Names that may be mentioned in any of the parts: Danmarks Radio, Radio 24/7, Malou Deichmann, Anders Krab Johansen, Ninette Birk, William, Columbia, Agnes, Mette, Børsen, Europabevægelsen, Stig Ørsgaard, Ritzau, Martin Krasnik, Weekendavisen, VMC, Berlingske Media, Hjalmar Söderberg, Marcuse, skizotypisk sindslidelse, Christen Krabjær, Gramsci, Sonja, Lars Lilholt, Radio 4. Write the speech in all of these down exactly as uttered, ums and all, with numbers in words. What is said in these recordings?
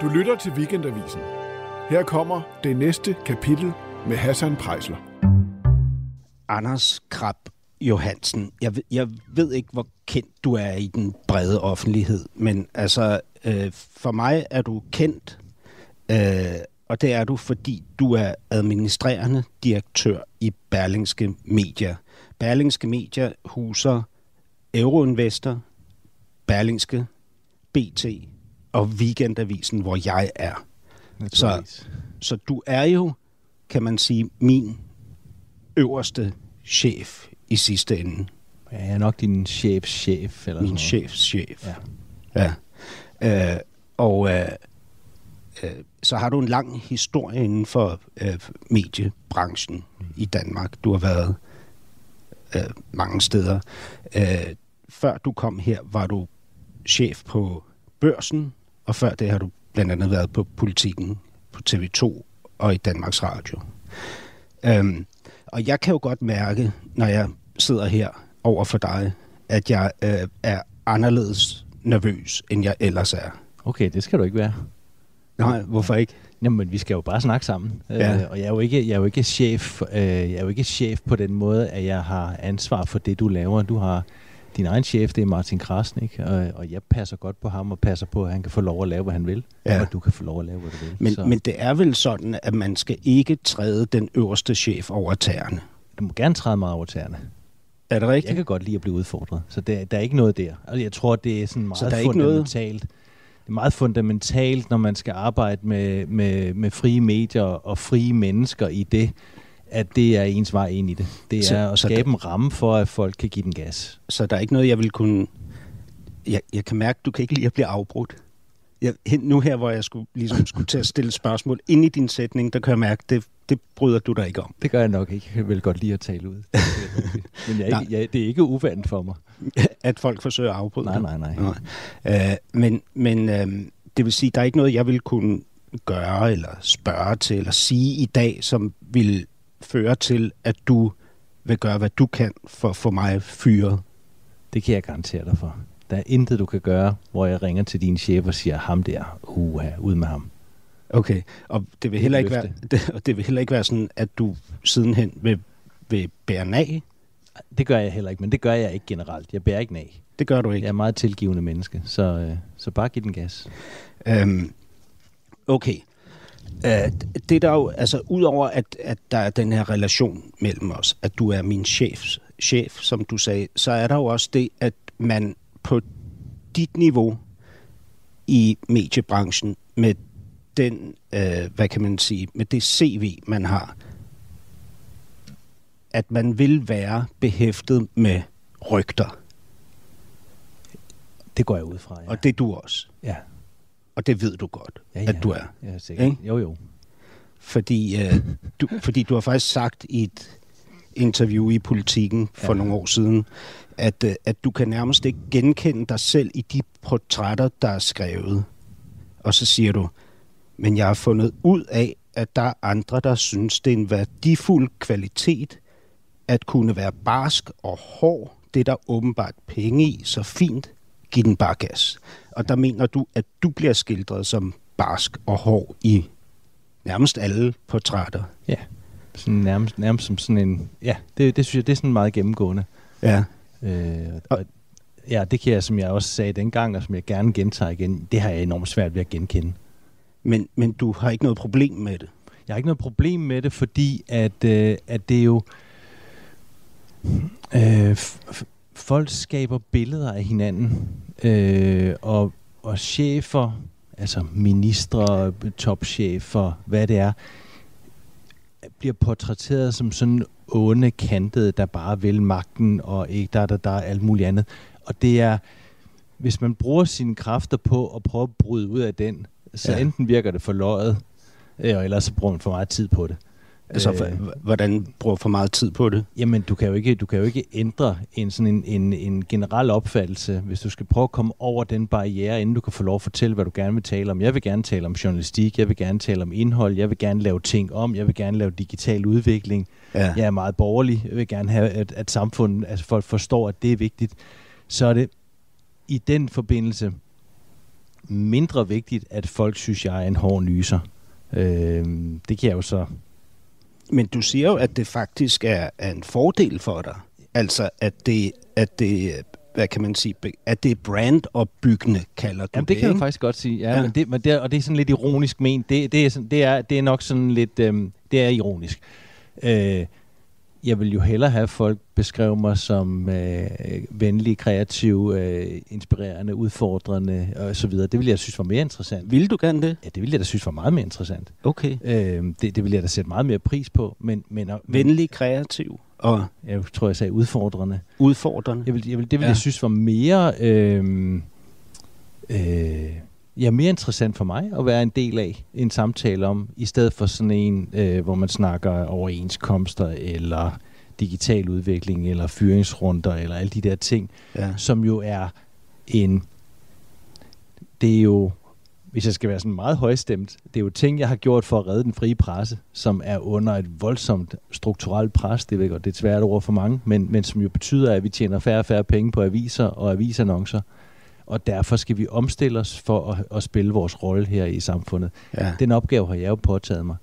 Du lytter til Weekendavisen. Her kommer det næste kapitel med Hassan Preisler. Anders Krab Johansen. Jeg ved, jeg ved ikke, hvor kendt du er i den brede offentlighed, men altså, øh, for mig er du kendt, øh, og det er du, fordi du er administrerende direktør i Berlingske Media. Berlingske Media huser Euroinvestor, Berlingske, B T og Weekendavisen, hvor jeg er. Så, så du er jo, kan man sige, min øverste chef i sidste ende. Ja, jeg er nok din chefs chef. Eller min noget. chefs chef. Ja. ja. Øh, og øh, øh, så har du en lang historie inden for øh, mediebranchen mm. i Danmark. Du har været øh, mange steder. Øh, før du kom her, var du chef på Børsen, og før det har du blandt andet været på Politiken, på T V to og i Danmarks Radio. Øh, Og jeg kan jo godt mærke, når jeg sidder her over for dig, at jeg øh, er anderledes nervøs, end jeg ellers er. Okay, det skal du ikke være. Nej, hvorfor ikke? Jamen, vi skal jo bare snakke sammen. Ja. Øh, og jeg er jo ikke, jeg er jo ikke chef, øh, jeg er jo ikke chef på den måde, at jeg har ansvar for det, du laver. Du har din egen chef, det er Martin Krasnik, og, og jeg passer godt på ham og passer på, at han kan få lov at lave, hvad han vil, ja. Og du kan få lov at lave, hvad du vil. Men, så. men det er vel sådan, at man skal ikke træde den øverste chef over tæerne? Du må gerne træde mig over tæerne. Er det rigtigt? Jeg kan godt lide at blive udfordret, så der, der er ikke noget der. Altså, jeg tror, det er sådan meget så der er fundamentalt. Det er meget fundamentalt, når man skal arbejde med, med, med frie medier og frie mennesker i det, at det er ens vej ind i det. Det er så, at skabe der, en ramme for, at folk kan give den gas. Så der er ikke noget, jeg vil kunne... Jeg, jeg kan mærke, du kan ikke lide at blive afbrudt. Jeg, nu her, hvor jeg skulle, ligesom, skulle til at stille spørgsmål ind i din sætning, der kan jeg mærke, det, det bryder du dig ikke om. Det gør jeg nok ikke. Jeg vil godt lide at tale ud. Men jeg, jeg, det er ikke uvandt for mig. At folk forsøger at afbryde dig? Nej, nej, nej. nej. Øh, men men øh, det vil sige, der er ikke noget, jeg vil kunne gøre, eller spørge til, eller sige i dag, som vil fører til, at du vil gøre, hvad du kan for at få mig fyret? Det kan jeg garantere dig for. Der er intet, du kan gøre, hvor jeg ringer til din chef og siger, ham der, uha, ud med ham. Okay, og det vil, heller ikke være, det, og det vil heller ikke være sådan, at du sidenhen vil, vil bære nag? Det gør jeg heller ikke, men det gør jeg ikke generelt. Jeg bærer ikke nag. Det gør du ikke? Jeg er meget tilgivende menneske, så, så bare giv den gas. Øhm, okay. Uh, det der jo, altså udover at, at der er den her relation mellem os, at du er min chefs chef, som du sagde, så er der jo også det, at man på dit niveau i mediebranchen med den, uh, hvad kan man sige, med det C V, man har, at man vil være behæftet med rygter. Det går jeg ud fra, ja. Og det er du også. Ja. Og det ved du godt, ja, ja, at du er. Ja, sikkert. Ikke? Jo, jo. Fordi, øh, du, fordi du har faktisk sagt i et interview i Politiken for ja. nogle år siden, at, øh, at du kan nærmest ikke genkende dig selv i de portrætter, der er skrevet. Og så siger du, men jeg har fundet ud af, at der er andre, der synes, det er en værdifuld kvalitet at kunne være barsk og hård. Det er der åbenbart penge i, så fint. Giv den bare gas. Og der mener du, at du bliver skildret som barsk og hård i nærmest alle portrætter. Ja, sådan nærmest, nærmest som sådan en... Ja, det, det synes jeg, det er sådan meget gennemgående. Ja. Øh, og, ja, det kan jeg, som jeg også sagde dengang, og som jeg gerne gentager igen, det har jeg enormt svært ved at genkende. Men, men du har ikke noget problem med det? Jeg har ikke noget problem med det, fordi at, øh, at det jo... Øh, f- f- Folk skaber billeder af hinanden, øh, og, og chefer, altså ministre, topchefer, hvad det er, bliver portrætteret som sådan onde kantede, der bare vil magten, og ikke der, der, der, alt muligt andet. Og det er, hvis man bruger sine kræfter på at prøve at bryde ud af den, så ja. enten virker det for løjet, øh, eller så bruger man for meget tid på det. Altså, h- hvordan bruger for meget tid på det? Jamen, du kan jo ikke, du kan jo ikke ændre en, sådan en, en, en generel opfattelse, hvis du skal prøve at komme over den barriere, inden du kan få lov at fortælle, hvad du gerne vil tale om. Jeg vil gerne tale om journalistik, jeg vil gerne tale om indhold, jeg vil gerne lave ting om, jeg vil gerne lave digital udvikling. Ja. Jeg er meget borgerlig, jeg vil gerne have, at, at samfundet, altså folk forstår, at det er vigtigt. Så er det i den forbindelse mindre vigtigt, at folk synes, jeg er en hård nyser. Øh, det kan jeg jo så... Men du siger jo, at det faktisk er, er en fordel for dig. Altså, at det, at det, hvad kan man sige, at det er brandopbyggende, kalder du. Jamen, det, det kan jeg faktisk godt sige, ja, ja. Men det, men det, og det er sådan lidt ironisk ment. Det, det, er, det, er, det er nok sådan lidt, øhm, det er ironisk. Øh, jeg vil jo hellere have folk beskrive mig som øh, venlig, kreativ, øh, inspirerende, udfordrende og så videre. Det ville jeg synes var mere interessant. Vil du gerne det? Ja, det ville jeg da synes var meget mere interessant. Okay. Øh, det, det ville jeg da sætte meget mere pris på. Men, men, venlig, kreativ. Og jeg tror, jeg sagde udfordrende. Udfordrende? Jeg vil, jeg vil, det vil ja. jeg synes var mere, øh, øh, ja, mere interessant for mig at være en del af en samtale om, i stedet for sådan en, øh, hvor man snakker overenskomster, eller digital udvikling, eller fyringsrunder, eller alle de der ting, ja. som jo er en... Det er jo, hvis jeg skal være sådan meget højstemt, det er jo ting, jeg har gjort for at redde den frie presse, som er under et voldsomt strukturelt pres. Det er godt, det er et svært ord for mange, men, men som jo betyder, at vi tjener færre og færre penge på aviser og avisannoncer. Og derfor skal vi omstille os for at, at spille vores rolle her i samfundet. Ja. Den opgave har jeg jo påtaget mig.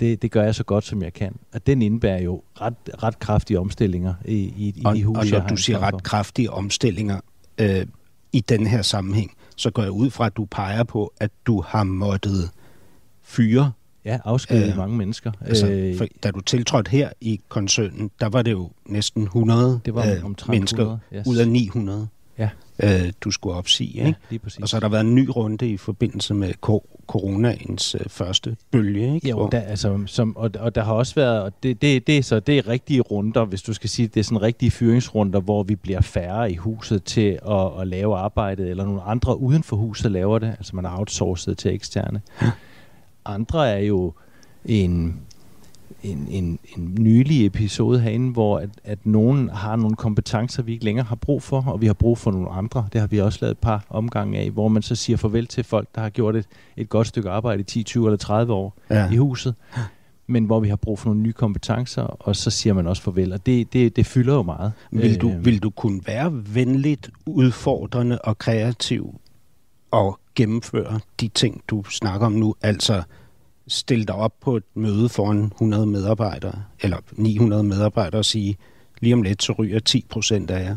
Det, det gør jeg så godt, som jeg kan. Og den indebærer jo ret, ret kraftige omstillinger i, i, og, i de hus, og når du siger ret kraftige omstillinger øh, i den her sammenhæng, så går jeg ud fra, at du peger på, at du har måttet fyre. Ja, afskedige øh, mange mennesker. Altså, for, da du tiltrådte her i koncernen, der var det jo næsten hundrede det var øh, mennesker hundrede, yes. ud af ni hundrede, ja. øh, du skulle opsige. Ja, ikke? Og så har der været en ny runde i forbindelse med ko- coronaens øh, første bølge. Ikke? Jo, der, altså, som, og, og der har også været, og det, det, det, så, det er rigtige runder, hvis du skal sige, det er sådan rigtige fyringsrunder, hvor vi bliver færre i huset til at, at lave arbejdet, eller nogle andre uden for huset laver det, altså man har outsourcet til eksterne. Ja. Andre er jo en, en, en, en nylig episode herinde, hvor at, at nogen har nogle kompetencer, vi ikke længere har brug for, og vi har brug for nogle andre. Det har vi også lavet et par omgange af, hvor man så siger farvel til folk, der har gjort et, et godt stykke arbejde i ti, tyve eller tredive år ja. i huset, men hvor vi har brug for nogle nye kompetencer, og så siger man også farvel, og det, det, det fylder jo meget. Vil du, vil du kunne være venligt, udfordrende og kreativ og gennemføre de ting, du snakker om nu, altså stille dig op på et møde foran hundrede medarbejdere, eller ni hundrede medarbejdere og sige, lige om lidt så ryger ti procent af jer.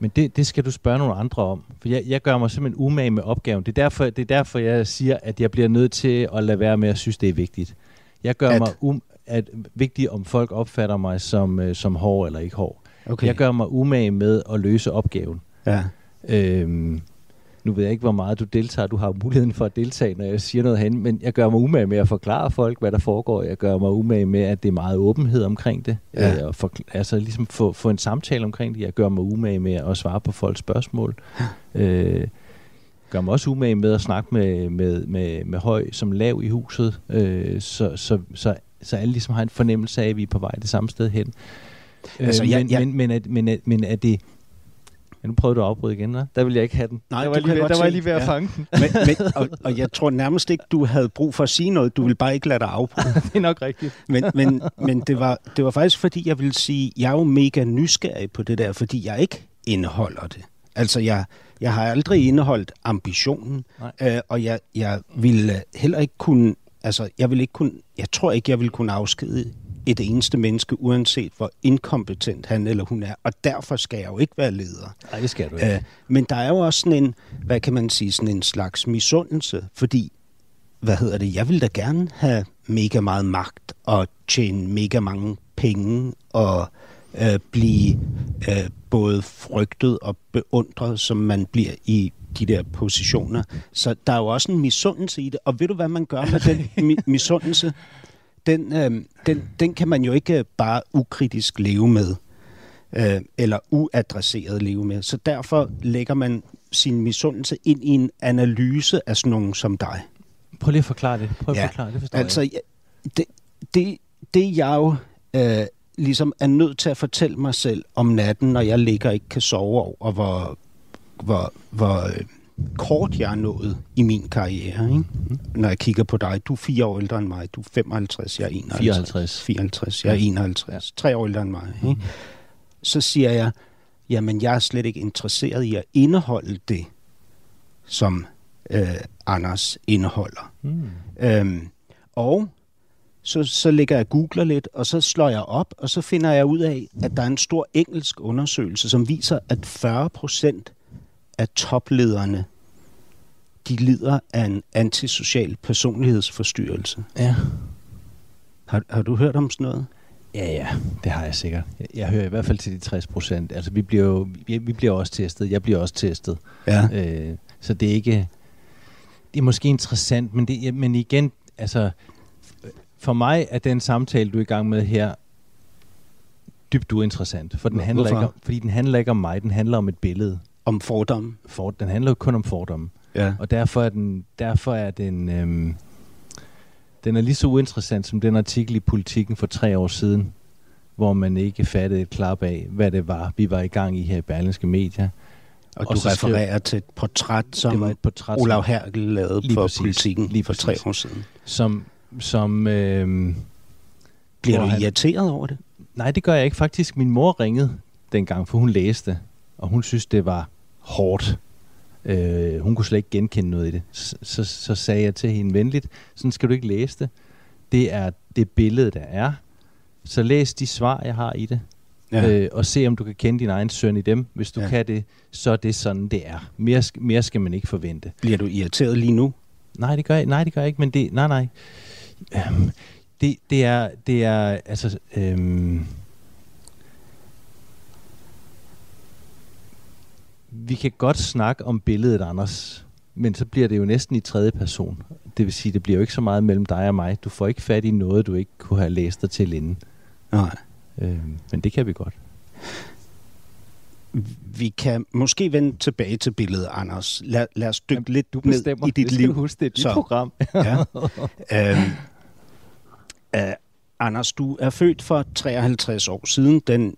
Men det, det skal du spørge nogle andre om, for jeg, jeg gør mig simpelthen umage med opgaven. Det er, derfor, det er derfor, jeg siger, at jeg bliver nødt til at lade være med, at jeg synes, det er vigtigt. Jeg gør at... mig um, at vigtigt, om folk opfatter mig som, som hård eller ikke hård. Okay. Jeg gør mig umage med at løse opgaven. Ja. Øhm, Nu ved jeg ikke, hvor meget du deltager. Du har muligheden for at deltage, når jeg siger noget hen, men jeg gør mig umage med at forklare folk, hvad der foregår. Jeg gør mig umage med, at det er meget åbenhed omkring det. Ja. Øh, og for, altså ligesom få, få en samtale omkring det. Jeg gør mig umage med at svare på folks spørgsmål. Øh, gør mig også umage med at snakke med, med, med, med høj som lav i huset, øh, så, så, så, så alle ligesom har en fornemmelse af, at vi er på vej det samme sted hen. Øh, altså, jeg, men, jeg... Men, men, at, men, at, men at det... Nu prøvede du at afbryde igen, eller? Der ville jeg ikke have den. Nej, der var, lige ved, der var lige ved at ja. fange den. Men, men, og, og jeg tror nærmest ikke, du havde brug for at sige noget. Du ville bare ikke lade dig afbryde. Det er nok rigtigt. Men, men, men det, var, det var faktisk, fordi jeg ville sige, jeg er jo mega nysgerrig på det der, fordi jeg ikke indeholder det. Altså, jeg, jeg har aldrig indeholdt ambitionen, øh, og jeg, jeg ville heller ikke kunne, altså, jeg ville ikke kunne, jeg tror ikke, jeg ville kunne afskedige et eneste menneske, uanset hvor inkompetent han eller hun er. Og derfor skal jeg jo ikke være leder. Nej, det skal du ikke. Æh, men der er jo også sådan en, hvad kan man sige, sådan en slags misundelse, fordi, hvad hedder det, jeg vil da gerne have mega meget magt, og tjene mega mange penge, og øh, blive øh, både frygtet og beundret, som man bliver i de der positioner. Så der er jo også en misundelse i det, og ved du, hvad man gør med den mi- misundelse? Den, øh, den, den kan man jo ikke bare ukritisk leve med, øh, eller uadresseret leve med. Så derfor lægger man sin misundelse ind i en analyse af sådan nogen som dig. Prøv lige at forklare det. Prøv ja. at forklare det, forstår altså, jeg. Det, det, det jeg jo øh, ligesom er nødt til at fortælle mig selv om natten, når jeg ligger og ikke kan sove over, hvor, hvor, hvor øh, kort jeg er nået i min karriere, ikke? Mm. Når jeg kigger på dig. Du er fire år ældre end mig. Du er femoghalvtreds, jeg er enoghalvtreds. fireoghalvtreds. fireoghalvtres, jeg er enoghalvtreds. Ja. Tre år ældre end mig. Ikke? Mm. Så siger jeg, jamen jeg er slet ikke interesseret i at indeholde det, som øh, Anders indeholder. Mm. Øhm, og så, så ligger jeg og googler lidt, og så slår jeg op, og så finder jeg ud af, at der er en stor engelsk undersøgelse, som viser, at fyrre procent af toplederne, de lider af en antisocial personlighedsforstyrrelse. Ja. Har, har du hørt om sådan noget? Ja, ja, det har jeg sikkert. Jeg, jeg hører i hvert fald til de tres procent. Altså, vi bliver jo vi, vi bliver også testet. Jeg bliver også testet. Ja. Øh, så det er ikke... Det er måske interessant, men, det, men igen, altså... For mig er den samtale, du er i gang med her, dybt uinteressant. For den handler Hvorfor? Ikke om, fordi den handler ikke om mig, den handler om et billede. Om fordomme? For, den handler jo kun om fordomme. Ja. Og derfor er den... Derfor er den øhm, Den er lige så uinteressant som den artikel i Politiken for tre år siden, hvor man ikke fattede et klap af, hvad det var, vi var i gang i her i Berlingske Media. Og, og du refererer skrev, til et portræt, som et portræt, Olav Herkel lavede lige for præcis, Politiken lige for tre år siden. Som, som øh, bliver du han, irriteret over det? Nej, det gør jeg ikke. Faktisk, min mor ringede dengang, for hun læste, og hun synes, det var hårdt. Uh, hun kunne slet ikke genkende noget i det. Så, så, så sagde jeg til hende venligt, sådan skal du ikke læse det. Det er det billede, der er. Så læs de svar, jeg har i det. Ja. Uh, og se, om du kan kende din egen søn i dem. Hvis du ja. kan det, så er det sådan, det er. Mere, mere skal man ikke forvente. Bliver du irriteret lige nu? Nej, det gør jeg, nej, det gør jeg ikke, men det... Nej, nej. Um, det, det er... Det er altså... Um Vi kan godt snakke om billedet, Anders, men så bliver det jo næsten i tredje person. Det vil sige, det bliver jo ikke så meget mellem dig og mig. Du får ikke fat i noget, du ikke kunne have læst dig til inden. Nej. Øh, men det kan vi godt. Vi kan måske vende tilbage til billedet, Anders. Lad, lad os dykke Jamen, lidt du bestemmer, ned i dit liv. Du huske, det er dit så. program. ja. øhm, øh, Anders, du er født for treoghalvtreds år siden, den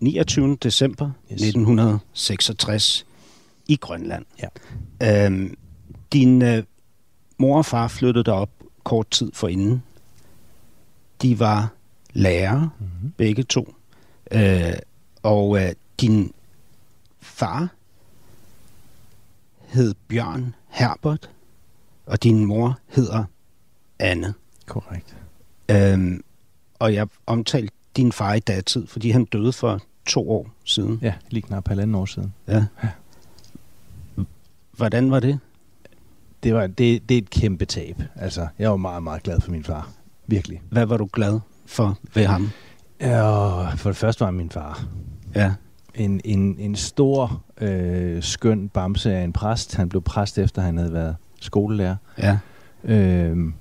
niogtyvende december yes. nitten seksogtres i Grønland. Ja. Øhm, din øh, mor og far flyttede derop kort tid forinden. De var lærere, mm-hmm. begge to. Øh, og øh, din far hed Bjørn Herbert, og din mor hedder Anne. Korrekt. Øhm, og jeg omtalte din far i datid, fordi han døde for to år siden. Ja, lige knap halvanden år siden. Ja. ja. Hvordan var det? Det var det, det er et kæmpe tab. Altså, jeg var meget, meget glad for min far. Virkelig. Hvad var du glad for ved ham? Ja, for det første var min far. Ja. En, en, en stor, øh, skøn bamse af en præst. Han blev præst, efter han havde været skolelærer. Ja. Øhm,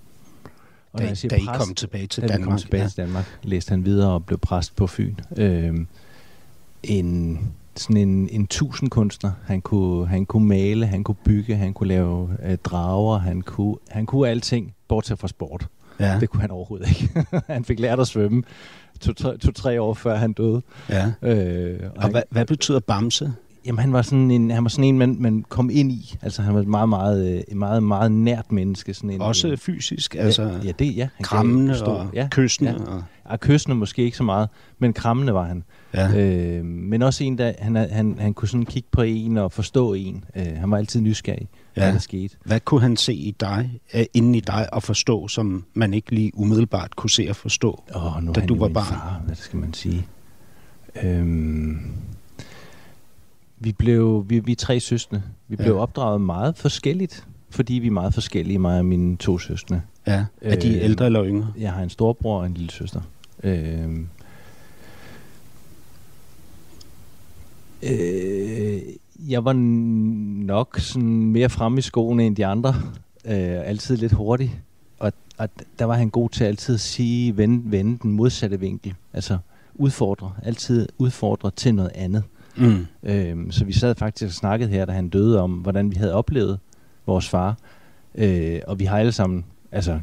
Da, da, præst, I kom tilbage til da Danmark. kom tilbage ja. til Danmark, læste han videre og blev præst på Fyn. Øhm, en sådan en, en tusindkunstner. Han kunne, han kunne male, han kunne bygge, han kunne lave øh, drager, han kunne, han kunne alting, bortset fra sport. Ja. Det kunne han overhovedet ikke. Han fik lært at svømme to-tre to, to, år før han døde. Ja. Øh, og og han, hvad, hvad betyder bamse? Jamen, han var sådan en, han var sådan en man, man kom ind i. Altså, han var et meget, meget, meget, meget nært menneske. Sådan en, Også en, fysisk? Ja, altså, ja, det, ja. Han krammende stå, og ja, kyssende? Ja. Og... ja, kyssende måske ikke så meget, men krammende var han. Ja. Øh, men også en, der han, han, han kunne sådan kigge på en og forstå en. Øh, han var altid nysgerrig, ja. hvad der skete. Hvad kunne han se i dig, øh, inden i dig, og forstå, som man ikke lige umiddelbart kunne se og forstå, oh, nu da du var barn? Far, hvad skal man sige? Øhm... Vi blev, vi, vi er tre søstre. Vi ja. blev opdraget meget forskelligt, fordi vi er meget forskellige, mig og mine to søstre. Ja, er de øh, ældre eller yngre? Jeg har en storbror og en lille søster. Øh, øh, jeg var nok sådan mere fremme i skoene end de andre. Øh, altid lidt hurtig. Og, og der var han god til altid at sige, vende, vende den modsatte vinkel. Altså udfordre. Altid udfordre til noget andet. Mm. Øhm, så vi sad faktisk og snakkede her, da han døde, om hvordan vi havde oplevet vores far, øh, og vi har alle sammen altså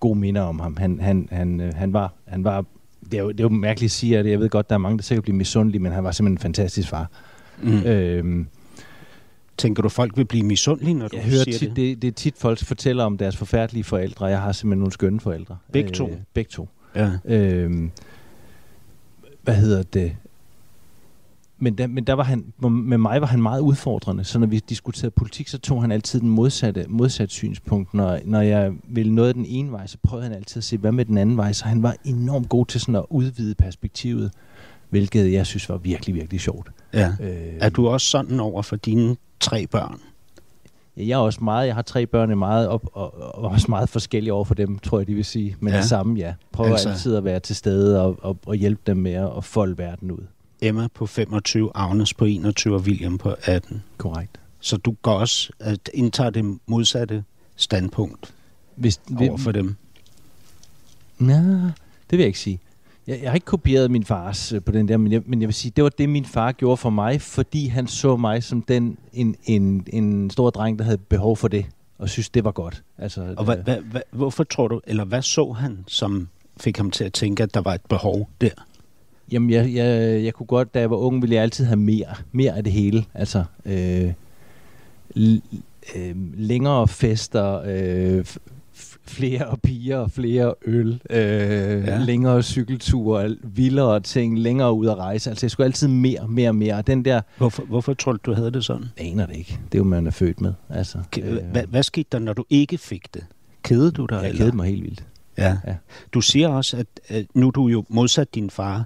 gode minder om ham. Han, han, han, øh, han var, han var det, er jo, det er jo mærkeligt at sige, at jeg ved godt, der er mange, der sikkert bliver misundelige, men han var simpelthen en fantastisk far. Mm. øhm, Tænker du, folk vil blive misundelige, når du jeg siger tit, det? det? Det er tit, folk fortæller om deres forfærdelige forældre. Jeg har simpelthen nogle skønne forældre. Begge to? Øh, begge to. Ja. Øhm, hvad hedder det? Men der, men der var han, med mig var han meget udfordrende, så når vi diskuterede politik, så tog han altid den modsatte, modsatte synspunkt. Når, når jeg ville noget den ene vej, så prøvede han altid at se, hvad med den anden vej, så han var enormt god til sådan at udvide perspektivet, hvilket jeg synes var virkelig, virkelig sjovt. Ja. Øh, er du også sådan over for dine tre børn? Ja, jeg er også meget, jeg har tre børn, er meget op, og, og også meget forskellige over for dem, tror jeg, de vil sige. Men ja. Det samme, ja. Prøver altså altid at være til stede og, og, og hjælpe dem med at folde verden ud. Emma på femogtyve, Agnes på enogtyve og William på atten. Korrekt. Så du går også at indtager det modsatte standpunkt hvis, over for dem? Nej, det vil jeg ikke sige. Jeg, jeg har ikke kopieret min fars på den der, men jeg, men jeg vil sige, det var det, min far gjorde for mig, fordi han så mig som den, en, en, en stor dreng, der havde behov for det, og synes, det var godt. Altså, og hva, hva, hva, hvorfor tror du, eller hvad så han, som fik ham til at tænke, at der var et behov der? Jamen, jeg, jeg, jeg kunne godt, da jeg var ung, ville jeg altid have mere. Mere af det hele. Altså, øh, l- øh, længere fester, øh, f- flere piger og flere øl, øh, ja. Længere cykelture, vildere ting, længere ud at rejse. Altså, jeg skulle altid mere, mere, mere. Den der... Hvorfor, hvorfor tror du, du havde det sådan? Jeg aner det ikke. Det er jo, man er født med. Altså, øh, hvad, hvad skete der, når du ikke fik det? Kedede du dig? Jeg eller? Kedede mig helt vildt. Ja. Ja. Du siger også, at øh, nu er du jo modsat din far,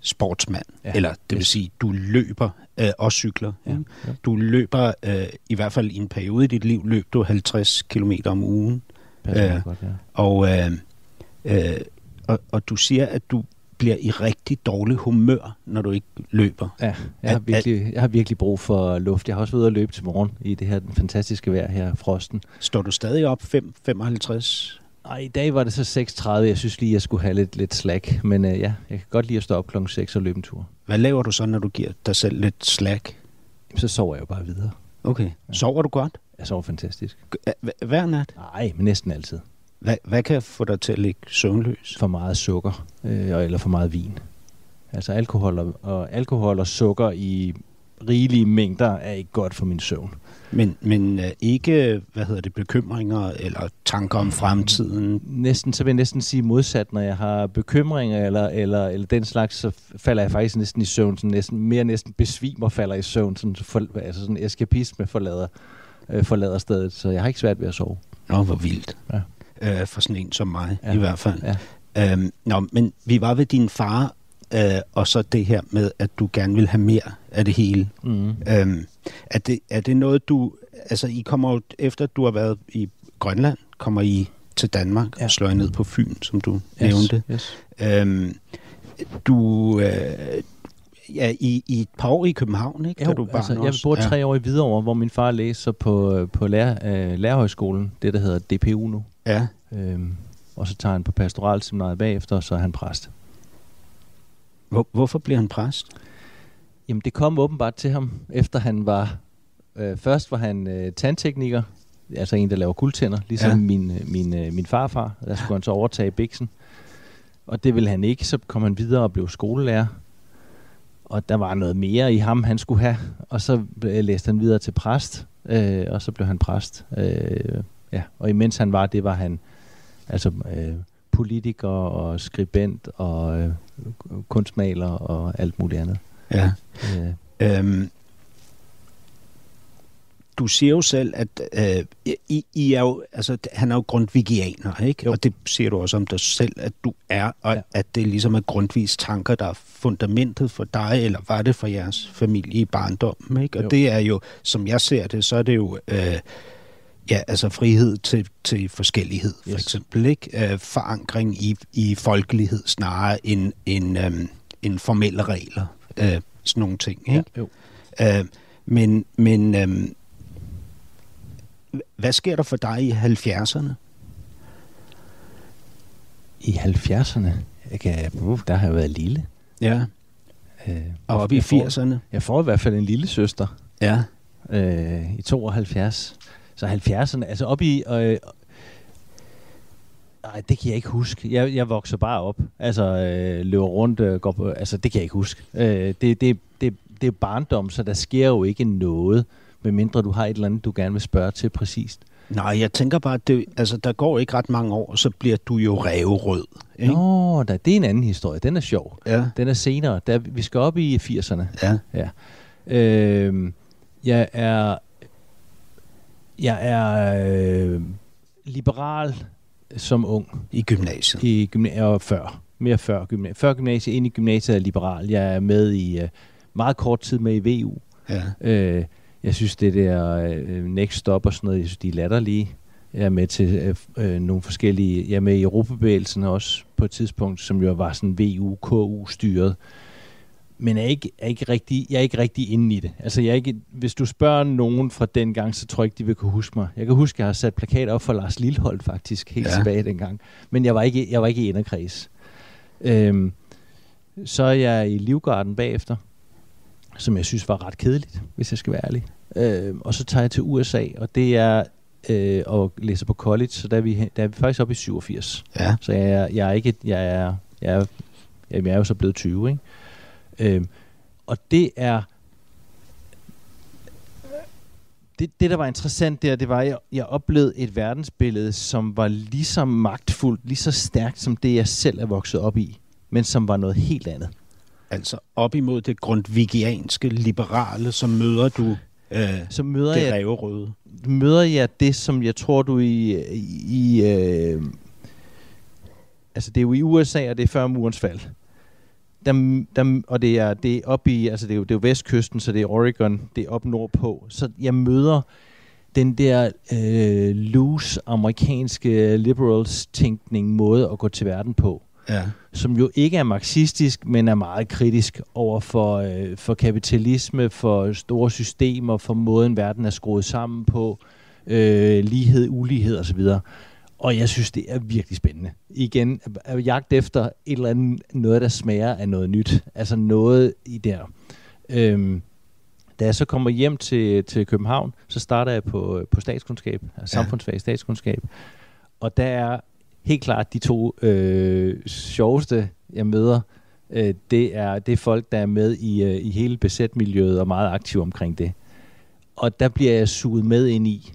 sportsmand, ja. Eller det vil sige, du løber øh, og cykler. Ja. Ja. Du løber, øh, i hvert fald i en periode i dit liv, løb du halvtreds kilometer om ugen. Æh, godt, ja. og, øh, øh, og, og du siger, at du bliver i rigtig dårlig humør, når du ikke løber. Ja, jeg har virkelig, jeg har virkelig brug for luft. Jeg har også været ude at løbe til morgen i det her den fantastiske vejr her, frosten. Står du stadig op fem femoghalvtreds? Ej, i dag var det så seks tredive. Jeg synes lige, jeg skulle have lidt, lidt slack. Men øh, ja, jeg kan godt lide at stå op klokken seks og løbe en tur. Hvad laver du så, når du giver dig selv lidt slack? Så sover jeg jo bare videre. Okay. Ja. Sover du godt? Jeg sover fantastisk. H- hver nat? Nej, men næsten altid. Hva- hvad kan få dig til at ligge søvnløs? For meget sukker, øh, eller for meget vin. Altså alkohol og, og, alkohol og sukker i rigelige mængder er ikke godt for min søvn. Men, men ikke, hvad hedder det, bekymringer eller tanker om fremtiden? Næsten, så vil jeg næsten sige modsat, når jeg har bekymringer eller, eller, eller den slags, så falder jeg faktisk næsten i søvn, sådan næsten, mere næsten besvimer falder i søvn, sådan, for, altså sådan eskapisme forlader, øh, forlader stedet, så jeg har ikke svært ved at sove. Nå, hvor vildt. Ja. Øh, for sådan en som mig, ja. I hvert fald. Ja. Øhm, nå, men vi var ved din far, øh, og så det her med, at du gerne vil have mere af det hele. Mm. Øhm, Er det, er det noget, du... Altså, I kommer jo, efter du har været i Grønland, kommer I til Danmark, ja. Og slår I ned på Fyn, som du yes, nævnte. Yes. Øhm, du... Øh, ja, i, i et par år i København, ikke? Jo, du altså, jeg boede ja. tre år i Hvidovre, hvor min far læser på, på lærer, øh, lærerhøjskolen, det der hedder D P U nu. Ja. Øhm, og så tager han på pastoralseminaret bagefter, og så er han præst. Hvor, hvorfor bliver han præst? Jamen, det kom åbenbart til ham, efter han var... Øh, først var han øh, tandtekniker, altså en, der laver guldtænder, ligesom ja. min, min, øh, min farfar. Der skulle han så overtage biksen. Og det ville han ikke, så kom han videre og blev skolelærer. Og der var noget mere i ham, han skulle have. Og så øh, læste han videre til præst, øh, og så blev han præst. Øh, ja. Og imens han var, det var han... altså øh, politiker og skribent og øh, kunstmaler og alt muligt andet. Ja. Ja. Øhm, du siger jo selv, at øh, I, I er jo, altså, han er jo grundtvigianer, ikke? Jo. Og det siger du også om dig selv, at du er, og ja. At det ligesom er Grundtvigs tanker, der er fundamentet for dig, eller var det for jeres familie i barndommen, ikke? Og jo. Det er jo, som jeg ser det, så er det jo... Øh, Ja, altså frihed til, til forskellighed, for yes. eksempel, ikke? Øh, forankring i, i folkelighed snarere end, end, øhm, end formelle regler, øh, sådan nogle ting, ikke? Ja, jo. Øh, men men øhm, hvad sker der for dig i halvfjerdserne? I halvfjerdserne? Jeg kan, uh, der har jeg været lille. Ja. Øh, og op i firserne? Jeg får i hvert fald en lille søster. Ja. Øh, I tooghalvfjerds. Så halvfjerdserne, altså op i... Øh, nej, det kan jeg ikke huske. Jeg, jeg vokser bare op. Altså, øh, løber rundt, øh, går på... Altså, det kan jeg ikke huske. Øh, det, det, det, det er barndom, så der sker jo ikke noget, medmindre du har et eller andet, du gerne vil spørge til præcist. Nej, jeg tænker bare, at det, altså, der går ikke ret mange år, så bliver du jo ræverød. Ikke? Nå, da, det er en anden historie. Den er sjov. Ja. Den er senere. Der, vi skal op i firserne. Ja. Ja. Øh, jeg er... Jeg er øh, liberal som ung. I gymnasiet? I gymnasiet, og før. Mere før gymnasiet. Før gymnasiet, ind i gymnasiet er liberal. Jeg er med i øh, meget kort tid med i V U. Ja. Øh, jeg synes, det der øh, next stop og sådan noget, jeg synes, de er latterlige. Jeg er med til øh, nogle forskellige... Jeg er med i Europabevægelsen også på et tidspunkt, som jo var sådan V U K U-styret. Men jeg er ikke, er ikke rigtig, jeg er ikke rigtig inde i det. Altså, jeg er ikke, hvis du spørger nogen fra dengang, så tror jeg ikke, de vil kunne huske mig. Jeg kan huske, at jeg har sat plakater op for Lars Lilholt faktisk, helt ja. tilbage dengang. Men jeg var ikke, jeg var ikke i inderkreds. Øhm, så er jeg i Livgarden bagefter, som jeg synes var ret kedeligt, hvis jeg skal være ærlig. Øhm, og så tager jeg til U S A, og det er øh, og læser på college, så der er vi, der er vi faktisk oppe i syvogfirs. Ja. Så jeg er, jeg er ikke... Jeg er, jeg, er, jeg er jo så blevet tyve, ikke? Øhm, og det er det, det der var interessant der, det var jeg, jeg oplevede et verdensbillede, som var lige så magtfuldt, lige så stærkt som det jeg selv er vokset op i, men som var noget helt andet. Altså op imod det grundtvigianske liberale, så møder du øh, så møder det ræverøde. Møder jeg det, som jeg tror du i, i øh, altså det er jo i U S A, og det er før murens fald. Der, der, og det er, det er op i, altså det er, jo, det er jo vestkysten, så det er Oregon, det er op nordpå. Så jeg møder den der øh, loose amerikanske liberals-tænkning måde at gå til verden på, ja. Som jo ikke er marxistisk, men er meget kritisk over for, øh, for kapitalisme, for store systemer, for måden verden er skruet sammen på, øh, lighed, ulighed osv. Og jeg synes, det er virkelig spændende. Igen, at jagte efter et eller andet, noget, der smager af noget nyt. Altså noget i der. Øhm, da jeg så kommer hjem til, til København, så starter jeg på, på statskundskab, altså ja. samfundsfag i statskundskab. Og der er helt klart de to øh, sjoveste, jeg møder, øh, det, er, det er folk, der er med i, øh, i hele B Z-miljøet og meget aktive omkring det. Og der bliver jeg suget med ind i,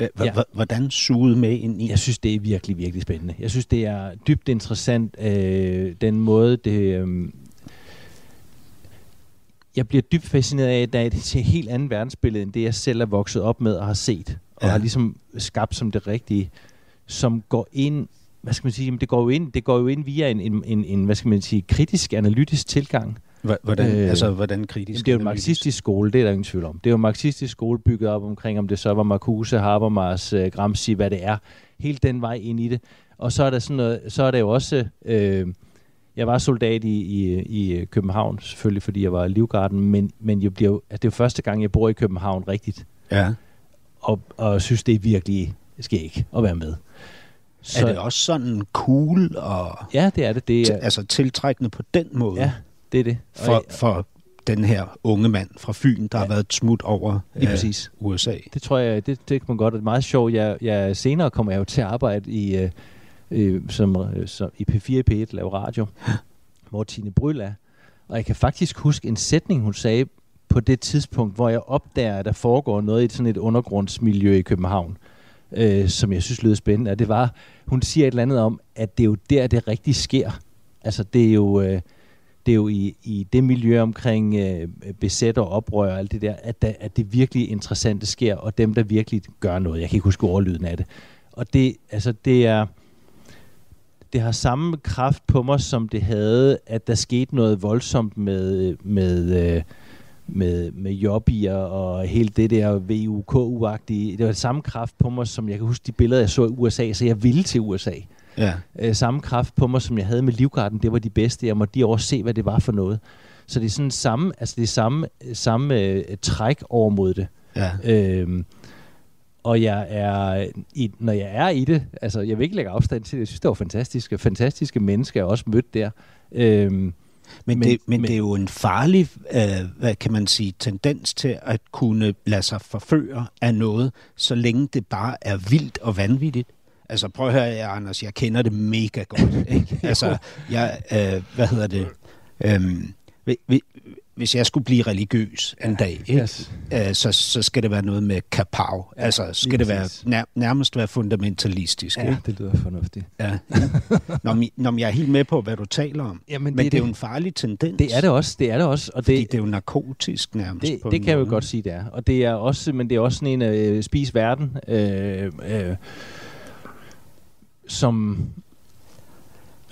H- ja. hvordan suget med ind i? Jeg synes, det er virkelig, virkelig spændende. Jeg synes, det er dybt interessant, øh, den måde, det... Øh, jeg bliver dybt fascineret af, at der er et helt andet verdensbillede, end det, jeg selv er vokset op med og har set, og ja. har ligesom skabt som det rigtige, som går ind, hvad skal man sige, det går jo ind, det går jo ind via en, en, en, en hvad skal man sige, kritisk, analytisk tilgang. Hvordan, øh, altså, hvordan kritisk? Jamen, det er jo en marxistisk skole, det er der ingen tvivl om. Det er jo en marxistisk skole bygget op omkring, om det så var Marcuse, Habermas, Gramsci, hvad det er. Hele den vej ind i det. Og så er der, sådan noget, så er der jo også... Øh, jeg var soldat i, i, i København, selvfølgelig, fordi jeg var i Livgarden, men, men jeg bliver, altså, det er jo første gang, jeg bor i København rigtigt. Ja. Og, og synes, det er virkelig skægt at være med. Så, er det også sådan cool og... Ja, det er det. det er, t- altså tiltrækkende på den måde? Ja. Det er det. For, for den her unge mand fra Fyn, der ja. har været smut over øh, præcis. U S A. Det tror jeg, det, det kan man godt. Det er meget sjovt. Jeg, jeg, senere kommer jeg jo til at arbejde i, øh, som, som, i P fire, P et, lave radio, hvor Tine Bryl er. Og jeg kan faktisk huske en sætning, hun sagde på det tidspunkt, hvor jeg opdager, at der foregår noget i sådan et undergrundsmiljø i København, øh, som jeg synes lød spændende. Og det var, hun siger et eller andet om, at det er jo der, det rigtig sker. Altså, det er jo... Øh, Det er jo i, i det miljø omkring øh, besæt og oprør og alt det der, at, der, at det virkelig interessante sker, og dem, der virkelig gør noget. Jeg kan ikke huske overlyden af det. Og det, altså, det, er, det har samme kraft på mig, som det havde, at der skete noget voldsomt med, med, øh, med, med jobbier og hele det der V U K U-agtige. Det var det samme kraft på mig, som jeg kan huske de billeder, jeg så i U S A, så jeg ville til U S A. Ja. Samme kraft på mig, som jeg havde med Livgarden, det var de bedste. Jeg måtte lige over se, hvad det var for noget. Så det er sådan samme, altså det er samme, samme øh, træk over mod det. Ja. Øhm, og jeg er, i, når jeg er i det, altså jeg vil ikke lægge afstand til det. Jeg synes, det var fantastiske, fantastiske mennesker, jeg også mødt der. Øhm, Men, men, det, men, men det er jo en farlig, øh, hvad kan man sige, tendens til at kunne lade sig forføre af noget, så længe det bare er vildt og vanvittigt. Altså prøv at høre, Anders, jeg kender det mega godt. Ikke? Altså, jeg, øh, hvad hedder det? Øhm, hvis jeg skulle blive religiøs en dag, ikke? Yes. Æ, så, så skal det være noget med kapav. Ja, altså, skal det være nær, nærmest være fundamentalistisk. Ja, ikke? Det lyder fornuftigt. Ja. Når jeg er helt med på, hvad du taler om. Jamen, men det, det er jo en farlig tendens. Det er det også. Det er det også. Og det, fordi det er jo narkotisk nærmest. Det, på det kan jeg jo godt sige, det er. Og det er også, men det er også sådan en øh, spis verden, øh, øh, som...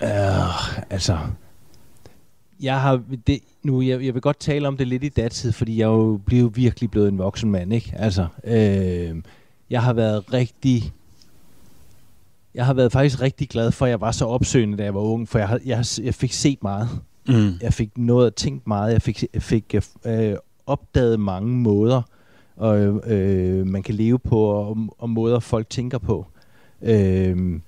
Øh, altså... Jeg har det, nu jeg, jeg vil godt tale om det lidt i datid, fordi jeg jo blev virkelig blevet en voksen mand, ikke? Altså, øh, jeg har været rigtig, jeg har været faktisk rigtig glad for, at jeg var så opsøgende, da jeg var ung, for jeg, jeg, jeg fik set meget, mm. jeg fik noget at tænke meget, jeg fik, jeg fik øh, opdaget mange måder, og øh, man kan leve på, og, og måder folk tænker på. Øh,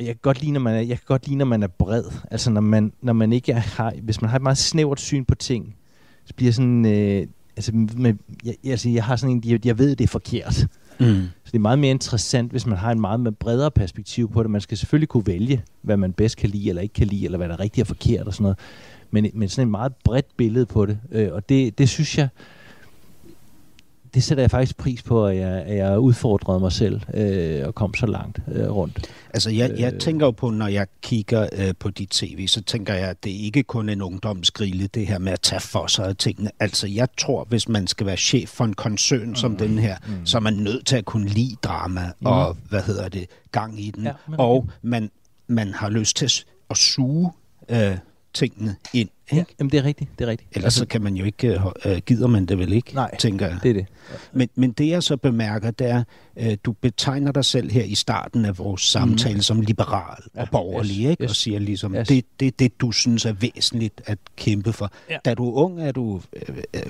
Jeg kan godt lide, når man er, jeg kan godt lide, når man er bred. Altså når man, når man ikke er, har, hvis man har et meget snævert syn på ting, så bliver sådan, øh, altså, med, jeg, altså, jeg har sådan en, jeg, jeg ved, det er forkert. Mm. Så det er meget mere interessant, hvis man har en meget mere bredere perspektiv på det. Man skal selvfølgelig kunne vælge, hvad man bedst kan lide eller ikke kan lide, eller hvad der er rigtigt og forkert og sådan noget. Men, men sådan et meget bredt billede på det. Øh, og det, det synes jeg, det sætter jeg faktisk pris på, at jeg, at jeg udfordrede mig selv øh, og kom så langt øh, rundt. Altså, jeg, jeg tænker jo på, når jeg kigger øh, på dit tv, så tænker jeg, at det ikke kun er en ungdomsgrille, det her med at tage for sig af tingene. Altså, jeg tror, hvis man skal være chef for en koncern mm. som den her, mm. så er man nødt til at kunne lide drama mm. og, hvad hedder det, gang i den. Ja, men... Og man, man har lyst til at suge øh, tingene ind. Ja, jamen det er rigtigt, det er rigtigt. Ellers så kan man jo ikke, øh, gider man det vel ikke, nej, tænker jeg. Det er det. Men, men det jeg så bemærker, det er, øh, du betegner dig selv her i starten af vores samtale mm. som liberal ja, og borgerlig, yes, ikke? Yes, og siger ligesom, yes, det er det, det, du synes er væsentligt at kæmpe for. Ja. Da du er ung, er du øh, øh,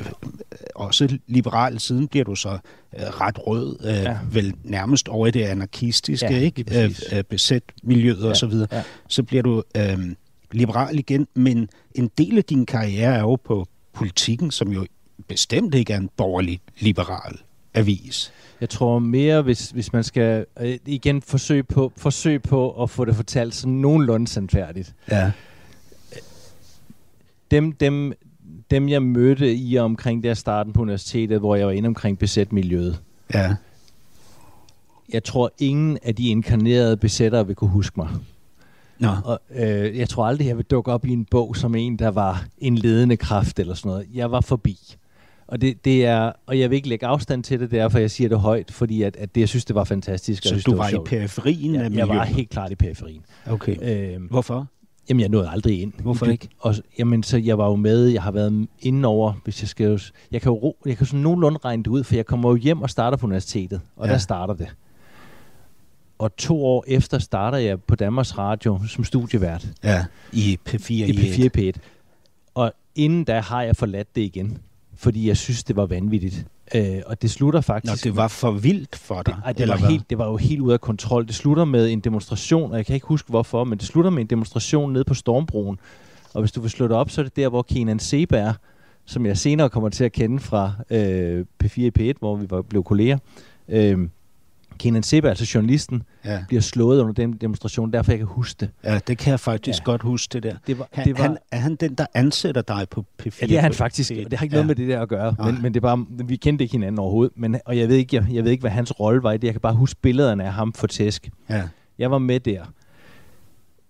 også liberal, siden bliver du så øh, ret rød, øh, ja. vel nærmest over i det anarkistiske, ja, ikke? Øh, øh, besæt miljøet ja, og så videre. Ja. Så bliver du... Øh, liberal igen, men en del af din karriere er jo på Politiken, som jo bestemt ikke er en borgerlig liberal avis. Jeg tror mere, hvis, hvis man skal øh, igen forsøge på, forsøg på at få det fortalt sådan nogenlunde sandfærdigt. Ja. Dem, dem, dem, jeg mødte i omkring der starten på universitetet, hvor jeg var inde omkring besæt miljøet. Ja. Jeg tror, ingen af de inkarnerede besættere vil kunne huske mig. No. Og, øh, jeg tror aldrig, jeg vil dukke op i en bog som en, der var en ledende kraft eller sådan noget. Jeg var forbi. Og, det, det er, og jeg vil ikke lægge afstand til det, derfor jeg siger det højt, fordi at, at det, jeg synes, det var fantastisk. Så synes, du var, var i periferien af ja, miljøet? Jeg var helt klart i periferien. Okay. Øh, Hvorfor? Jamen, jeg nåede aldrig ind. Hvorfor ikke? Og, jamen, så jeg var jo med, jeg har været indenover, hvis jeg skal jo... Jeg kan jo ro, jeg kan sådan nogenlunde regne det ud, for jeg kommer jo hjem og starter på universitetet, og ja. der starter det. Og to år efter starter jeg på Danmarks Radio som studievært. Ja, i P fire. I P fire P et. Og inden da har jeg forladt det igen, fordi jeg synes, det var vanvittigt. Øh, og det slutter faktisk... Nå, det var for vildt for dig? Det, det, var helt, det var jo helt ude af kontrol. Det slutter med en demonstration, og jeg kan ikke huske hvorfor, men det slutter med en demonstration nede på Stormbroen. Og hvis du vil slå det op, så er det der, hvor Kenan Seeberg, som jeg senere kommer til at kende fra øh, P fire P et, hvor vi var, blev kolleger... Øh, Kenan Seeberg, altså journalisten, ja. bliver slået under den demonstration, derfor jeg kan huske det. Ja, det kan jeg faktisk ja. godt huske, det der. Det var, han, det var, han, er han den, der ansætter dig på P fire? Ja, det er han faktisk, og det har ikke ja. noget med det der at gøre, men, men det er bare, vi kendte ikke hinanden overhovedet, men, og jeg ved, ikke, jeg, jeg ved ikke, hvad hans rolle var i det. Jeg kan bare huske billederne af ham for tæsk. Ja. Jeg var med der.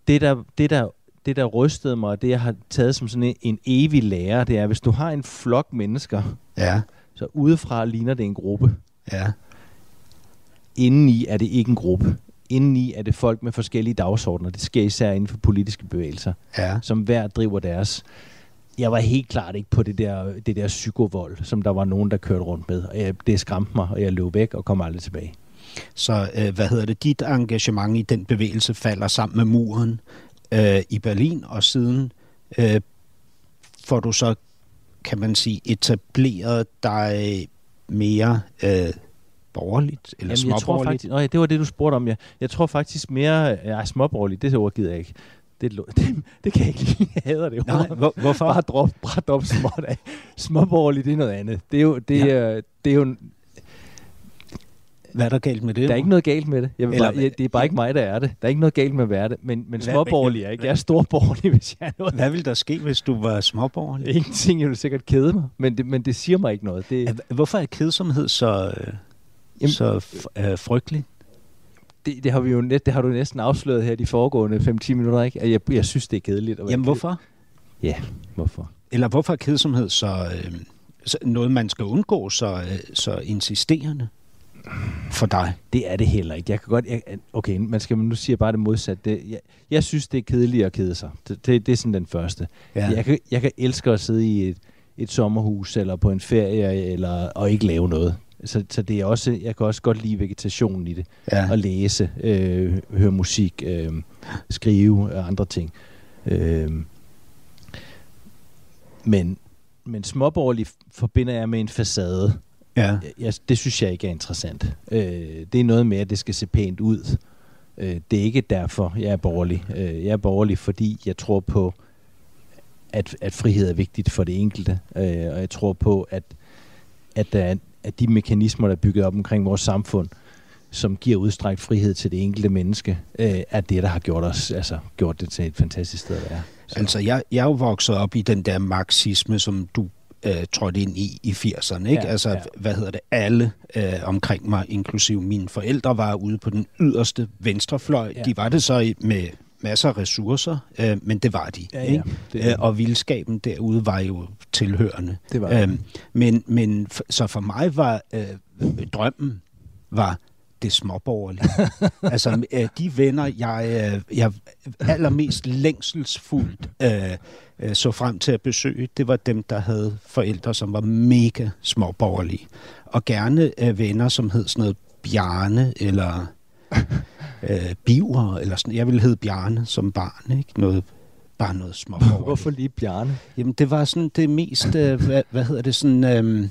Det der, det der, det der rystede mig, og det jeg har taget som sådan en, en evig lærer, det er, hvis du har en flok mennesker, ja. så udefra ligner det en gruppe. Ja. Indeni er det ikke en gruppe. Indeni er det folk med forskellige dagsordner. Det sker især inden for politiske bevægelser, ja. som hver driver deres. Jeg var helt klart ikke på det der, det der psykovold, som der var nogen, der kørte rundt med. Og jeg, det skræmte mig, og jeg løb væk og kom aldrig tilbage. Så øh, hvad hedder det? Dit engagement i den bevægelse falder sammen med muren øh, i Berlin, og siden øh, får du så, kan man sige, etableret dig mere... Øh, borgerligt eller Jamen, jeg tror faktisk, nej, det var det, du spurgte om. Jeg, jeg tror faktisk mere... Nej, småborgerligt, det ord gider jeg ikke. Det, det, det kan jeg ikke lide. Jeg hader det nej, hvor, hvorfor? Bare drop, bare drop småt af. Småborgerligt, det er noget andet. Det er jo... Det, ja. øh, det er jo Hvad er der galt med det? Der er ikke noget galt med det. Jeg Eller, bare, jeg, det er bare ikke mig, der er det. Der er ikke noget galt med at være det. Men, men småborgerlig er ikke. Jeg er storborgerlig, hvis jeg er noget. Hvad ville der ske, hvis du var småborgerlig? Ingenting. Jeg ville sikkert kede mig. Men det, men det siger mig ikke noget. Det... Hvorfor er kedsomhed så, øh, Jamen, så f- øh, frygtelig? Det, det, har vi jo net, det har du næsten afsløret her de foregående fem til ti minutter, ikke? Jeg, jeg synes, det er kedeligt. Jamen, hvorfor? Ja, hvorfor? Eller hvorfor er kedsomhed så, øh, så noget, man skal undgå, så, øh, så insisterende? For dig. Det er det heller ikke. Jeg kan godt... Jeg, okay, man skal nu sige bare det modsatte. Det, jeg, jeg synes, det er kedeligt at kede sig. Det, det, det er sådan den første. Ja. Jeg, kan, jeg kan elske at sidde i et, et sommerhus, eller på en ferie, eller, og ikke lave noget. Så, så det er også... Jeg kan også godt lide vegetationen i det. Ja. At læse, øh, høre musik, øh, skrive og andre ting. Øh, men, men småborgerligt forbinder jeg med en facade. Ja. Jeg, det synes jeg ikke er interessant. Øh, det er noget med, at det skal se pænt ud. Øh, det er ikke derfor, jeg er borgerlig. Øh, jeg er borgerlig, fordi jeg tror på, at, at frihed er vigtigt for det enkelte. Øh, og jeg tror på, at, at, der er, at de mekanismer, der er bygget op omkring vores samfund, som giver udstrækt frihed til det enkelte menneske, øh, er det, der har gjort os, altså gjort det til et fantastisk sted at være. Så. Altså, jeg, jeg er jo vokset op i den der marxisme, som du Øh, trådte ind i i firserne, ikke? Ja, altså, ja. Hvad hedder det? Alle øh, omkring mig, inklusive mine forældre, var ude på den yderste venstrefløj. Ja. De var det så med masser af ressourcer, øh, men det var de, ja, ikke? Ja, det, øh, og vildskaben derude var jo tilhørende. Det var det. Øh, men, men f- så for mig var øh, drømmen var det småborgerlige. Altså, øh, de venner, jeg, øh, jeg allermest længselsfuldt øh, så frem til at besøge, det var dem, der havde forældre, som var mega småborgerlige. Og gerne øh, venner, som hed sådan noget Bjarne, eller øh, Biver, eller sådan. Jeg ville hedde Bjarne som barn, ikke? Noget, bare noget småborgerligt. Hvorfor lige Bjarne? Jamen, det var sådan det mest, øh, hvad, hvad hedder det, sådan... Øh,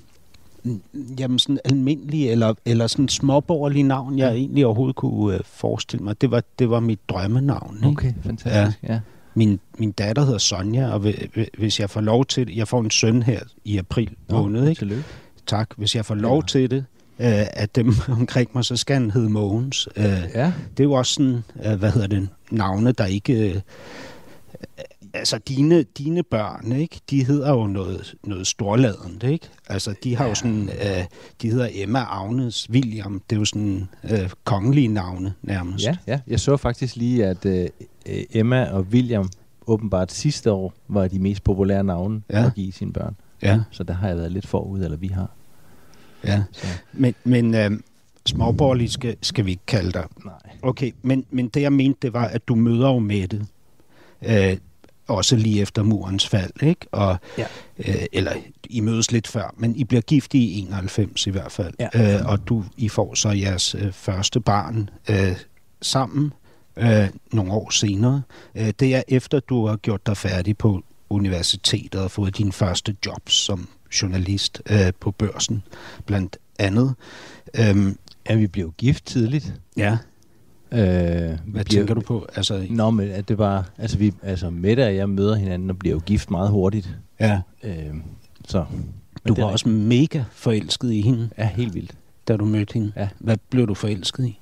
Jamen sådan almindelige eller, eller sådan småborgerlige navn, jeg egentlig overhovedet kunne øh, forestille mig. Det var, det var mit drømmenavn. Ikke? Okay, fantastisk. Ja. Ja. Min, min datter hedder Sonja, og hvis jeg får lov til det, jeg får en søn her i april måned. Nå, ikke? Tillykke. Tak. Hvis jeg får lov ja. til det, øh, at dem omkring mig, så skal han hedde Mogens. Øh, ja. Det er jo også sådan, øh, hvad hedder det, navne, der ikke... Øh, Altså, dine, dine børn, ikke? De hedder jo noget, noget storladent, ikke? Altså, de har ja. jo sådan... Øh, de hedder Emma, Agnes, William. Det er jo sådan øh, kongelige navne, nærmest. Ja, ja. Jeg så faktisk lige, at øh, Emma og William åbenbart sidste år var de mest populære navne ja. at give sine børn. Ja. Ja. Så der har jeg været lidt forud, eller vi har. Ja, så. men... men øh, småborgerlige skal, skal vi ikke kalde dig. Nej. Okay, men, men det, jeg mente, det var, at du møder jo Mette. Øh, også lige efter murens fald, ikke? Og, ja. øh, eller I mødes lidt før, men I bliver gift i enoghalvfems i hvert fald, ja. øh, og du, I får så jeres øh, første barn øh, sammen øh, nogle år senere. Øh, det er efter, du har gjort dig færdig på universitetet og fået dine første jobs som journalist øh, på Børsen, blandt andet. Øh, ja, vi blev gift tidligt. Ja. Øh, Hvad bliver, tænker du på? Altså, nå, men at det var, altså vi, altså Mette og jeg møder hinanden og bliver jo gift meget hurtigt. Ja. Øh, så. Du var også mega forelsket i hende. Ja, helt vildt. Da du mødte hende. Ja. Hvad blev du forelsket i?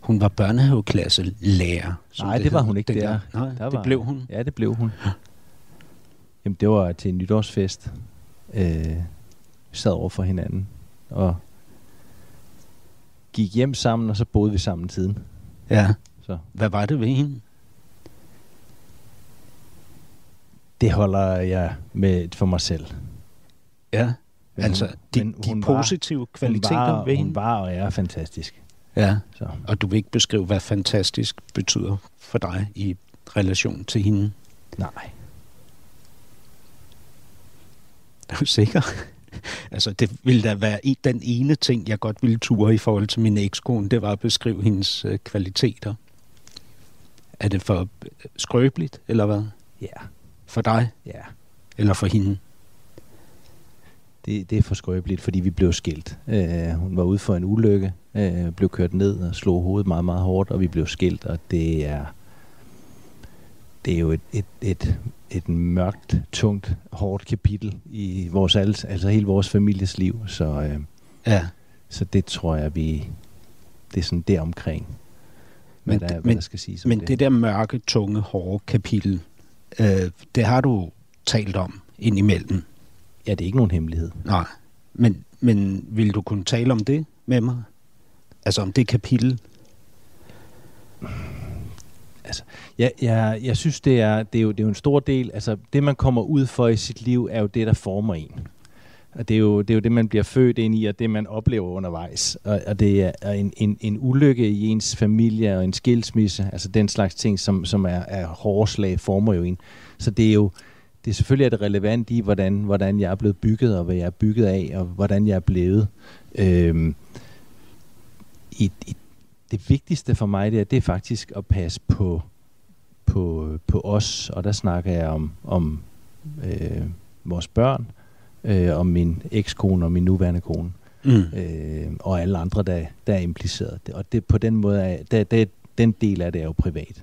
Hun var børnehaveklasselærer. Nej, det, det var hun ikke der. Nej, der det var, blev hun. Ja, det blev hun. Ja. Jamen, det var til en nytårsfest. Øh, vi sad over for hinanden og gik hjem sammen, og så boede vi sammen tiden. Ja. Så. Hvad var det ved hende? Det holder jeg med for mig selv. Ja, men altså hun, de, de positive var, kvaliteter var, ved hende. Hun var og er fantastisk. Ja, så. Og du vil ikke beskrive, hvad fantastisk betyder for dig i relation til hende? Nej. Er du sikker? Altså, det ville da være den ene ting, jeg godt ville ture i forhold til min ekskone, det var at beskrive hendes øh, kvaliteter. Er det for skrøbeligt, eller hvad? Ja. Yeah. For dig? Ja. Yeah. Eller for hende? Det, det er for skrøbeligt, fordi vi blev skilt. Øh, hun var ude for en ulykke, øh, blev kørt ned og slog hovedet meget, meget hårdt, og vi blev skilt, og det er... Det er jo et, et, et, et mørkt, tungt, hårdt kapitel i vores alles, altså hele vores families liv, så øh, ja. Så det tror jeg, vi det er sådan der omkring, hvad, men, der, hvad men, der skal siges om men det. Men det der mørke, tunge, hårde kapitel, øh, det har du talt om indimellem. Ja, det er ikke nogen hemmelighed. Nej, men, men vil du kunne tale om det med mig? Altså om det kapitel? Altså, jeg, jeg, jeg synes, det er, det, er jo, det er jo en stor del. Altså, det, man kommer ud for i sit liv, er jo det, der former en. Og det er jo det, er jo det man bliver født ind i, og det, man oplever undervejs. Og, og det er en, en, en ulykke i ens familie og en skilsmisse. Altså den slags ting, som, som er, er hårdslag, former jo en. Så det er jo det er selvfølgelig er det relevant i, hvordan, hvordan jeg er blevet bygget, og hvad jeg er bygget af, og hvordan jeg er blevet. Øhm, i, i Det vigtigste for mig, det er, det er faktisk at passe på, på, på os, og der snakker jeg om, om øh, vores børn, øh, om min ekskone og min nuværende kone, mm. øh, og alle andre, der, der er impliceret. Og det, på den måde, er, der, der, den del af det er jo privat.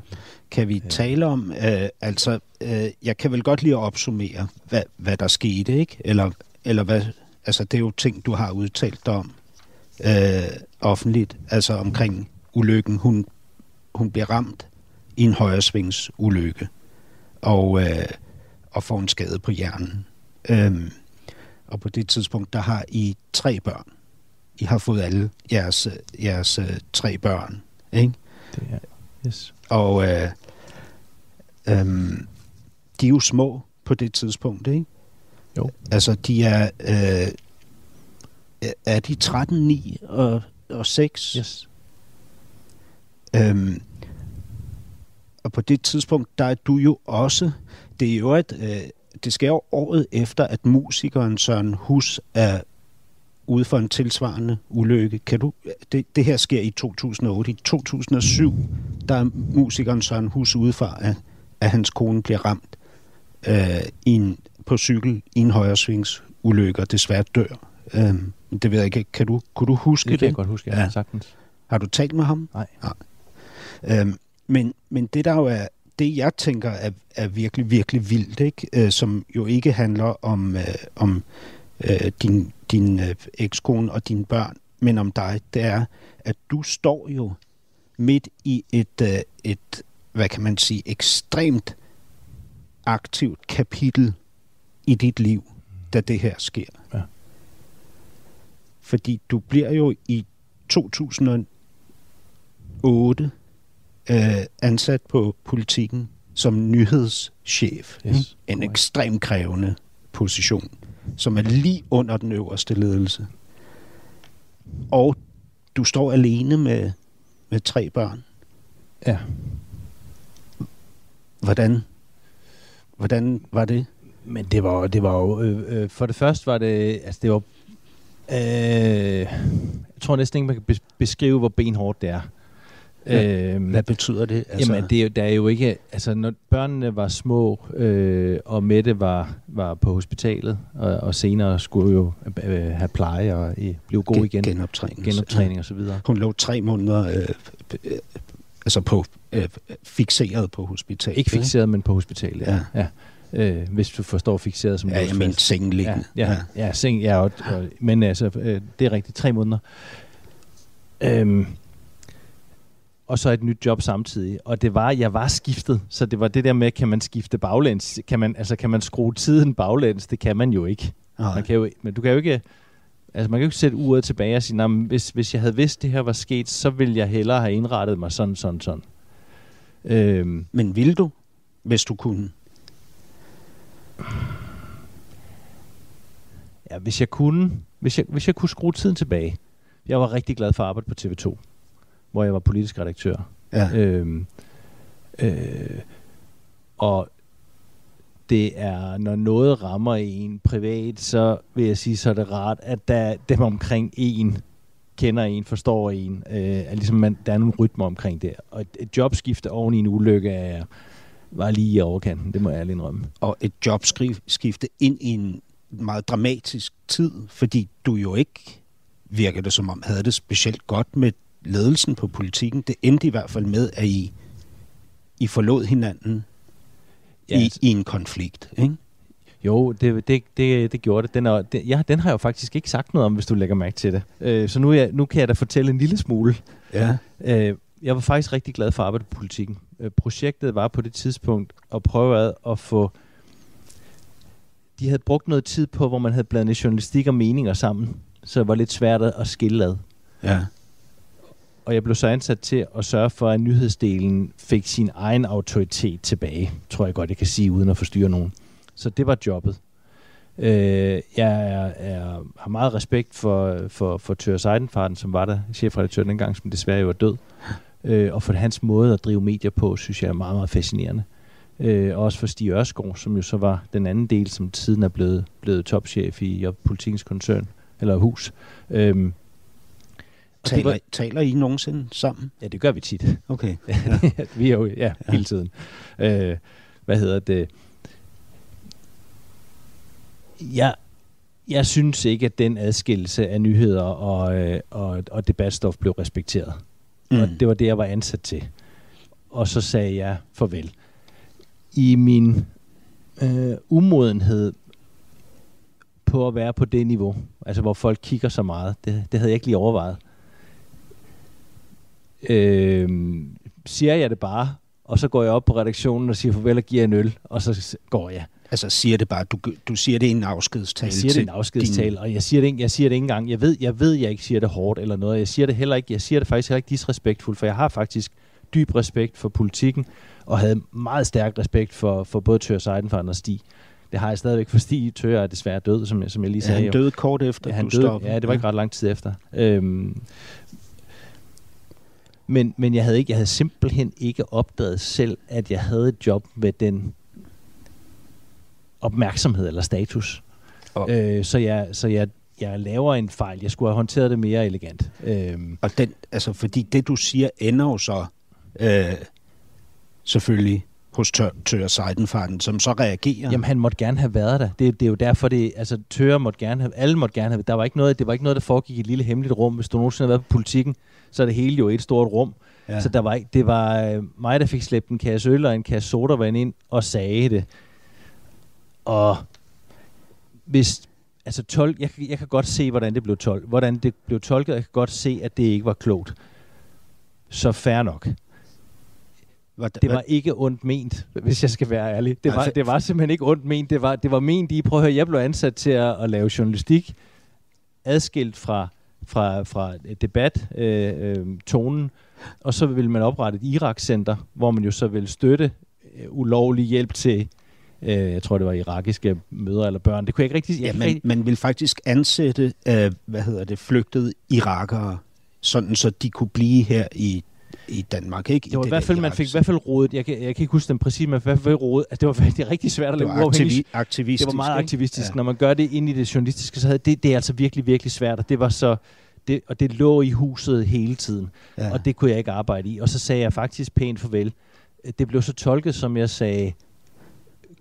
Kan vi tale om, øh, altså, øh, jeg kan vel godt lige opsummere, hvad, hvad der skete, ikke? Eller, eller hvad, altså, det er jo ting, du har udtalt dig om øh, offentligt, altså omkring ulykken. Hun, hun bliver ramt i en højresvingsulykke og, øh, og får en skade på hjernen. Øhm, og på det tidspunkt, der har I tre børn. I har fået alle jeres, jeres øh, tre børn, ikke? Det er, yes. Og øh, øh, de er jo små på det tidspunkt, ikke? Jo. Altså, de er... Øh, er de tretten, ni og, og seks? Yes. Øhm, og på det tidspunkt, der er du jo også, det er jo et, øh, det sker jo året efter, at musikeren Søren Huss er ude for en tilsvarende ulykke. Kan du, det, det her sker i to tusind og otte. I to tusind og syv, der er musikeren Søren Huss ude for, at, at hans kone bliver ramt øh, i en, på cykel i en højresvingsulykke og desværre dør. Øh, det ved jeg ikke. Kan du, kunne du huske det? Det kan jeg godt huske, ja, ja. Sagtens. Har du talt med ham? Nej. Nej. Øhm, men, men det der jo er, det jeg tænker er, er virkelig, virkelig vildt, ikke? Øh, som jo ikke handler om, øh, om øh, din, din øh, ekskone og dine børn, men om dig, det er, at du står jo midt i et, øh, et hvad kan man sige, ekstremt aktivt kapitel i dit liv, da det her sker. Ja. Fordi du bliver jo i to tusind og otte øh, ansat på Politiken som nyhedschef. Yes. En ekstrem krævende position, som er lige under den øverste ledelse. Og du står alene med, med tre børn. Ja. Hvordan, hvordan var det? Men det var, det var jo... Øh, øh, for det første var det... Altså det var Øh, jeg tror næsten ikke, man kan beskrive, hvor benhårdt det er. Ja, øh, hvad betyder det? Altså? Jamen, det, der er jo ikke... Altså, når børnene var små, øh, og Mette var, var på hospitalet, og, og senere skulle jo øh, have pleje og øh, blive god Gen- igen. Genoptræning. Genoptræning og så videre. Hun lå tre måneder øh, øh, altså på, øh, fixeret på hospitalet. Ikke fixeret, men på hospitalet, ja. ja. Øh, hvis du forstår fixeret som... Ja, jeg mener sengeliggende. Ja, ja, ja. ja, seng, ja og, og, men altså, øh, det er rigtigt, tre måneder. Øhm, og så et nyt job samtidig. Og det var, jeg var skiftet, så det var det der med, kan man skifte baglæns? Kan man, altså, kan man skrue tiden baglæns? Det kan man jo ikke. Man kan jo, men du kan jo ikke... Altså, man kan jo ikke sætte uret tilbage og sige, nah, men hvis, hvis jeg havde vidst, det her var sket, så ville jeg hellere have indrettet mig sådan, sådan, sådan. Øhm, men ville du, hvis du kunne... Ja, hvis jeg kunne, hvis jeg, hvis jeg kunne skrue tiden tilbage. Jeg var rigtig glad for at arbejde på T V to, hvor jeg var politisk redaktør. Ja. Øhm, øh, og det er, når noget rammer en privat, så vil jeg sige, så er det rart, at der, dem omkring en kender en, forstår en. Øh, at ligesom man, der er nogle rytmer omkring det. Og et, et jobskifte oven i en ulykke er... var lige i overkanten, det må jeg ærligt indrømme. Og et jobskifte ind i en meget dramatisk tid, fordi du jo ikke, virker det som om, havde det specielt godt med ledelsen på Politiken. Det endte i hvert fald med, at I, I forlod hinanden, ja, i, altså, i en konflikt, ikke? Jo, det, det, det, det gjorde det. Den, er, det ja, den har jeg jo faktisk ikke sagt noget om, hvis du lægger mærke til det. Øh, så nu, er jeg, nu kan jeg da fortælle en lille smule. Ja. Øh, jeg var faktisk rigtig glad for at arbejde på Politiken. Øh, projektet var på det tidspunkt at prøve at få... De havde brugt noget tid på, hvor man havde blandet journalistik og meninger sammen, så det var lidt svært at skille ad. Ja. Og jeg blev så ansat til at sørge for, at nyhedsdelen fik sin egen autoritet tilbage, tror jeg godt, jeg kan sige, uden at forstyrre nogen. Så det var jobbet. Øh, jeg er, er, har meget respekt for, for, for Tøger Seidenfaden, som var der chefredaktør dengang, som desværre jo er død. Øh, og for hans måde at drive medier på, synes jeg er meget, meget fascinerende. Øh, også for Stig Ørsgaard, som jo så var den anden del, som tiden er blevet, blevet topchef i Politikens koncern, eller hus. Øh, Taler, var... taler I nogensinde sammen? Ja, det gør vi tit. Okay. Ja. Vi er jo ja, ja. hele tiden. Øh, hvad hedder det? Jeg, jeg synes ikke, at den adskillelse af nyheder og, og, og debatstof blev respekteret. Mm. Og det var det, jeg var ansat til. Og så sagde jeg farvel. I min øh, umodenhed på at være på det niveau, altså hvor folk kigger så meget, det, det havde jeg ikke lige overvejet. Øh, siger jeg det bare, og så går jeg op på redaktionen og siger farvel og giver en øl, og så går jeg. Altså siger det bare, du, du siger det i en afskedstale. Jeg siger det i en afskedstale, din... og jeg siger, det ikke, jeg siger det ikke engang. Jeg ved, jeg ved, jeg ikke siger det hårdt eller noget. Jeg siger det heller ikke. Jeg siger det faktisk heller ikke disrespektfuldt, for jeg har faktisk dyb respekt for Politikken, og havde meget stærk respekt for, for både Tøger Seidenfaden og Stig. Det har jeg stadigvæk for Stig. Tøger er desværre død, som jeg, som jeg lige sagde. Ja, han døde kort efter, ja, han du døde, stoppede. Ja, det var ikke ret lang tid efter. Øhm, Men, men jeg havde ikke, jeg havde simpelthen ikke opdaget selv, at jeg havde et job med den opmærksomhed eller status. Okay. Øh, så jeg, så jeg, jeg laver en fejl. Jeg skulle have håndteret det mere elegant. Øh. Og den, altså, fordi det, du siger, ender jo så øh, selvfølgelig hos Tøger Seidenfaden, som så reagerer. Jamen, han måtte gerne have været der. Det, det er jo derfor, det, altså, Tøger måtte gerne have, alle måtte gerne have, der var ikke noget, det var ikke noget, der foregik i et lille hemmeligt rum. Hvis du nogensinde havde været på Politikken, så er det hele jo et stort rum. Ja. Så der var ikke, det var mig, der fik slæbt en kasse øl og en kasse sodavand ind, og sagde det. Og hvis, altså tolk, jeg, jeg kan godt se, hvordan det blev tolket, hvordan det blev tolket, og jeg kan godt se, at det ikke var klogt. Så fair nok. Det var ikke ondt ment, hvis jeg skal være ærlig. Det var, det var simpelthen ikke ondt ment. Det var, det var ment i, prøv at høre, jeg blev ansat til at, at lave journalistik, adskilt fra, fra, fra debattonen, øh, og så ville man oprette et Irak-center, hvor man jo så ville støtte øh, ulovlig hjælp til, øh, jeg tror det var irakiske mødre eller børn. Det kunne jeg ikke rigtig... Ja, man, man ville faktisk ansætte, øh, hvad hedder det, flygtede irakere, sådan så de kunne blive her i... i Danmark, ikke? I det var i hvert fald, man fik i hvert fald rodet, jeg kan, jeg kan ikke huske den præcis, men i hvert fald rodet, altså, det var faktisk rigtig svært at lave uafhængigt. Aktivistisk. Det var meget aktivistisk. Ja. Når man gør det ind i det journalistiske, så havde det, det er altså virkelig, virkelig svært, og det var så, det, og det lå i huset hele tiden, ja. Og det kunne jeg ikke arbejde i, og så sagde jeg faktisk pænt farvel. Det blev så tolket, som jeg sagde,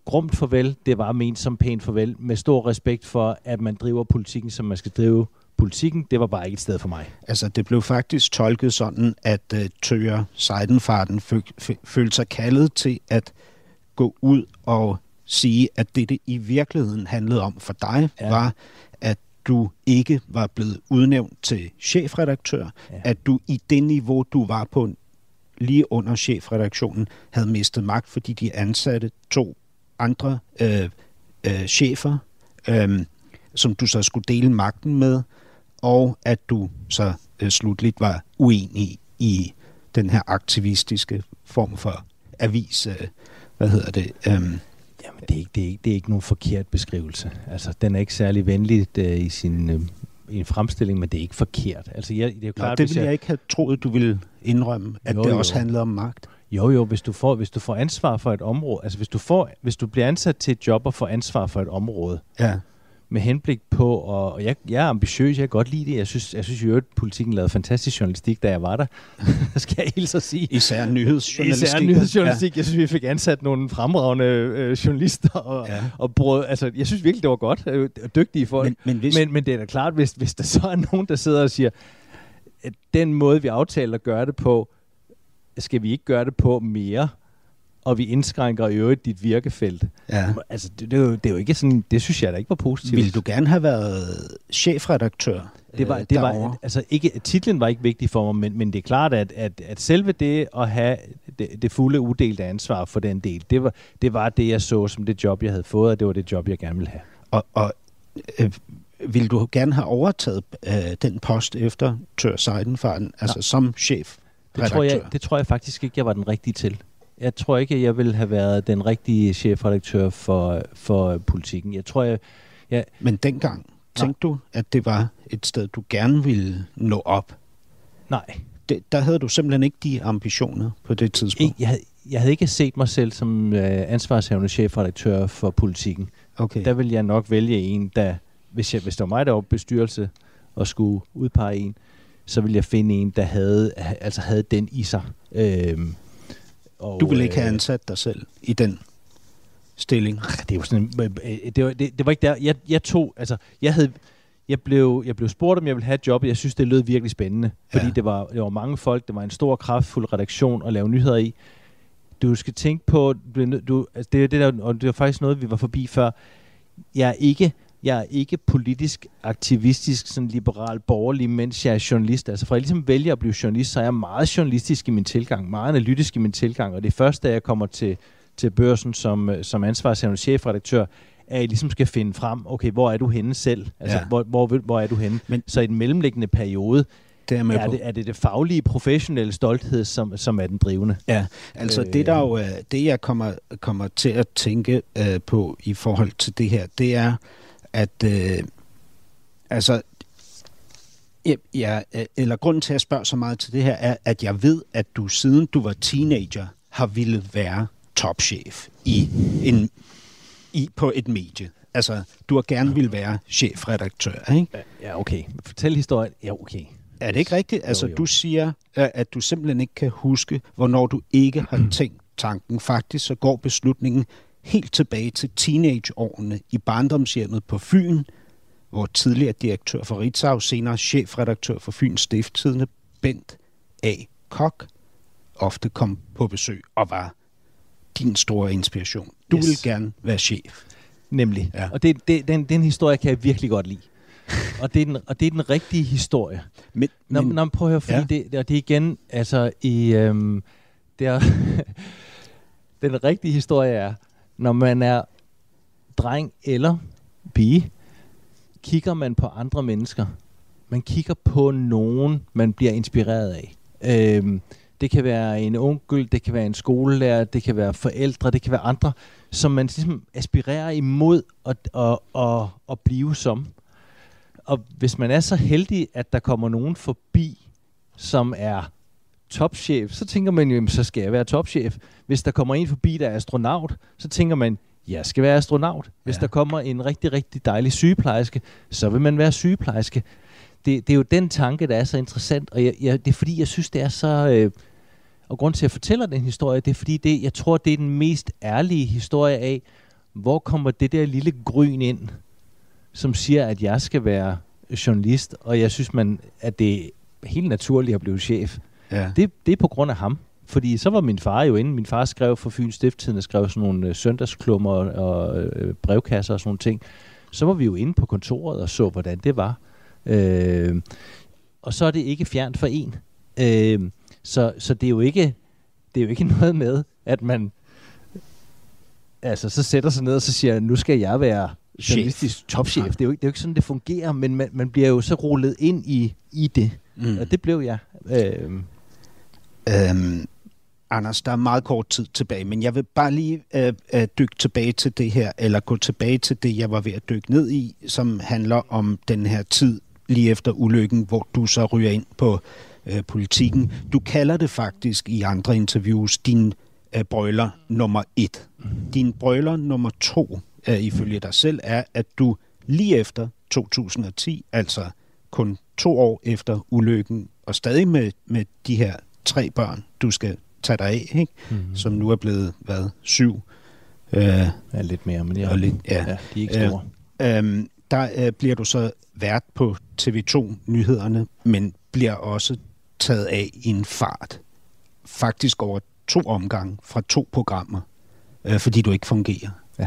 grumt farvel, det var ment som pænt farvel, med stor respekt for, at man driver Politikken, som man skal drive Politikken, det var bare ikke et sted for mig. Altså, det blev faktisk tolket sådan, at uh, Tøger Seidenfaden f- f- følte sig kaldet til at gå ud og sige, at det, det i virkeligheden handlede om for dig, ja. Var, at du ikke var blevet udnævnt til chefredaktør, ja. At du i det niveau, du var på lige under chefredaktionen, havde mistet magt, fordi de ansatte to andre øh, øh, chefer, øh, som du så skulle dele magten med, og at du så øh, slutligt var uenig i den her aktivistiske form for avis. Øh, hvad hedder det? Øhm. Jamen, det er, ikke, det, er ikke, det er ikke nogen forkert beskrivelse. Altså, den er ikke særlig venlig øh, i sin øh, i en fremstilling, men det er ikke forkert. Altså, jeg, det er jo klart, Nå, det ville jeg... jeg ikke have troet, du ville indrømme, at jo, det jo. også handlede om magt. Jo, jo, hvis du får, hvis du får ansvar for et område, altså hvis du, får, hvis du bliver ansat til et job og får ansvar for et område, ja. Med henblik på, og jeg, jeg er ambitiøs, jeg kan godt lide det. Jeg synes, jeg synes jo, at Politiken lavede fantastisk journalistik, da jeg var der. Skal jeg hilse at sige. Især nyhedsjournalistik. Især nyhedsjournalistik. Ja. Jeg synes, vi fik ansat nogle fremragende øh, journalister. Og, ja. Og brød, altså, jeg synes virkelig, det var godt. Øh, dygtige folk. Men, men, hvis... men, men det er da klart, hvis, hvis der så er nogen, der sidder og siger, at den måde, vi aftaler at gøre det på, skal vi ikke gøre det på mere. og vi indskrænker i øvrigt dit virkefelt. Ja. Altså, det, det, er jo, det er jo ikke sådan, det synes jeg da ikke var positivt. Ville du gerne have været chefredaktør? Det var, det var, altså ikke, titlen var ikke vigtig for mig, men, men det er klart, at, at, at selve det at have det, det fulde udelte ansvar for den del, det var, det var det, jeg så som det job, jeg havde fået, og det var det job, jeg gerne ville have. Og, og øh, ville du gerne have overtaget øh, den post efter Tøger Seidenfaden, altså ja. som chefredaktør? Det tror, jeg, det tror jeg faktisk ikke, jeg var den rigtige til. Jeg tror ikke, at jeg ville have været den rigtige chefredaktør for, for Politiken. Jeg tror, jeg, jeg men dengang? Tænkte du, at det var et sted, du gerne ville nå op? Nej. Det, der havde du simpelthen ikke de ambitioner på det tidspunkt? Jeg, jeg, jeg havde ikke set mig selv som øh, ansvarshavende chefredaktør for Politiken. Okay. Der ville jeg nok vælge en, der, hvis, jeg, hvis der var mig, der var bestyrelse og skulle udpege en, så ville jeg finde en, der havde, altså havde den i sig. Øh, og, du ville ikke have ansat dig selv i den stilling. Det er jo sådan, det var, det, det var ikke der. Jeg, jeg tog, altså, jeg havde, jeg blev, jeg blev spurgt, om jeg ville have et job. Jeg synes, det lød virkelig spændende, ja. fordi det var, det var mange folk, det var en stor, kraftfuld redaktion at lave nyheder i. Du skal tænke på, du, altså, det er det der, og det var faktisk noget, vi var forbi før. Jeg er ikke, jeg er ikke politisk, aktivistisk, sådan liberal, borgerlig, mens jeg er journalist. Altså, for jeg ligesom vælger at blive journalist, så er jeg meget journalistisk i min tilgang, meget analytisk i min tilgang, og det første, jeg kommer til til Børsen som, som ansvarshavende chefredaktør, at jeg ligesom skal finde frem, okay, hvor er du henne selv? Altså, ja. hvor, hvor, hvor er du henne? Men så i den mellemliggende periode, det er, er, det, er det det faglige, professionelle stolthed, som, som er den drivende? Ja, altså øh, det, der jo, det jeg kommer, kommer til at tænke øh, på i forhold til det her, det er, at øh, altså, jeg, jeg, eller grunden til, at jeg spørger så meget til det her, er, at jeg ved, at du siden du var teenager, har ville være topchef i en i på et medie. Altså, du har gerne vil være chefredaktør, ikke? Ja, okay. Fortæl historien. Ja, okay. Er det ikke rigtigt? Altså, jo, jo. du siger, at du simpelthen ikke kan huske, hvornår du ikke har tænkt tanken. Faktisk så går beslutningen helt tilbage til teenageårene i barndomshjemmet på Fyn, hvor tidligere direktør for Ritzau, senere chefredaktør for Fyns Stiftstidende, Bent A. Kok, ofte kom på besøg og var din store inspiration. Du yes. vil gerne være chef. Nemlig. Ja. Og det, det, den, den historie kan jeg virkelig godt lide. og, det er den, og det er den rigtige historie. Men, når, men, når man prøver at høre, fordi ja. det, og det er igen, altså i, øhm, det er, den rigtige historie er, når man er dreng eller pige, kigger man på andre mennesker. Man kigger på nogen, man bliver inspireret af. Øhm, Det kan være en onkel, det kan være en skolelærer, det kan være forældre, det kan være andre, som man ligesom aspirerer imod at, at, at, at blive som. Og hvis man er så heldig, at der kommer nogen forbi, som er topchef, så tænker man jo, så skal jeg være topchef. Hvis der kommer en forbi, der er astronaut, så tænker man, jeg skal være astronaut. Hvis ja. der kommer en rigtig, rigtig dejlig sygeplejerske, så vil man være sygeplejerske. Det, det er jo den tanke, der er så interessant, og jeg, jeg, det er fordi, jeg synes, det er så... Øh, Og grund til, at jeg fortæller den historie, det er fordi, det, jeg tror, det er den mest ærlige historie af, hvor kommer det der lille gryn ind, som siger, at jeg skal være journalist, og jeg synes, man, at det er helt naturligt at blive chef. Ja. Det, det er på grund af ham. Fordi så var min far jo inde. Min far skrev for Fyns Stiftstidende, og skrev sådan nogle søndagsklummer og øh, brevkasser og sådan nogle ting. Så var vi jo inde på kontoret og så, hvordan det var. Øh, og så er det ikke fjernt for en. Øh, Så, så det er jo ikke det er jo ikke noget med, at man altså så sætter sig ned og så siger, nu skal jeg være journalistisk topchef. Det er jo ikke, det er jo ikke sådan, det fungerer, men man, man bliver jo så rullet ind i, i det. Mm. Og det blev jeg. Øhm. Øhm, Anders, der er meget kort tid tilbage, men jeg vil bare lige øh, øh, dykke tilbage til det her, eller gå tilbage til det, jeg var ved at dykke ned i, som handler om den her tid lige efter ulykken, hvor du så ryger ind på Øh, Politikken. Du kalder det faktisk i andre interviews din øh, brøler nummer et. Din brøler nummer to, øh, ifølge dig selv, er, at du lige efter to tusind og ti, altså kun to år efter ulykken, og stadig med, med de her tre børn, du skal tage dig af, ikke? Mm-hmm. Som nu er blevet, hvad, syv? Øh, ja, lidt mere, men jeg, lidt, ja. Ja, de er ikke store. Øh, øh, der øh, bliver du så vært på T V to-nyhederne, men bliver også taget af i en fart. Faktisk over to omgange fra to programmer, øh, fordi du ikke fungerer. Ja.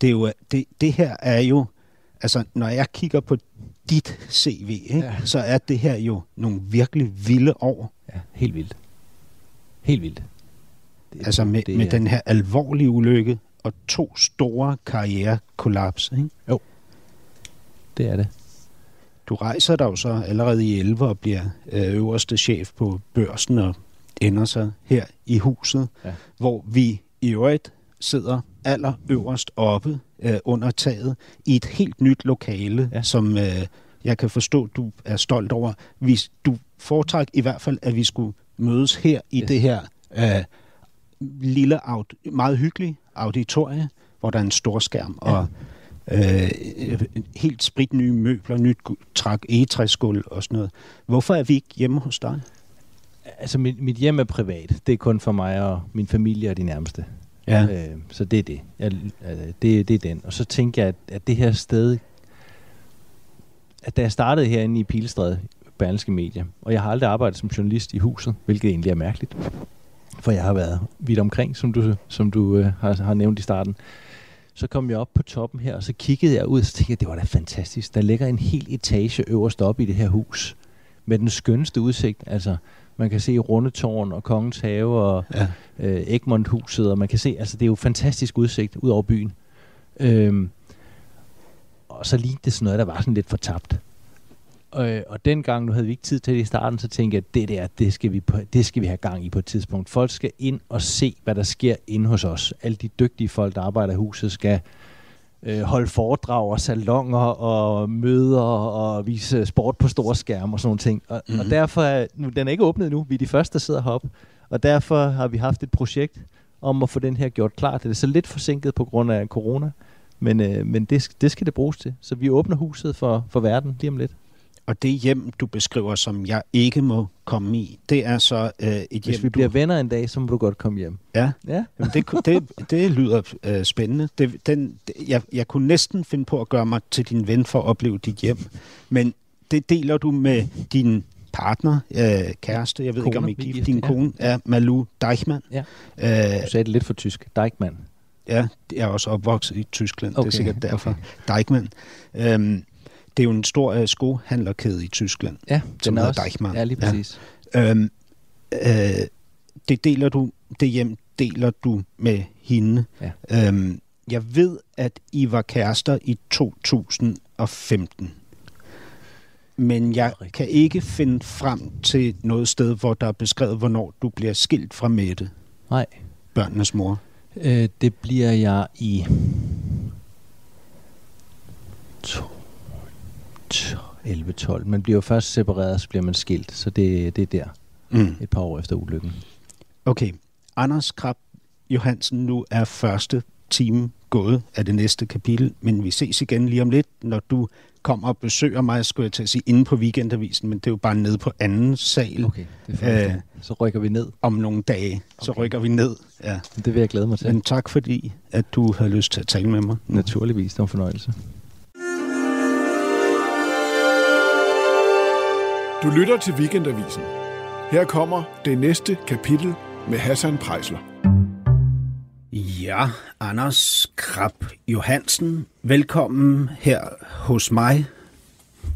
Det, er jo, det, det her er jo, altså når jeg kigger på dit C V, ikke, ja. så er det her jo nogle virkelig vilde år. Ja, helt vildt. Helt vildt. Det, altså med, det, med ja. den her alvorlige ulykke og to store karrierekollapser, ikke? Jo, det er det. Du rejser dig jo så allerede i elleve og bliver øverste chef på Børsen og ender så her i huset, ja. hvor vi i øvrigt sidder allerøverst oppe øh, under taget i et helt nyt lokale, ja. som øh, jeg kan forstå, du er stolt over. Hvis du foretræk i hvert fald, at vi skulle mødes her i ja. det her øh, lille, meget hyggelige auditorie, hvor der er en stor skærm ja. og Øh, helt sprit nye møbler, nyt træk, egetræsgulv og sådan noget. Hvorfor er vi ikke hjemme hos dig? Altså mit, mit hjem er privat. Det er kun for mig og min familie og de nærmeste. Ja. Øh, så det er det. Jeg, altså, det. Det er den. Og så tænkte jeg, at, at det her sted, at da jeg startede herinde i Pilestræde, Berlingske Media, og jeg har aldrig arbejdet som journalist i huset, hvilket egentlig er mærkeligt, for jeg har været vidt omkring, som du, som du øh, har, har nævnt i starten. Så kom jeg op på toppen her, og så kiggede jeg ud, og så tænkte jeg, det var da fantastisk. Der ligger en hel etage øverst op i det her hus, med den skønste udsigt. Altså, man kan se Rundetårn og Kongens Have og ja. øh, Egmonthuset, og man kan se, altså det er jo fantastisk udsigt ud over byen. Øhm, og så lignede det sådan noget, der var sådan lidt fortabt. Og, og dengang, nu havde vi ikke tid til det i starten, så tænkte jeg, at det der, det skal, vi på, det skal vi have gang i på et tidspunkt. Folk skal ind og se, hvad der sker inde hos os. Alle de dygtige folk, der arbejder i huset, skal øh, holde foredrag og salonger og møder og vise sport på store skærme og sådan nogle ting. Og, mm-hmm. og derfor, nu, den er ikke åbnet nu, vi er de første, der sidder heroppe. Og derfor har vi haft et projekt om at få den her gjort klar. Det er så lidt forsinket på grund af corona, men, øh, men det, det skal det bruges til. Så vi åbner huset for, for verden lige om lidt. Og det hjem, du beskriver, som jeg ikke må komme i, det er så øh, et hjem... Hvis vi bliver du... venner en dag, så må du godt komme hjem. Ja, ja? Jamen, det, det, det lyder øh, spændende. Det, den, jeg, jeg kunne næsten finde på at gøre mig til din ven for at opleve dit hjem. Men det deler du med din partner, øh, kæreste, jeg ved kone, ikke om I gift, din ja. kone er Malou Deichmann. Ja. Øh, du sagde det lidt for tysk. Deichmann. Ja, jeg er også opvokset i Tyskland, okay. det er sikkert derfor. Okay. Deichmann. Øh, Det er jo en stor øh, skohandlerkæde i Tyskland, ja, som hedder også. Deichmann. Ja, lige præcis. Ja. Øhm, øh, det, deler du, det hjem deler du med hende. Ja. Øhm, jeg ved, at I var kærester i to tusind og femten. Men jeg kan ikke finde frem til noget sted, hvor der er beskrevet, hvornår du bliver skilt fra Mette. Nej. Børnenes mor. Øh, det bliver jeg i... to. elleve tolv. Man bliver jo først separeret, så bliver man skilt. Så det, det er der. Mm. Et par år efter ulykken. Okay. Anders Krab Johansen, nu er første time gået af det næste kapitel, men vi ses igen lige om lidt, når du kommer og besøger mig, skulle jeg til at sige, inde på Weekendavisen, men det er jo bare nede på anden sal. Okay, det er Æh, så rykker vi ned. Om nogle dage. Så okay. rykker vi ned. Ja. Det vil jeg glæde mig til. Men tak fordi, at du har lyst til at tale med mig. Naturligvis, det var en fornøjelse. Du lytter til Weekendavisen. Her kommer det næste kapitel med Hassan Preisler. Ja, Anders Krab Johansen, velkommen her hos mig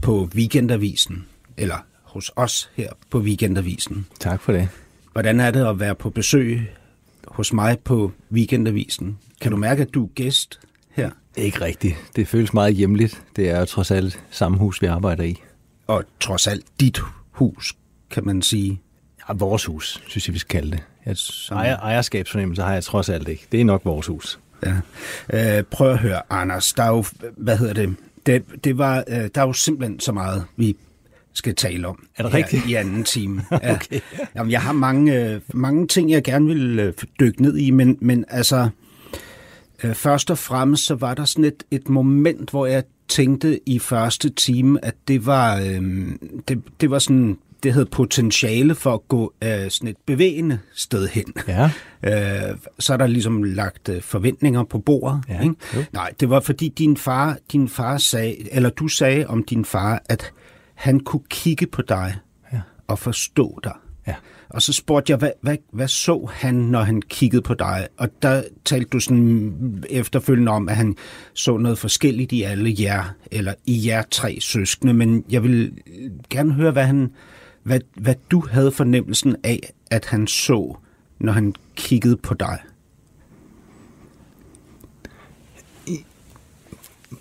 på Weekendavisen. Eller hos os her på Weekendavisen. Tak for det. Hvordan er det at være på besøg hos mig på Weekendavisen? Kan du mærke, at du er gæst her? Ikke rigtigt. Det føles meget hjemligt. Det er jo trods alt samme hus, vi arbejder i. Og trods alt dit hus, kan man sige. Ja, vores hus, synes jeg, vi skal kalde det. Jeg, ejer, ejerskabsfornemmelse har jeg trods alt ikke. Det er nok vores hus. Ja. Øh, prøv at høre, Anders. Der er jo, hvad hedder det? det, det var, øh, der er jo simpelthen så meget, vi skal tale om. Er det rigtigt? I anden time. Ja. Okay. Jamen, jeg har mange, øh, mange ting, jeg gerne vil øh, dykke ned i, men, men altså, øh, først og fremmest, så var der sådan et, et moment, hvor jeg tænkte i første time, at det var øh, det, det var sådan, det havde potentiale for at gå øh, sådan et bevægende sted hen. Ja. Øh, så er der ligesom lagt øh, forventninger på bordet. Ja. Ikke? Nej, det var fordi din far, din far sagde, eller du sagde om din far, at han kunne kigge på dig ja. og forstå dig. Ja. Og så spurgte jeg, hvad, hvad, hvad så han, når han kiggede på dig? Og der talte du sådan efterfølgende om, at han så noget forskelligt i alle jer, eller i jer tre søskende. Men jeg vil gerne høre, hvad, han, hvad, hvad du havde fornemmelsen af, at han så, når han kiggede på dig.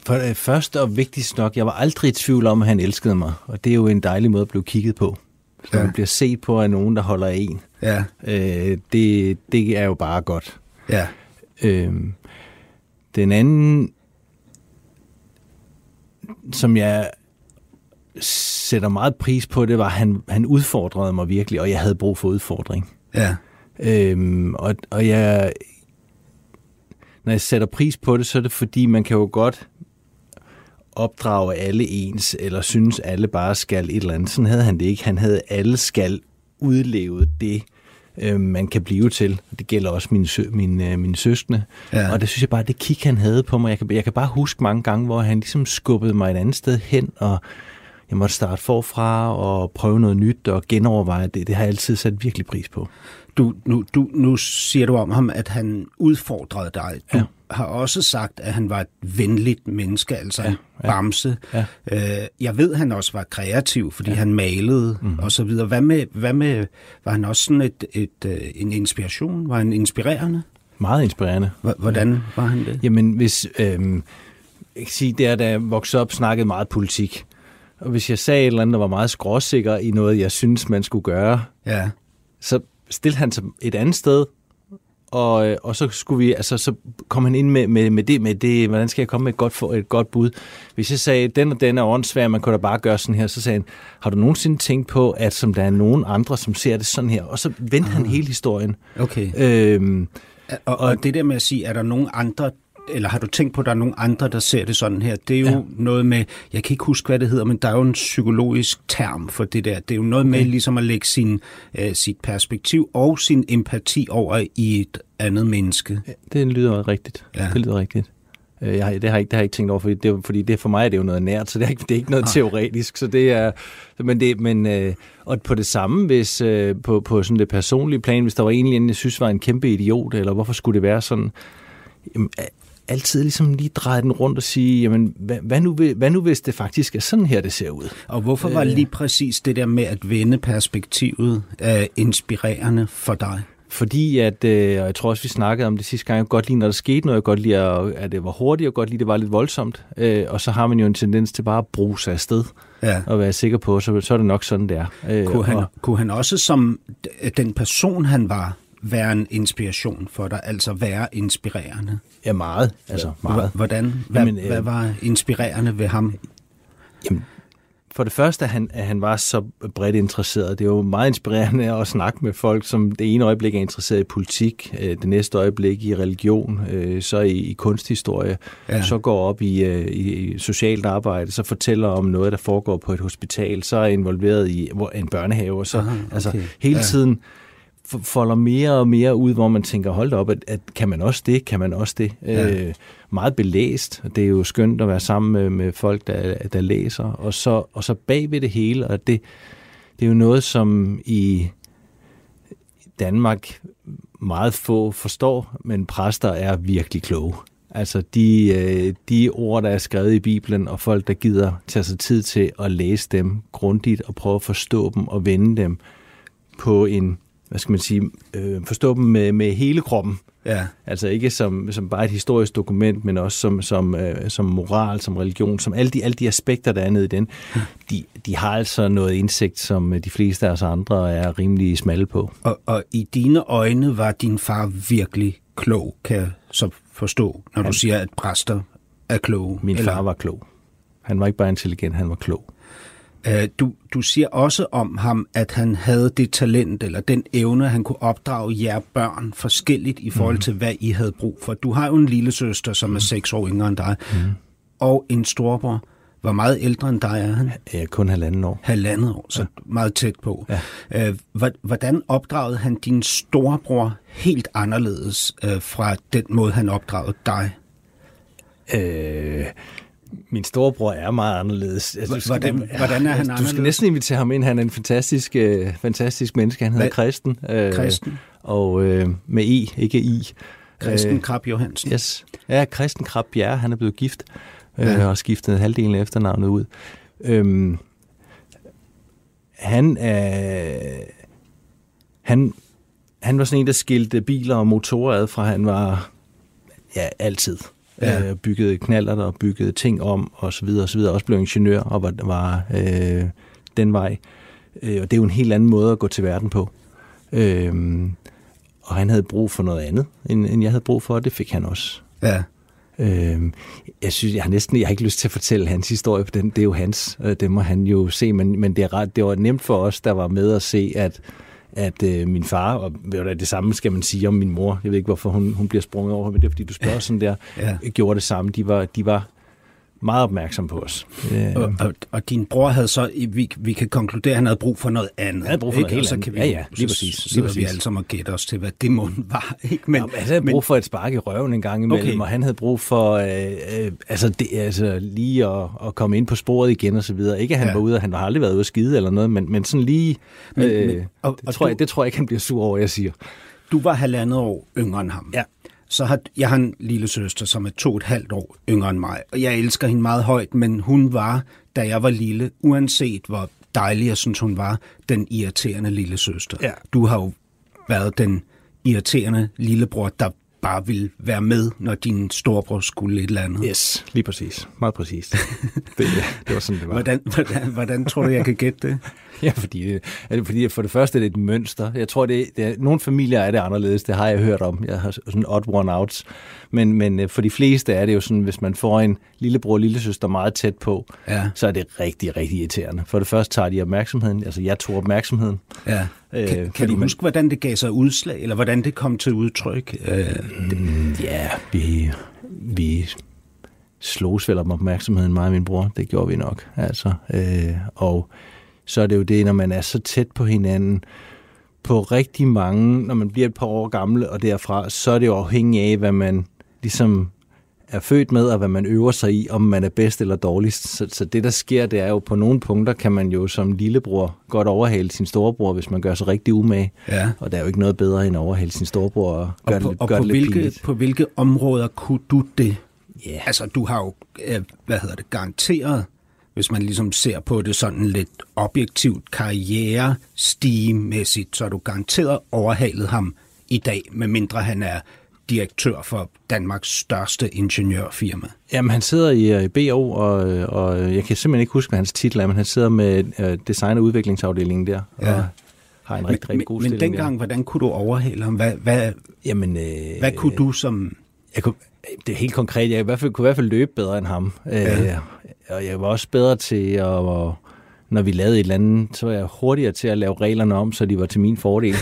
For det første og vigtigst nok, jeg var aldrig i tvivl om, at han elskede mig. Og det er jo en dejlig måde at blive kigget på. Når ja. Man bliver set på af nogen, der holder af en. Ja. Øh, det, det er jo bare godt. Ja. Øh, den anden, som jeg sætter meget pris på, det var, at han, han udfordrede mig virkelig, og jeg havde brug for udfordring. Ja. Øh, og, og jeg... Når jeg sætter pris på det, så er det fordi, man kan jo godt opdrage alle ens, eller synes alle bare skal et eller andet. Sådan havde han det ikke. Han havde alle skal udleve det, øh, man kan blive til. Det gælder også mine, sø, mine, øh, mine søskende. Ja. Og det synes jeg bare, det kig, han havde på mig. Jeg kan, jeg kan bare huske mange gange, hvor han ligesom skubbede mig et andet sted hen, og jeg måtte starte forfra og prøve noget nyt og genoverveje det. Det har jeg altid sat virkelig pris på. Du, nu, du, nu siger du om ham, at han udfordrede dig. Du ja. har også sagt, at han var et venligt menneske, altså ja, ja, bamse. Ja. Øh, jeg ved, han også var kreativ, fordi ja. han malede mm. og så videre. Hvad med, hvad med, var han også sådan et, et, et, en inspiration? Var han inspirerende? Meget inspirerende. H- hvordan ja. var han det? Jamen, hvis, øh, jeg kan sige, der da jeg voksede op, snakkede meget politik. Og hvis jeg sagde et eller andet, der var meget skråsikker i noget, jeg synes man skulle gøre, ja. så stillede han sig et andet sted, og, og så skulle vi, altså så kom han ind med, med, med det, med det, hvordan skal jeg komme med et godt, for, et godt bud? Hvis jeg sagde, den og den er åndssvær, man kunne da bare gøre sådan her, så sagde han, har du nogensinde tænkt på, at som der er nogen andre, som ser det sådan her? Og så vendte han hele historien. Okay. Øhm, og, og, og det der med at sige, er der nogen andre, eller har du tænkt på, at der er nogen andre, der ser det sådan her? Det er jo ja. noget med, jeg kan ikke huske, hvad det hedder, men der er jo en psykologisk term for det der. Det er jo noget med ligesom at lægge sin, øh, sit perspektiv og sin empati over i et andet menneske. Ja, det lyder rigtigt. Ja. Det lyder rigtigt. Jeg har, det, har jeg, det har jeg ikke tænkt over, fordi det, fordi det for mig er det jo noget nært, så det er ikke, det er ikke noget ah. teoretisk. Så det er, men det, men, øh, og på det samme, hvis, øh, på, på sådan det personlige plan, hvis der var egentlig en, jeg synes var en kæmpe idiot, eller hvorfor skulle det være sådan... Jamen, altid ligesom lige dreje den rundt og sige, jamen, hvad, hvad, nu, hvad nu hvis det faktisk er sådan her, det ser ud? Og hvorfor var lige præcis det der med at vende perspektivet øh, inspirerende for dig? Fordi at, øh, og jeg tror også, vi snakkede om det sidste gang, jeg godt lide, når der skete noget, jeg godt lide, at det var hurtigt, og godt lide, det var lidt voldsomt, øh, og så har man jo en tendens til bare at bruge sig afsted, ja. og være sikker på, så, så er det nok sådan, det er. Øh, kunne, han, og, kunne han også som den person, han var, være en inspiration for dig, altså være inspirerende? Ja, meget. Altså, meget. Hvordan? Hvad, jamen, øh, hvad var inspirerende ved ham? Jamen, for det første, at han, at han var så bredt interesseret. Det er jo meget inspirerende at snakke med folk, som det ene øjeblik er interesseret i politik, øh, det næste øjeblik i religion, øh, så i, i kunsthistorie, ja. så går op i, øh, i socialt arbejde, så fortæller om noget, der foregår på et hospital, så er involveret i en børnehave, så Aha, okay. altså, hele ja. tiden folder mere og mere ud, hvor man tænker, hold da op, at, at kan man også det, kan man også det. Ja. Øh, meget belæst, det er jo skønt at være sammen med, med folk, der, der læser, og så, og så bag ved det hele, og det, det er jo noget, som i Danmark meget få forstår, men præster er virkelig kloge. Altså de, de ord, der er skrevet i Bibelen, og folk, der gider tage sig tid til at læse dem grundigt, og prøve at forstå dem, og vende dem på en hvad skal man sige, øh, forstå dem med, med hele kroppen. Ja. Altså ikke som, som bare et historisk dokument, men også som, som, øh, som moral, som religion, som alle de, alle de aspekter, der er nede i den. Mm. De, de har altså noget indsigt, som de fleste af os andre er rimelig smalle på. Og, og i dine øjne var din far virkelig klog, kan jeg så forstå, når han, du siger, at præster er kloge. Min eller? far var klog. Han var ikke bare intelligent, han var klog. Du, du siger også om ham, at han havde det talent eller den evne, han kunne opdrage jer børn forskelligt i forhold mm. til, hvad I havde brug for. Du har jo en lille søster, som er seks år yngre end dig, mm. og en storbror. Hvor meget ældre end dig er han? Ja, kun halvanden år. Halvandet år, så ja. meget tæt på. Ja. Hvordan opdragede han din storbror helt anderledes fra den måde, han opdragede dig? Øh... Min storebror er meget anderledes. Altså, du skal, hvordan, hvordan er han anderledes? Du skal næsten invitere ham ind. Han er en fantastisk, øh, fantastisk menneske. Han hedder Christen. Øh, Christen. Og øh, med E, ikke I. Christen Krab Johansen. Yes. Ja, Christen Krabjær. Han er blevet gift øh, ja. og skiftet halvdelen af efternavnet ud. Øhm, han er... Øh, han... Han var sådan en, der skilte biler og motorer ad, fra han var ja, altid ja. Øh, byggede knallert og byggede ting om og så videre og så videre. Også blev ingeniør og var, var øh, den vej. Øh, og det er jo en helt anden måde at gå til verden på. Øh, og han havde brug for noget andet, end, end jeg havde brug for, og det fik han også. Ja. Øh, jeg synes, jeg har næsten jeg har ikke lyst til at fortælle hans historie, for den, det er jo hans. Øh, det må han jo se, men, men det er ret, det var nemt for os, der var med at se, at at øh, min far, og det samme skal man sige om min mor, jeg ved ikke, hvorfor hun, hun bliver sprunget over, men det er, fordi du spørger sådan der, ja. gjorde det samme. De var, de var meget opmærksomme på os. Øh. Og, og, og din bror havde så, vi, vi kan konkludere, at han havde brug for noget andet. Han havde brug for noget helt andet. Ja, ja, lige præcis. Så sidder vi alle sammen og gætter os til, hvad det måden var. Ikke? Men, Jamen, altså, han havde brug for et spark i røven en gang imellem, okay. og han havde brug for øh, øh, altså, det, altså, lige at, at komme ind på sporet igen og så videre. Ikke at han ja. var ude, og han har aldrig været ude at skide eller noget, men, men sådan lige... Men, øh, men, og, det, og tror du, jeg, det tror jeg ikke, han bliver sur over, jeg siger. Du var halvandet år yngre end ham. Ja. Så har, jeg har en lille søster, som er to og et halvt år yngre end mig, og jeg elsker hende meget højt, men hun var, da jeg var lille, uanset hvor dejlig jeg synes, hun var, den irriterende lille søster. Ja. Du har jo været den irriterende lillebror, der bare ville være med, når din storebror skulle et eller andet. Yes, lige præcis. Meget præcis. Det, det var sådan, det var. Hvordan, hvordan, hvordan tror du, jeg kan gætte det? Ja, fordi, fordi for det første er det et mønster. Jeg tror, det, det er, nogle familier er det anderledes. Det har jeg hørt om. Jeg har sådan odd one-outs. Men, men for de fleste er det jo sådan, hvis man får en lillebror og lillesøster meget tæt på, ja. så er det rigtig, rigtig irriterende. For det første tager de opmærksomheden. Altså, jeg tog opmærksomheden. Ja. Øh, kan kan du huske, man... hvordan det gav sig udslag, eller hvordan det kom til udtryk? Øh, det... Ja, vi, vi slogs vel om opmærksomheden, mig og min bror. Det gjorde vi nok. Altså, øh, og... så er det jo det, når man er så tæt på hinanden, på rigtig mange, når man bliver et par år gammel og derfra, så er det jo afhængig af, hvad man ligesom er født med, og hvad man øver sig i, om man er bedst eller dårligst. Så, så det, der sker, det er jo, på nogle punkter kan man jo som lillebror godt overhale sin storebror, hvis man gør sig rigtig umage. Ja. Og der er jo ikke noget bedre end at overhale sin storebror og gøre det lidt pinligt. Og på hvilke, på hvilke områder kunne du det? Yeah. Altså, du har jo, hvad hedder det, garanteret, hvis man ligesom ser på det sådan lidt objektivt karrierestige-mæssigt, så er du garanteret overhalet ham i dag, medmindre han er direktør for Danmarks største ingeniørfirma. Jamen, han sidder i B O, og, og jeg kan simpelthen ikke huske, hvad hans titel er, men han sidder med design- og udviklingsafdelingen der, ja. og har en rigtig, men, rigtig god men, stilling. Men dengang, der. Hvordan kunne du overhale ham? Hvad, hvad, Jamen, øh, hvad kunne du som... Jeg kunne, det er helt konkret. Jeg i hvert fald, kunne i hvert fald løbe bedre end ham. Ja. Øh, og jeg var også bedre til, at, og når vi lavede et eller andet, så var jeg hurtigere til at lave reglerne om, så de var til min fordel.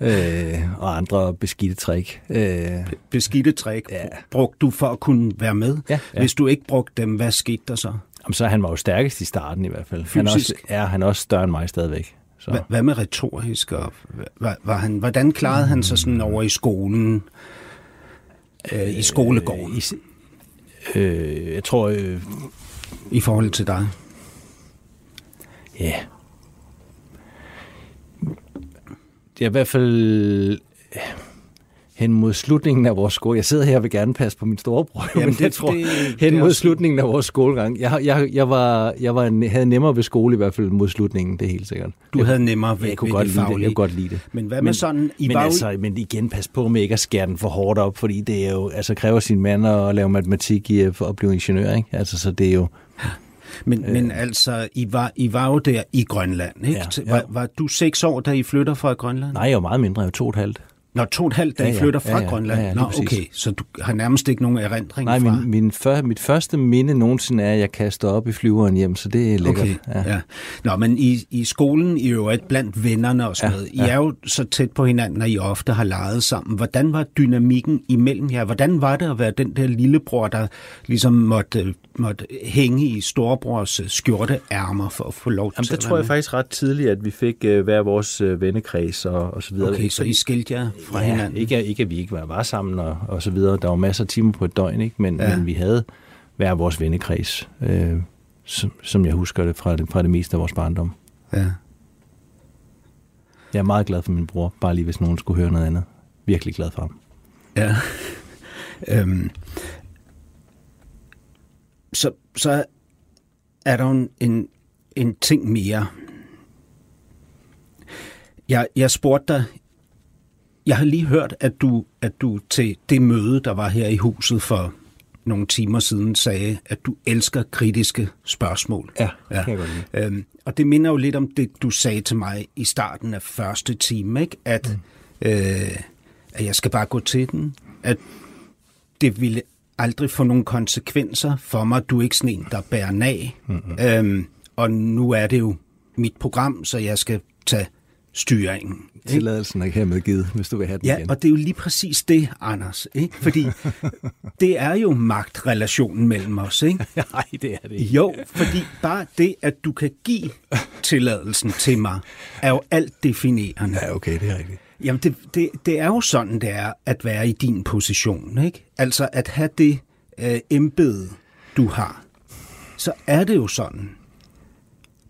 øh, og andre beskidte trick. Øh, beskidte trick ja. brugte du for at kunne være med? Ja, ja. Hvis du ikke brugte dem, hvad skete der så? Jamen, så han var jo stærkest i starten i hvert fald. Fysisk? Han også, ja, han er også større end mig stadigvæk. Så. Hvad med retorisk? Og, var, var han, hvordan klarede han sig sådan over i skolen? I skolegården? Øh, øh, jeg tror... Øh, I forhold til dig? Ja. Yeah. Det er i hvert fald... Øh, hen mod slutningen af vores skole... Jeg sidder her og vil gerne passe på min storebror. Jamen, men det, jeg tror, det, hen det mod også... slutningen af vores skolegang. Jeg, jeg, jeg, var, jeg var, havde nemmere ved skole i hvert fald mod slutningen, det er helt sikkert. Du jeg, havde nemmere ved, jeg kunne ved godt det faglige. Lide det. Jeg kunne godt lide det. Men hvad med sådan... I men, altså, men igen, pas på med ikke at skære den for hårdt op, fordi det er jo, altså, kræver sin mand at lave matematik i, for at blive ingeniør. Ikke? Altså, så det er jo... Men, øh, men altså, I var, I var jo der i Grønland, ikke? Ja, ja. Var, var du seks år, da I flytter fra Grønland? Nej, jeg var meget mindre. Jeg var to og et halvt. Når to og et halvt, da I flytter fra ja, ja, Grønland? Ja, ja, Nå, okay, så du har nærmest ikke nogen erindring Nej, fra? Nej, min, min før, mit første minde nogensinde er, at jeg kaster op i flyveren hjem, så det er lækkert. Okay, ja. ja. Nå, men i, i skolen, I er jo et blandt vennerne og sådan ja, noget. I ja. er jo så tæt på hinanden, at I ofte har leget sammen. Hvordan var dynamikken imellem jer? Hvordan var det at være den der lillebror, der ligesom måtte, måtte hænge i storebrors skjorteærmer for at få lov Jamen, til det at det tror jeg med. faktisk ret tidligt, at vi fik uh, hver vores uh, vennekreds og, og så videre. Okay, så I skilte jer? Ja, ikke, ikke at vi ikke var sammen og, og så videre. Der var masser af timer på et døgn, ikke? Men, ja. men vi havde hvad er vores vennekreds, øh, som, som jeg husker det fra, det fra det meste af vores barndom. Ja. Jeg er meget glad for min bror, bare lige hvis nogen skulle høre noget andet. Virkelig glad for ham. Ja. øhm. så, så er der en, en, en ting mere. Jeg, jeg spurgte dig, jeg har lige hørt, at du, at du til det møde, der var her i huset for nogle timer siden, sagde, at du elsker kritiske spørgsmål. Ja, ja. Kan jeg godt øhm, og det minder jo lidt om det, du sagde til mig i starten af første time, ikke? At, mm. øh, at jeg skal bare gå til den, at det ville aldrig få nogle konsekvenser for mig, du er ikke sådan en, der bærer nag. Mm-hmm. Øhm, og nu er det jo mit program, så jeg skal tage styringen. Tilladelsen er hermed givet, hvis du vil have den ja, igen. Og det er jo lige præcis det, Anders. Ikke? Fordi det er jo magtrelationen mellem os, ikke? Nej, det er det ikke. Jo, fordi bare det, at du kan give tilladelsen til mig, er jo alt definerende. Ja, okay, det er rigtigt. Jamen, det, det, det er jo sådan, det er at være i din position, ikke? Altså, at have det øh, embede, du har, så er det jo sådan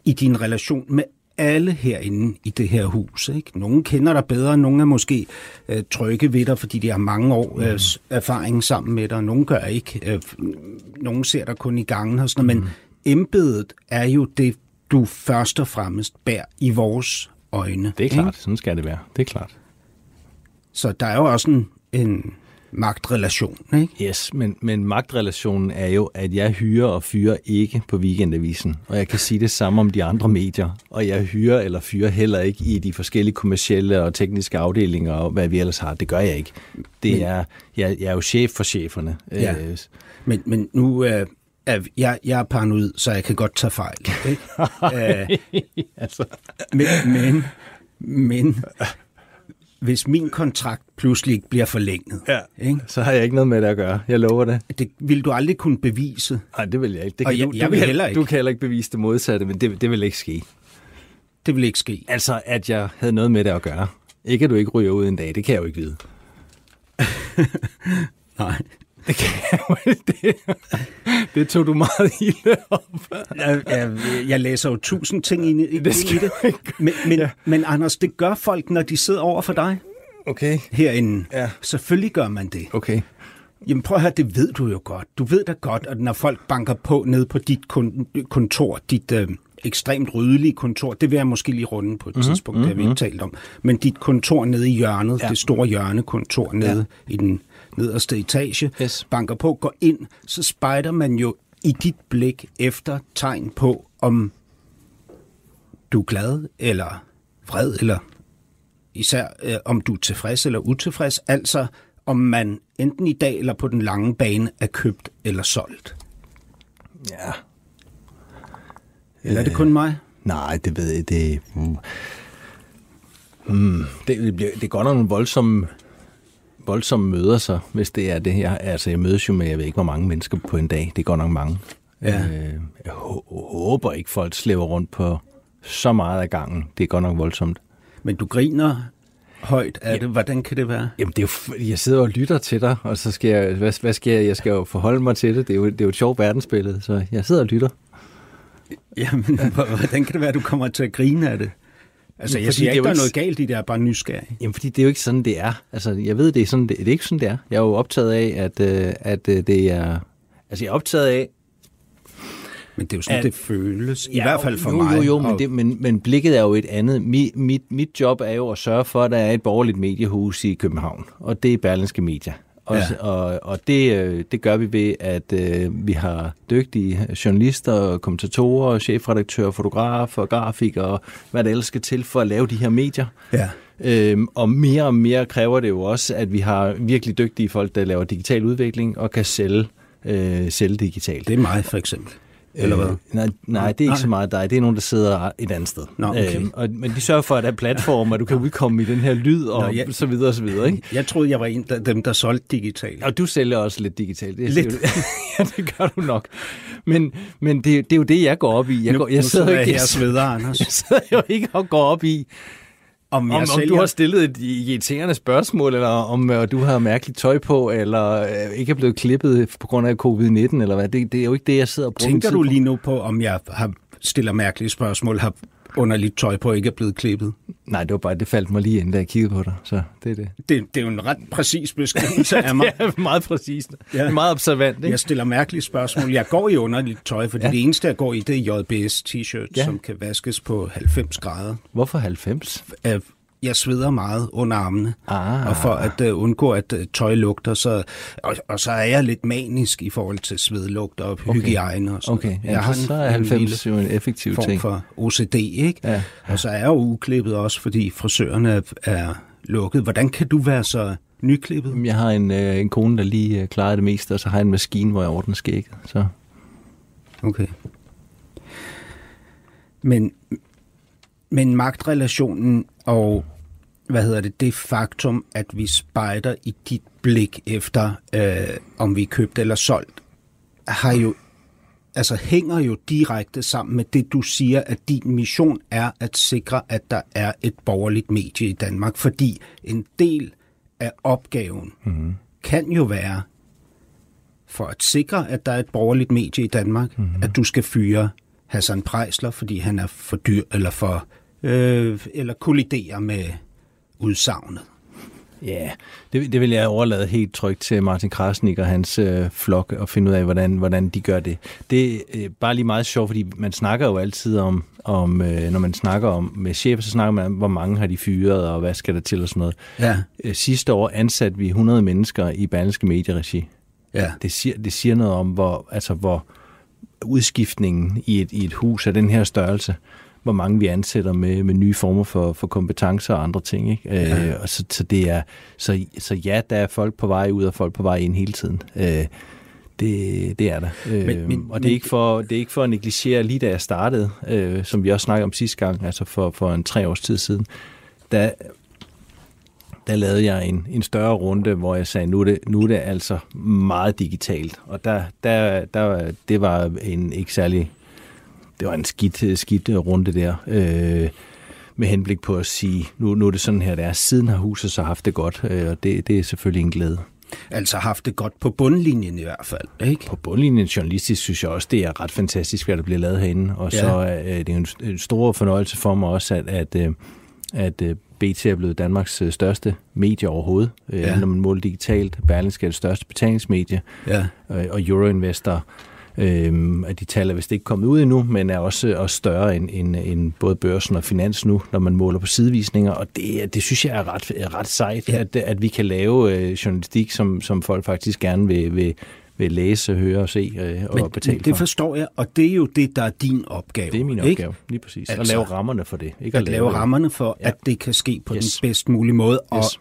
i din relation med alle herinde i det her hus, ikke? Nogle kender dig bedre, nogle er måske øh, trygge ved dig, fordi de har mange års øh, erfaring sammen med dig, nogle gør ikke, øh, nogle ser dig kun i gangen og sådan noget, mm. men embedet er jo det, du først og fremmest bærer i vores øjne. Det er klart, ikke? Sådan skal det være, det er klart. Så der er jo også en, en magtrelation, ikke? Yes, men, men magtrelationen er jo, at jeg hyrer og fyrer ikke på Weekendavisen, og jeg kan sige det samme om de andre medier, og jeg hyrer eller fyrer heller ikke i de forskellige kommercielle og tekniske afdelinger, og hvad vi ellers har, det gør jeg ikke. Det men, er, jeg, jeg er jo chef for cheferne. Ja. Øh, men, men nu øh, er jeg, jeg er paranoid, så jeg kan godt tage fejl, ikke? Æh, altså. Men, men, men... Hvis min kontrakt pludselig ikke bliver forlænget, ja, ikke? Så har jeg ikke noget med det at gøre. Jeg lover det. Det vil du aldrig kunne bevise. Nej, det vil jeg ikke. Det kan jeg, du, jeg vil heller ikke. Du kan heller ikke bevise det modsatte, men det, det vil ikke ske. Det vil ikke ske. Altså, at jeg havde noget med det at gøre. Ikke at du ikke ryger ud en dag, det kan jeg jo ikke vide. Nej. Det kan jeg jo det. Det tog du meget ilde op. Jeg, jeg, jeg læser jo tusind ting ind i det. I det. Men, men, ja. men Anders, det gør folk, når de sidder over for dig. Okay. Herinde. Ja. Selvfølgelig gør man det. Okay. Jamen prøv at høre, det ved du jo godt. Du ved da godt, at når folk banker på ned på dit kontor, dit øh, ekstremt ryddelige kontor, det vil jeg måske lige runde på et mm-hmm. tidspunkt, det har vi ikke talt om, men dit kontor nede i hjørnet, ja. Det store hjørnekontor nede ja. I den nederste etage, yes. banker på, går ind, så spejder man jo i dit blik efter tegn på, om du er glad eller vred, eller især øh, om du er tilfreds eller utilfreds, altså om man enten i dag eller på den lange bane er købt eller solgt. Ja. Eller er det kun mig? Øh, nej, det ved jeg. Det, mm. Mm, det, det, det går nok nogle voldsomme voldsomme møder så, hvis det er det her. Altså, jeg mødes jo med, jeg ved ikke, hvor mange mennesker på en dag. Det går nok mange. Ja. Øh, jeg håber ikke, folk slæver rundt på så meget af gangen. Det går nok voldsomt. Men du griner højt af ja. Det. Hvordan kan det være? Jamen, det er jo, jeg sidder og lytter til dig, og så skal jeg, hvad, hvad skal jeg, jeg skal jo forholde mig til det. Det er jo, det er jo et sjovt verdensbillede, så jeg sidder og lytter. Jamen, hvordan kan det være, at du kommer til at grine af det? Altså, jeg fordi siger ikke, der er noget galt i det, jeg er bare nysgerrig. Jamen, fordi det er jo ikke sådan, det er. Altså, jeg ved, det er, sådan, det, det er ikke sådan, det er. Jeg er jo optaget af, at, at det er... Altså, jeg er optaget af... Men det er jo sådan, at, det føles. I ja, hvert fald for jo, mig. Jo, jo, men, det, men, men blikket er jo et andet. Mit, mit, mit job er jo at sørge for, at der er et borgerligt mediehus i København. Og det er Berlingske Media. Og, ja. og, og det, det gør vi ved, at øh, vi har dygtige journalister, kommentatorer, chefredaktører, fotografer, grafikere og hvad der ellers skal til for at lave de her medier. Ja. Øhm, og mere og mere kræver det jo også, at vi har virkelig dygtige folk, der laver digital udvikling og kan sælge, øh, sælge digitalt. Det er mig for eksempel. Eller hvad? Øh, nej, nej, det er ikke nej. Så meget dig. Det er nogen, der sidder et andet sted. Nå, okay. øhm, og, men de sørger for, at der er platformer, du kan udkomme i den her lyd og Nå, jeg, så videre og så videre. Ikke? Jeg troede, jeg var en af dem, der solgte digitalt. Og du sælger også lidt digitalt. Det, lidt? Ja, det gør du nok. Men, men det, det er jo det, jeg går op i. Jeg, går, jeg nu, nu sidder jeg ikke her og sveder, Anders. Jeg sidder jo ikke og går op i, Om, om, om du har stillet et irriterende spørgsmål, eller om øh, du har mærkeligt tøj på, eller øh, ikke er blevet klippet på grund af covid nitten, eller hvad. Det, det er jo ikke det, jeg sidder og bruger. Tænker du lige nu på, om jeg har stiller mærkelige spørgsmål, har underligt tøj på, ikke er blevet klippet? Nej, det var bare, det faldt mig lige ind, da jeg kiggede på dig. Så det er det. Det, det er jo en ret præcis beskrivelse af mig. Det er meget præcist. Ja. Det er meget observant, ikke? Jeg stiller mærkelige spørgsmål. Jeg går i underligt tøj, fordi ja. det eneste, jeg går i, det er J B S t-shirt, ja. som kan vaskes på halvfems grader. Hvorfor halvfems? Jeg sveder meget under armene, ah. og for at uh, undgå, at uh, tøj lugter, så, og, og så er jeg lidt manisk i forhold til svedlugt og okay. hygiejne og sådan okay. noget. Jeg har så er en, en, en effektiv form ting. For O C D, ikke? Ja. Ja. Og så er jeg jo uklippet også, fordi frisørerne er, er lukket. Hvordan kan du være så nyklippet? Jeg har en, øh, en kone, der lige øh, klarer det meste, og så har jeg en maskine, hvor jeg ordner skægget. Så. Okay. Men, men magtrelationen og hvad hedder det, det faktum, at vi spejder i dit blik efter, øh, om vi er købt eller solgt, har jo, altså hænger jo direkte sammen med det, du siger, at din mission er at sikre, at der er et borgerligt medie i Danmark, fordi en del af opgaven mm-hmm. kan jo være, for at sikre, at der er et borgerligt medie i Danmark, mm-hmm. at du skal fyre Hassan Preisler, fordi han er for dyr eller for... Øh, eller kolliderer med udsagnet. Ja, yeah. det, det vil jeg overlade helt trygt til Martin Krasnik og hans øh, flok og finde ud af, hvordan, hvordan de gør det. Det er øh, bare lige meget sjovt, fordi man snakker jo altid om, om øh, når man snakker om med chefer, så snakker man om, hvor mange har de fyret, og hvad skal der til og sådan noget. Ja. Øh, sidste år ansatte vi hundrede mennesker i Berlingske Media-regi. Ja. Det, siger, det siger noget om, hvor, altså, hvor udskiftningen i et, i et hus af den her størrelse, hvor mange vi ansætter med, med nye former for, for kompetencer og andre ting. Ikke? Ja. Øh, og så, så, det er, så, så ja, der er folk på vej ud og folk på vej ind hele tiden. Øh, det, det er der. Øh, men, men, og det er, ikke for, det er ikke for at negligere lige da jeg startede, øh, som vi også snakkede om sidste gang, altså for, for en tre års tid siden, der, der lavede jeg en, en større runde, hvor jeg sagde, nu er det, nu er det altså meget digitalt. Og der, der, der, det var en ikke særlig... Det var en skidt, skidt runde der, øh, med henblik på at sige, nu, nu er det sådan her, det er. Siden har huset så haft det godt, øh, og det, det er selvfølgelig en glæde. Altså haft det godt på bundlinjen i hvert fald, ikke? På bundlinjen journalistisk synes jeg også, det er ret fantastisk, hvad der bliver lavet herinde. Og ja. så øh, det er en, en stor fornøjelse for mig også, at, at, øh, at øh, B T er blevet Danmarks største medie overhovedet. Øh, ja. Når man måler digitalt, Berlingske er det største betalingsmedie, ja. øh, og Euroinvestor... Øhm, at de tal er vist ikke kommet ud endnu, men er også, også større end, end, end både Børsen og Finans nu, når man måler på sidevisninger, og det, det synes jeg er ret, er ret sejt, ja. at, at vi kan lave øh, journalistik, som, som folk faktisk gerne vil, vil, vil læse, høre og se øh, og men, betale men det for. Forstår jeg, og det er jo det, der er din opgave. Det er min opgave, ikke? Lige præcis. Altså, at lave rammerne for det. Ikke at, at lave det. Rammerne for, ja. At det kan ske på yes. den bedst mulige måde, og yes.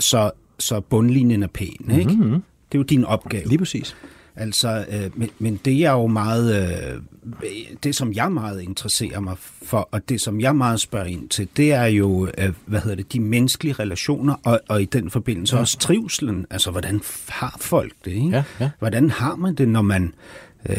så, så bundlinjen er pæn, ikke? Mm-hmm. Det er jo din opgave. Lige præcis. Altså, øh, men, men det er jo meget, øh, det som jeg meget interesserer mig for, og det som jeg meget spørger ind til, det er jo, øh, hvad hedder det, de menneskelige relationer, og, og i den forbindelse ja. Også trivselen. Altså, hvordan har folk det, ikke? Ja, ja. Hvordan har man det, når man øh,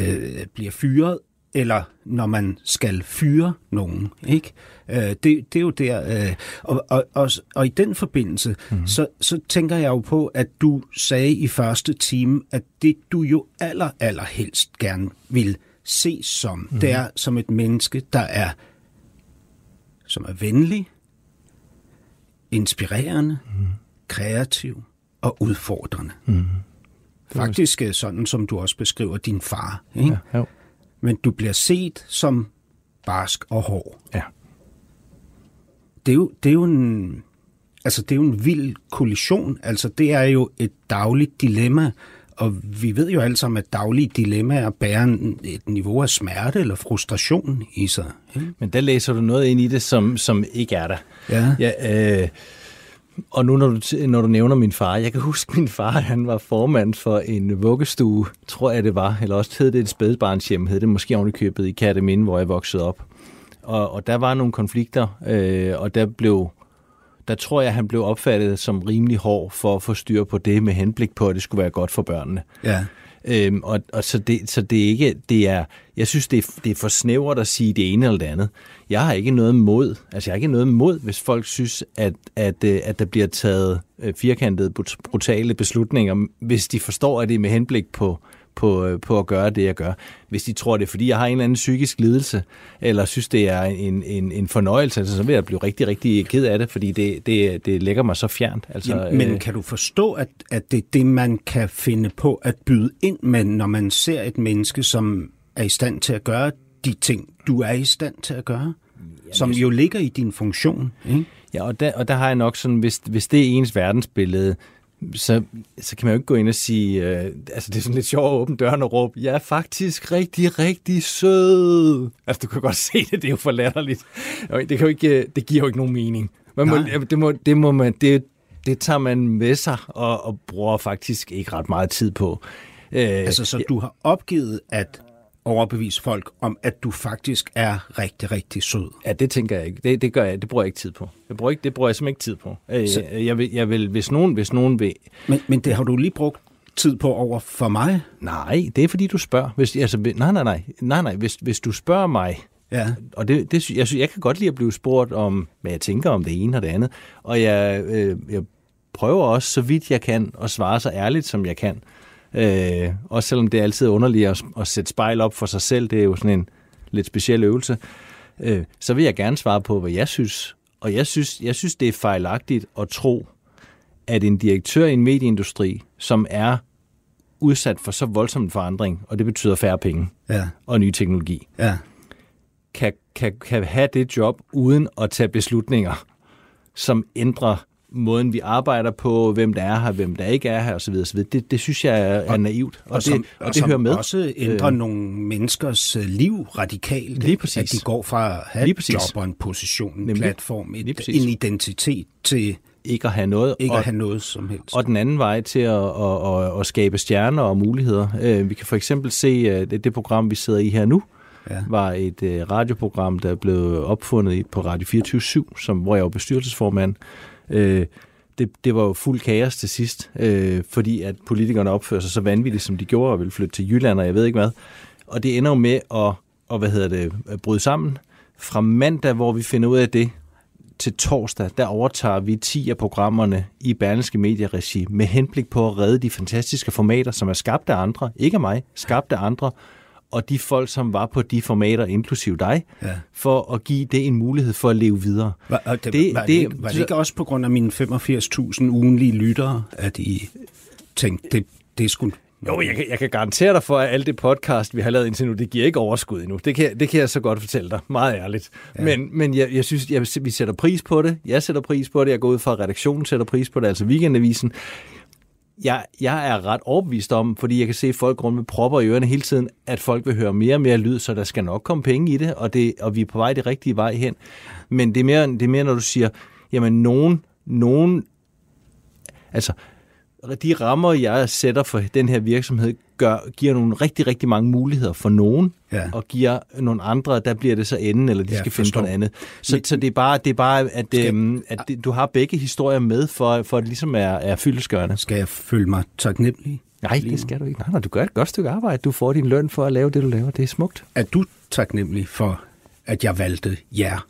bliver fyret, eller når man skal fyre nogen, ikke? Øh, det, det er jo der, øh, og, og, og, og i den forbindelse, mm-hmm. så, så tænker jeg jo på, at du sagde i første time, at det du jo aller, aller helst gerne vil ses som, mm-hmm. det er som et menneske, der er, som er venlig, inspirerende, mm-hmm. kreativ og udfordrende. Mm-hmm. Faktisk sådan, som du også beskriver din far, ikke? Ja, jo. Men du bliver set som barsk og hård. Ja. Det er jo, det er jo en, altså det er jo en vild kollision. Altså det er jo et dagligt dilemma, og vi ved jo alle sammen, at daglige dilemmaer bærer et niveau af smerte eller frustration i sig. Men der læser du noget ind i det, som, som ikke er der. Ja. Ja øh Og nu, når du, når du nævner min far, jeg kan huske, min far, han var formand for en vuggestue, tror jeg det var, eller også hed det et spædbarnshjem, hed det måske ovenikøbet i Katteminde, hvor jeg voksede op. Og, og der var nogle konflikter, øh, og der blev, der tror jeg, han blev opfattet som rimelig hård for at få styr på det med henblik på, at det skulle være godt for børnene. Ja. Øhm, og, og så, det, så det er ikke, det er, jeg synes, det er, det er for snævert at sige det ene eller det andet. Jeg har ikke noget mod, altså jeg har ikke noget mod, hvis folk synes, at, at, at der bliver taget firkantede, brutale beslutninger, hvis de forstår, at det er med henblik på, på, på at gøre det, jeg gør. Hvis de tror, det er, fordi jeg har en eller anden psykisk lidelse, eller synes, det er en, en, en fornøjelse, altså, så vil jeg blive rigtig, rigtig ked af det, fordi det, det, det lægger mig så fjernt. Altså, Jamen, men øh... kan du forstå, at, at det er det, man kan finde på at byde ind med, når man ser et menneske, som er i stand til at gøre de ting, du er i stand til at gøre, Jamen, som jo ligger i din funktion? Ikke? Ja, og der, og der har jeg nok sådan, hvis, hvis det er ens verdensbillede, Så, så kan man jo ikke gå ind og sige, øh, altså det er sådan lidt sjovt at åbne døren og råbe, jeg er faktisk rigtig, rigtig sød. Altså du kan godt se det, det er jo for latterligt. Det, kan jo ikke, det giver jo ikke nogen mening. Man må, det, må, det, må man, det, det tager man med sig og, og bruger faktisk ikke ret meget tid på. Øh, altså så du har opgivet at overbevise folk om, at du faktisk er rigtig, rigtig sød? Ja, det tænker jeg ikke. Det, det gør jeg. Det bruger jeg ikke tid på. Jeg bruger ikke, det bruger jeg simpelthen ikke tid på. Jeg, jeg, vil, jeg vil, hvis nogen, hvis nogen vil... Men, men det har du lige brugt tid på over for mig? Nej, det er fordi, du spørger. Hvis, altså, nej, nej, nej. nej, nej. Hvis, hvis du spørger mig... Ja. Og det, det, jeg, jeg kan godt lide at blive spurgt om, hvad jeg tænker om det ene og det andet. Og jeg, øh, jeg prøver også, så vidt jeg kan, at svare så ærligt, som jeg kan. Øh, også selvom det er altid underligt at, at sætte spejl op for sig selv, det er jo sådan en lidt speciel øvelse, øh, så vil jeg gerne svare på, hvad jeg synes. Og jeg synes, jeg synes, det er fejlagtigt at tro, at en direktør i en medieindustri, som er udsat for så voldsom en forandring, og det betyder færre penge ja. og ny teknologi, ja. kan, kan, kan have det job uden at tage beslutninger, som ændrer måden, vi arbejder på, hvem der er her, hvem der ikke er her, osv. osv. Det, det synes jeg er, og, er naivt, og, og, som, det, og, og det hører med. Og også ændrer øh, nogle menneskers liv radikalt. Lige præcis. At de går fra at have et job og en position, en Nemlig. platform, et, en identitet til ikke at have noget, ikke og, at have noget som helst. Og den anden vej til at, at, at, at skabe stjerner og muligheder. Vi kan for eksempel se, det, det program, vi sidder i her nu, Ja. var et øh, radioprogram, der blev opfundet på Radio fireogtyve syv, som, hvor jeg var bestyrelsesformand. Øh, det, det var jo fuld kaos til sidst, øh, fordi at politikerne opfører sig så vanvittigt, som de gjorde, og ville flytte til Jylland, og jeg ved ikke hvad. Og det ender jo med at, og hvad hedder det, at bryde sammen. Fra mandag, hvor vi finder ud af det, til torsdag, der overtager vi ti af programmerne i Berlingske Media regi med henblik på at redde de fantastiske formater, som er skabt af andre, ikke af mig, skabt af andre, og de folk, som var på de formater, inklusive dig, ja. for at give det en mulighed for at leve videre. Var det, det, var det, det, ikke, var det ikke også på grund af mine femogfirs tusind ugenlige lyttere, at I tænkte, det, det skulle... Jo, jeg kan, jeg kan garantere dig for, at alt det podcast, vi har lavet indtil nu, det giver ikke overskud endnu. Det kan, det kan jeg så godt fortælle dig, meget ærligt. Ja. Men, men jeg, jeg synes, jeg, vi sætter pris på det. Jeg sætter pris på det. Jeg går ud fra, redaktionen sætter pris på det, altså Weekendavisen. Jeg, jeg er ret overbevist om, fordi jeg kan se folk rundt med propper i ørerne hele tiden, at folk vil høre mere og mere lyd, så der skal nok komme penge i det, og, det, og vi er på vej det rigtige vej hen. Men det er mere, det er mere når du siger, jamen nogen, nogen, altså de rammer, jeg sætter for den her virksomhed, gør, giver nogle rigtig, rigtig mange muligheder for nogen, ja. og giver nogle andre, der bliver det så enden, eller de ja, skal finde på noget andet. Så, Men, så det er bare, det er bare at, skal, øhm, at det, du har begge historier med, for, for at det ligesom er, er fyldestgørende. Skal jeg føle mig taknemmelig? Nej, det skal du ikke. Nej, nej, du gør et godt stykke arbejde. Du får din løn for at lave det, du laver. Det er smukt. Er du taknemmelig for, at jeg valgte jer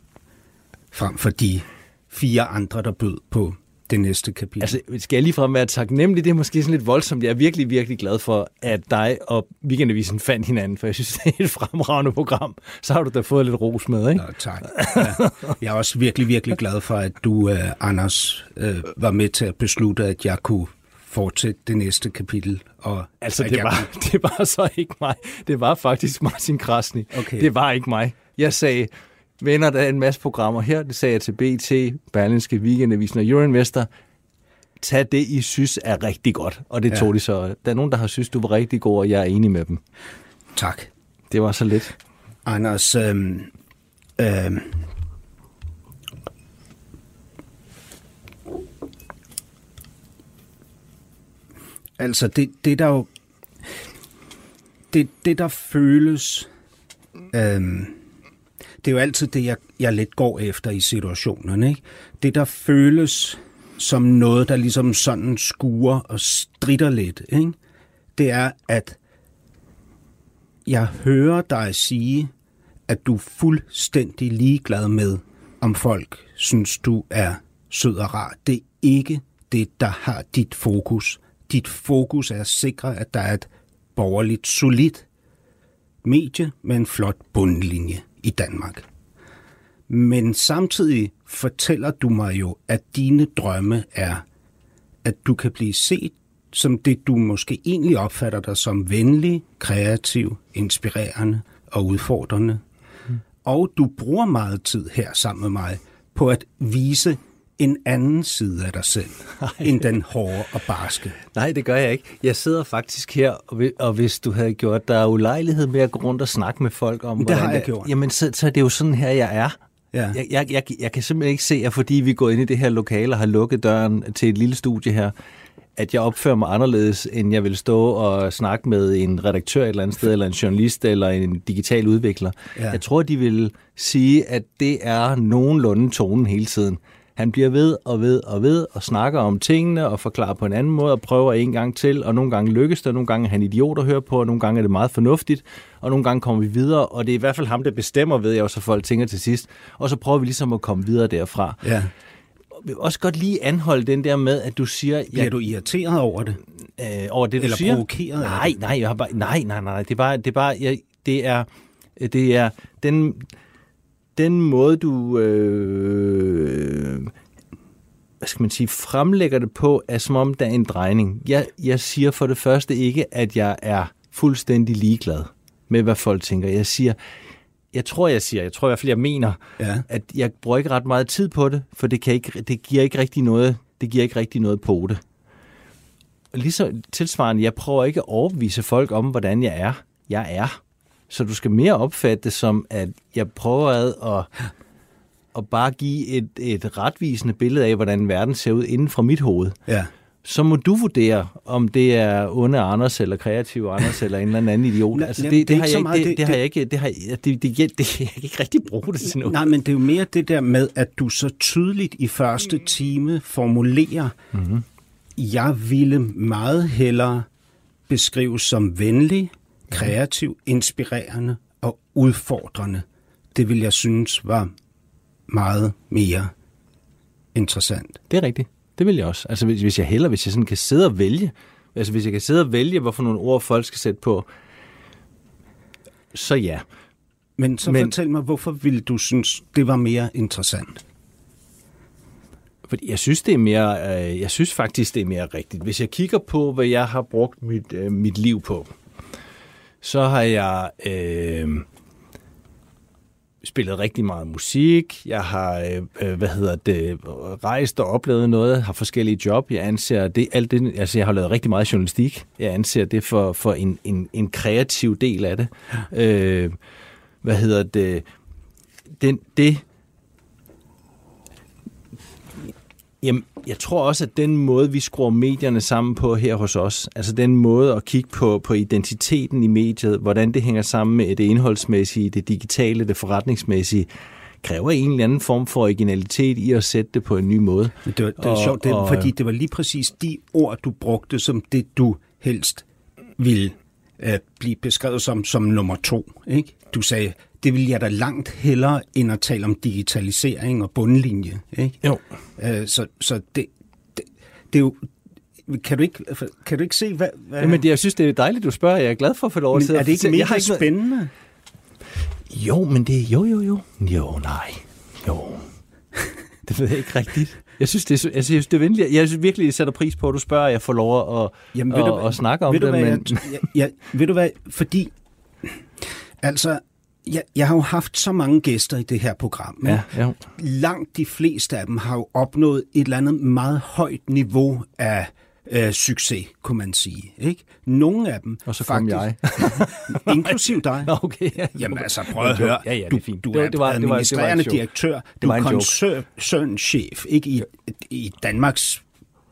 frem for de fire andre, der bød på det næste kapitel? Altså, skal jeg ligefrem være taknemmelig? Det er måske sådan lidt voldsomt. Jeg er virkelig, virkelig glad for, at dig og Weekendavisen fandt hinanden, for jeg synes, det er et fremragende program. Så har du da fået lidt ros med, ikke? Nå, tak. Ja. Jeg er også virkelig, virkelig glad for, at du, eh, Anders, eh, var med til at beslutte, at jeg kunne fortsætte det næste kapitel. Og altså, det var, kunne... det var så ikke mig. Det var faktisk Martin Krasnik. Okay. Det var ikke mig. Jeg sagde... Venner, der er en masse programmer her. Det sagde jeg til B T, Berlingske, Weekendavisen og Euroinvestor. Tag det, I synes er rigtig godt. Og det tog ja. de så. Der er nogen, der har synes, du var rigtig god, og jeg er enig med dem. Tak. Det var så lidt. Anders, øh, øh, altså det, det der jo... Det, det der føles... Øh, Det er jo altid det, jeg, jeg lidt går efter i situationerne, ikke? Det, der føles som noget, der ligesom sådan skuer og stritter lidt, ikke? Det er, at jeg hører dig sige, at du er fuldstændig ligeglad med, om folk synes, du er sød og rar. Det er ikke det, der har dit fokus. Dit fokus er at sikre, at der er et borgerligt, solidt medie med en flot bundlinje i Danmark. Men samtidig fortæller du mig jo, at dine drømme er, at du kan blive set som det, du måske egentlig opfatter dig som venlig, kreativ, inspirerende og udfordrende. Mm. Og du bruger meget tid her sammen med mig på at vise en anden side af dig selv, Ej. end den hårde og barske. Nej, det gør jeg ikke. Jeg sidder faktisk her, og hvis du havde gjort dig ulejlighed med at gå rundt og snakke med folk om, det hvordan har jeg gjort. Jamen, så, så er det jo sådan her, jeg er. Ja. Jeg, jeg, jeg, jeg kan simpelthen ikke se, at fordi vi går ind i det her lokale og har lukket døren til et lille studie her, at jeg opfører mig anderledes, end jeg vil stå og snakke med en redaktør et eller andet sted, eller en journalist, eller en digital udvikler. Ja. Jeg tror, de vil sige, at det er nogenlunde tonen hele tiden. Han bliver ved og ved og ved og snakker om tingene og forklarer på en anden måde og prøver en gang til, og nogle gange lykkes det, og nogle gange er han idiot at høre på, og nogle gange er det meget fornuftigt, og nogle gange kommer vi videre, og det er i hvert fald ham, der bestemmer, ved jeg også, at folk tænker til sidst, og så prøver vi ligesom at komme videre derfra. Ja. Jeg vil også godt lige anholde den der med, at du siger... Bliver jeg, du irriteret over det? Øh, over det, du Eller siger? Provokeret nej, af det? Nej, jeg har bare, nej, nej, nej, det er bare... Det er, bare, jeg, det er, det er den, den måde, du... Øh, hvad skal man sige? Fremlægger det på, er som om der er en drejning. Jeg, jeg siger for det første ikke, at jeg er fuldstændig ligeglad med, hvad folk tænker. Jeg siger... Jeg tror, jeg siger, jeg tror i hvert fald, jeg mener, ja. at jeg bruger ikke ret meget tid på det, for det, kan ikke, det giver ikke rigtig noget, det giver ikke rigtig noget på det. Og ligesom tilsvarende, jeg prøver ikke at overbevise folk om, hvordan jeg er. Jeg er. Så du skal mere opfatte det som, at jeg prøver at, at bare give et, et retvisende billede af, hvordan verden ser ud inden fra mit hoved. Ja. Så må du vurdere, om det er onde Anders, eller kreativ Anders, eller en eller anden idiot. Altså, det, det har jeg ikke, det, det har jeg ikke, det har jeg, det, det, det, det, jeg kan ikke rigtig bruge det til noget. Nej, men det er jo mere det der med, at du så tydeligt i første time formulerer, mm-hmm. jeg ville meget hellere beskrives som venlig, kreativ, inspirerende og udfordrende. Det ville jeg synes var meget mere interessant. Det er rigtigt. Det vil jeg også. Altså hvis, hvis jeg heller, hvis jeg sådan kan sidde og vælge, altså hvis jeg kan sidde og vælge, hvorfor nogle ord folk skal sætte på, så ja. Men så Men, fortæl mig, hvorfor ville du synes, det var mere interessant? Fordi jeg synes, det er mere, øh, jeg synes faktisk, det er mere rigtigt. Hvis jeg kigger på, hvad jeg har brugt mit, øh, mit liv på, så har jeg... Øh, spillet rigtig meget musik, jeg har øh, hvad hedder det, rejst og oplevet noget, har forskellige job, jeg anser det, alt det, altså jeg har lavet rigtig meget journalistik, jeg anser det for, for en, en, en kreativ del af det. Øh, hvad hedder det, den, det, jamen, jeg tror også, at den måde, vi skruer medierne sammen på her hos os, altså den måde at kigge på, på identiteten i mediet, hvordan det hænger sammen med det indholdsmæssige, det digitale, det forretningsmæssige, kræver en eller anden form for originalitet i at sætte det på en ny måde. Det var, det var og, sjovt, det, og, fordi det var lige præcis de ord, du brugte, som det, du helst ville øh, blive beskrevet som, som nummer to. Ikke? Du sagde... Det vil jeg da langt hellere, end at tale om digitalisering og bundlinje. Ikke? Jo. Æ, så så det, det, det er jo... Kan du ikke, kan du ikke se, hvad... hvad... Jamen, det, jeg synes, det er dejligt, du spørger. Jeg er glad for at få lov at sidde... Men er det ikke mega ikke... spændende? Jo, men det er... Jo, jo, jo. Jo, nej. Jo. Det ved jeg ikke rigtigt. Jeg synes, det er, jeg synes, det er venligt. Jeg synes virkelig, jeg sætter pris på, at du spørger, at jeg får lov at, Jamen, at, du, at snakke om det. Hvad, men... jeg, jeg, jeg, ved du hvad? Fordi... Altså... Jeg, jeg har jo haft så mange gæster i det her program. Ja, ja. Langt de fleste af dem har jo opnået et eller andet meget højt niveau af øh, succes, kunne man sige. Ikke? Nogle af dem... Og så kom faktisk, jeg. Inklusiv dig. Nå, okay, ja. Jamen altså, prøv at høre. Ja, ja, det er fint. Du, du det var, er administrerende det var, det var, det var direktør. Du er koncernchef ikke i, i Danmarks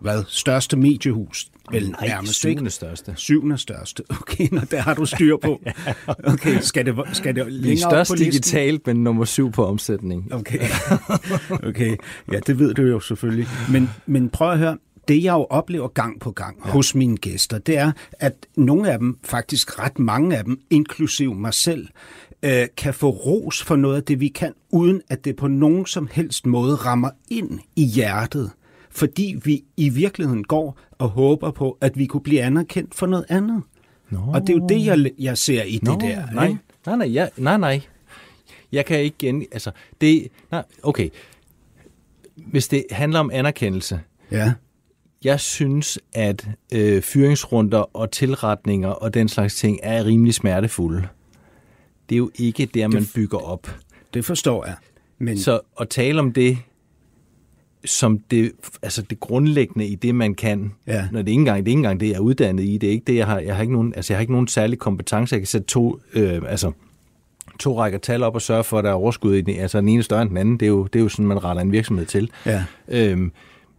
hvad, største mediehus. Vel, nej, nærmest, syvende ikke? største. Syvende største. Okay, nå, der har du styr på. Okay, skal det, skal det længere op på listen? Digitalt, men nummer syv på omsætning. Okay. Okay, ja, det ved du jo selvfølgelig. Men, men prøv at høre, det jeg jo oplever gang på gang ja. hos mine gæster, det er, at nogle af dem, faktisk ret mange af dem, inklusiv mig selv, øh, kan få ros for noget af det, vi kan, uden at det på nogen som helst måde rammer ind i hjertet. Fordi vi i virkeligheden går og håber på, at vi kunne blive anerkendt for noget andet. No. Og det er jo det, jeg, jeg ser i no, det der. Nej, ikke? nej, nej, jeg, nej, nej. Jeg kan ikke gen... Altså, det... Nej, okay. Hvis det handler om anerkendelse... Ja. Jeg synes, at øh, fyringsrunder og tilretninger og den slags ting er rimelig smertefulde. Det er jo ikke der, man det, bygger op. Det forstår jeg. Men... Så at tale om det... som det, altså det grundlæggende i det, man kan, ja. når det ikke engang det, ikke engang det jeg er uddannet i, det er ikke det, jeg har, jeg har ikke nogen, altså jeg har ikke nogen særlig kompetence, jeg kan sætte to, øh, altså to rækker tal op og sørge for, at der er overskud i den, altså den ene større end den anden, det er jo, det er jo sådan, man retter en virksomhed til. Ja. Øhm,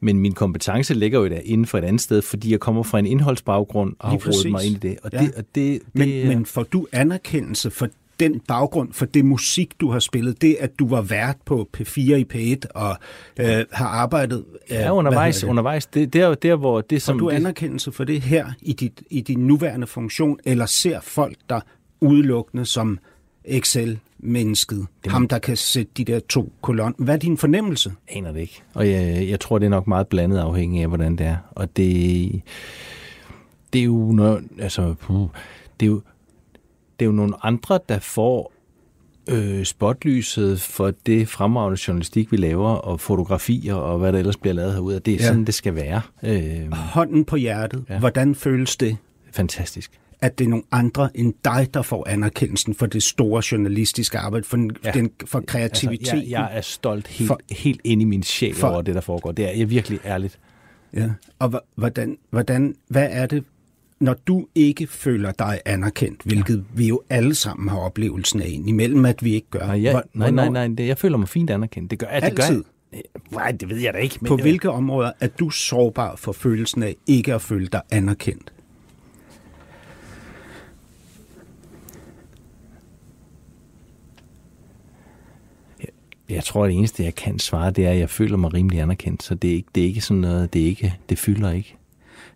men min kompetence ligger jo der inden for et andet sted, fordi jeg kommer fra en indholdsbaggrund og har rodet mig ind i det. Og ja. det, og det, det men, er... men får du anerkendelse for den baggrund for det musik, du har spillet, det at du var vært på P fire i P et og øh, har arbejdet... Øh, ja, undervejs. Det? undervejs. Det, det er jo der, hvor det som... Får du anerkendelse for det her i, dit, i din nuværende funktion, eller ser folk dig udelukkende som Excel-mennesket? Det ham, der kan sætte de der to kolonner. Hvad er din fornemmelse? Jeg aner det ikke. Og jeg, jeg tror, det er nok meget blandet afhængig af, hvordan det er. Og det... Det er jo... Noget, altså... Puh, det er jo... Det er jo nogle andre, der får øh, spotlyset for det fremragende journalistik, vi laver, og fotografier, og hvad der ellers bliver lavet herude. Det er ja. sådan, det skal være. Øh, Hånden på hjertet. Ja. Hvordan føles det? Fantastisk. At det er nogle andre end dig, der får anerkendelsen for det store journalistiske arbejde, for, den, ja. den, for kreativiteten. Altså, jeg, jeg er stolt helt, for, helt ind i min sjæl for, over det, der foregår. Det er jeg virkelig ærligt. Ja. Og hvordan, hvordan, hvad er det? Når du ikke føler dig anerkendt, hvilket ja. vi jo alle sammen har oplevelsen af indimellem, at vi ikke gør. Nej, jeg, nej, nej, nej, jeg føler mig fint anerkendt. Det gør jeg. Altid? Det gør jeg. Nej, det ved jeg da ikke. Men på det... hvilke områder er du sårbar for følelsen af ikke at føle dig anerkendt? Jeg, jeg tror, det eneste, jeg kan svare, det er, at jeg føler mig rimelig anerkendt. Så det er ikke, det er ikke sådan noget, det, er ikke, det fylder ikke.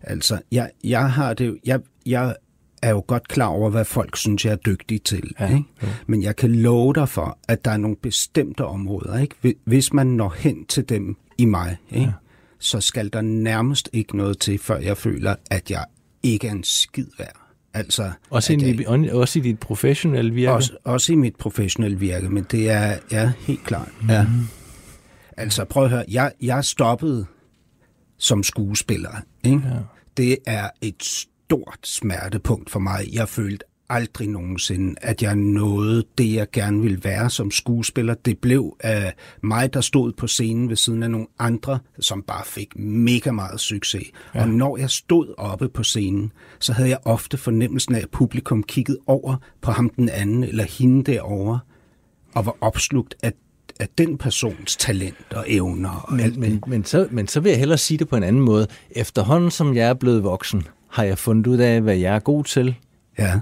Altså, jeg, jeg har det jo, jeg, jeg er jo godt klar over, hvad folk synes, jeg er dygtig til. Ja, ikke? Ja. Men jeg kan love dig for, at der er nogle bestemte områder. Ikke? Hvis man når hen til dem i mig, ikke? Ja. Så skal der nærmest ikke noget til, før jeg føler, at jeg ikke er en skid værd. Altså, også, i, jeg, også i dit professionelle virke? Også, også i mit professionelle virke, men det er ja, helt klart. Mm. Ja. Altså, prøv at høre, jeg, jeg stoppede som skuespiller, ikke? Ja. Det er et stort smertepunkt for mig. Jeg følte aldrig nogensinde, at jeg nåede det, jeg gerne ville være som skuespiller. Det blev af mig, der stod på scenen ved siden af nogle andre, som bare fik mega meget succes. Ja. Og når jeg stod oppe på scenen, så havde jeg ofte fornemmelsen af, at publikum kiggede over på ham den anden, eller hende derovre, og var opslugt af af den persons talent og evner og men, alt men, men, så, men så vil jeg hellere sige det på en anden måde. Efterhånden, som jeg er blevet voksen, har jeg fundet ud af, hvad jeg er god til. Ja.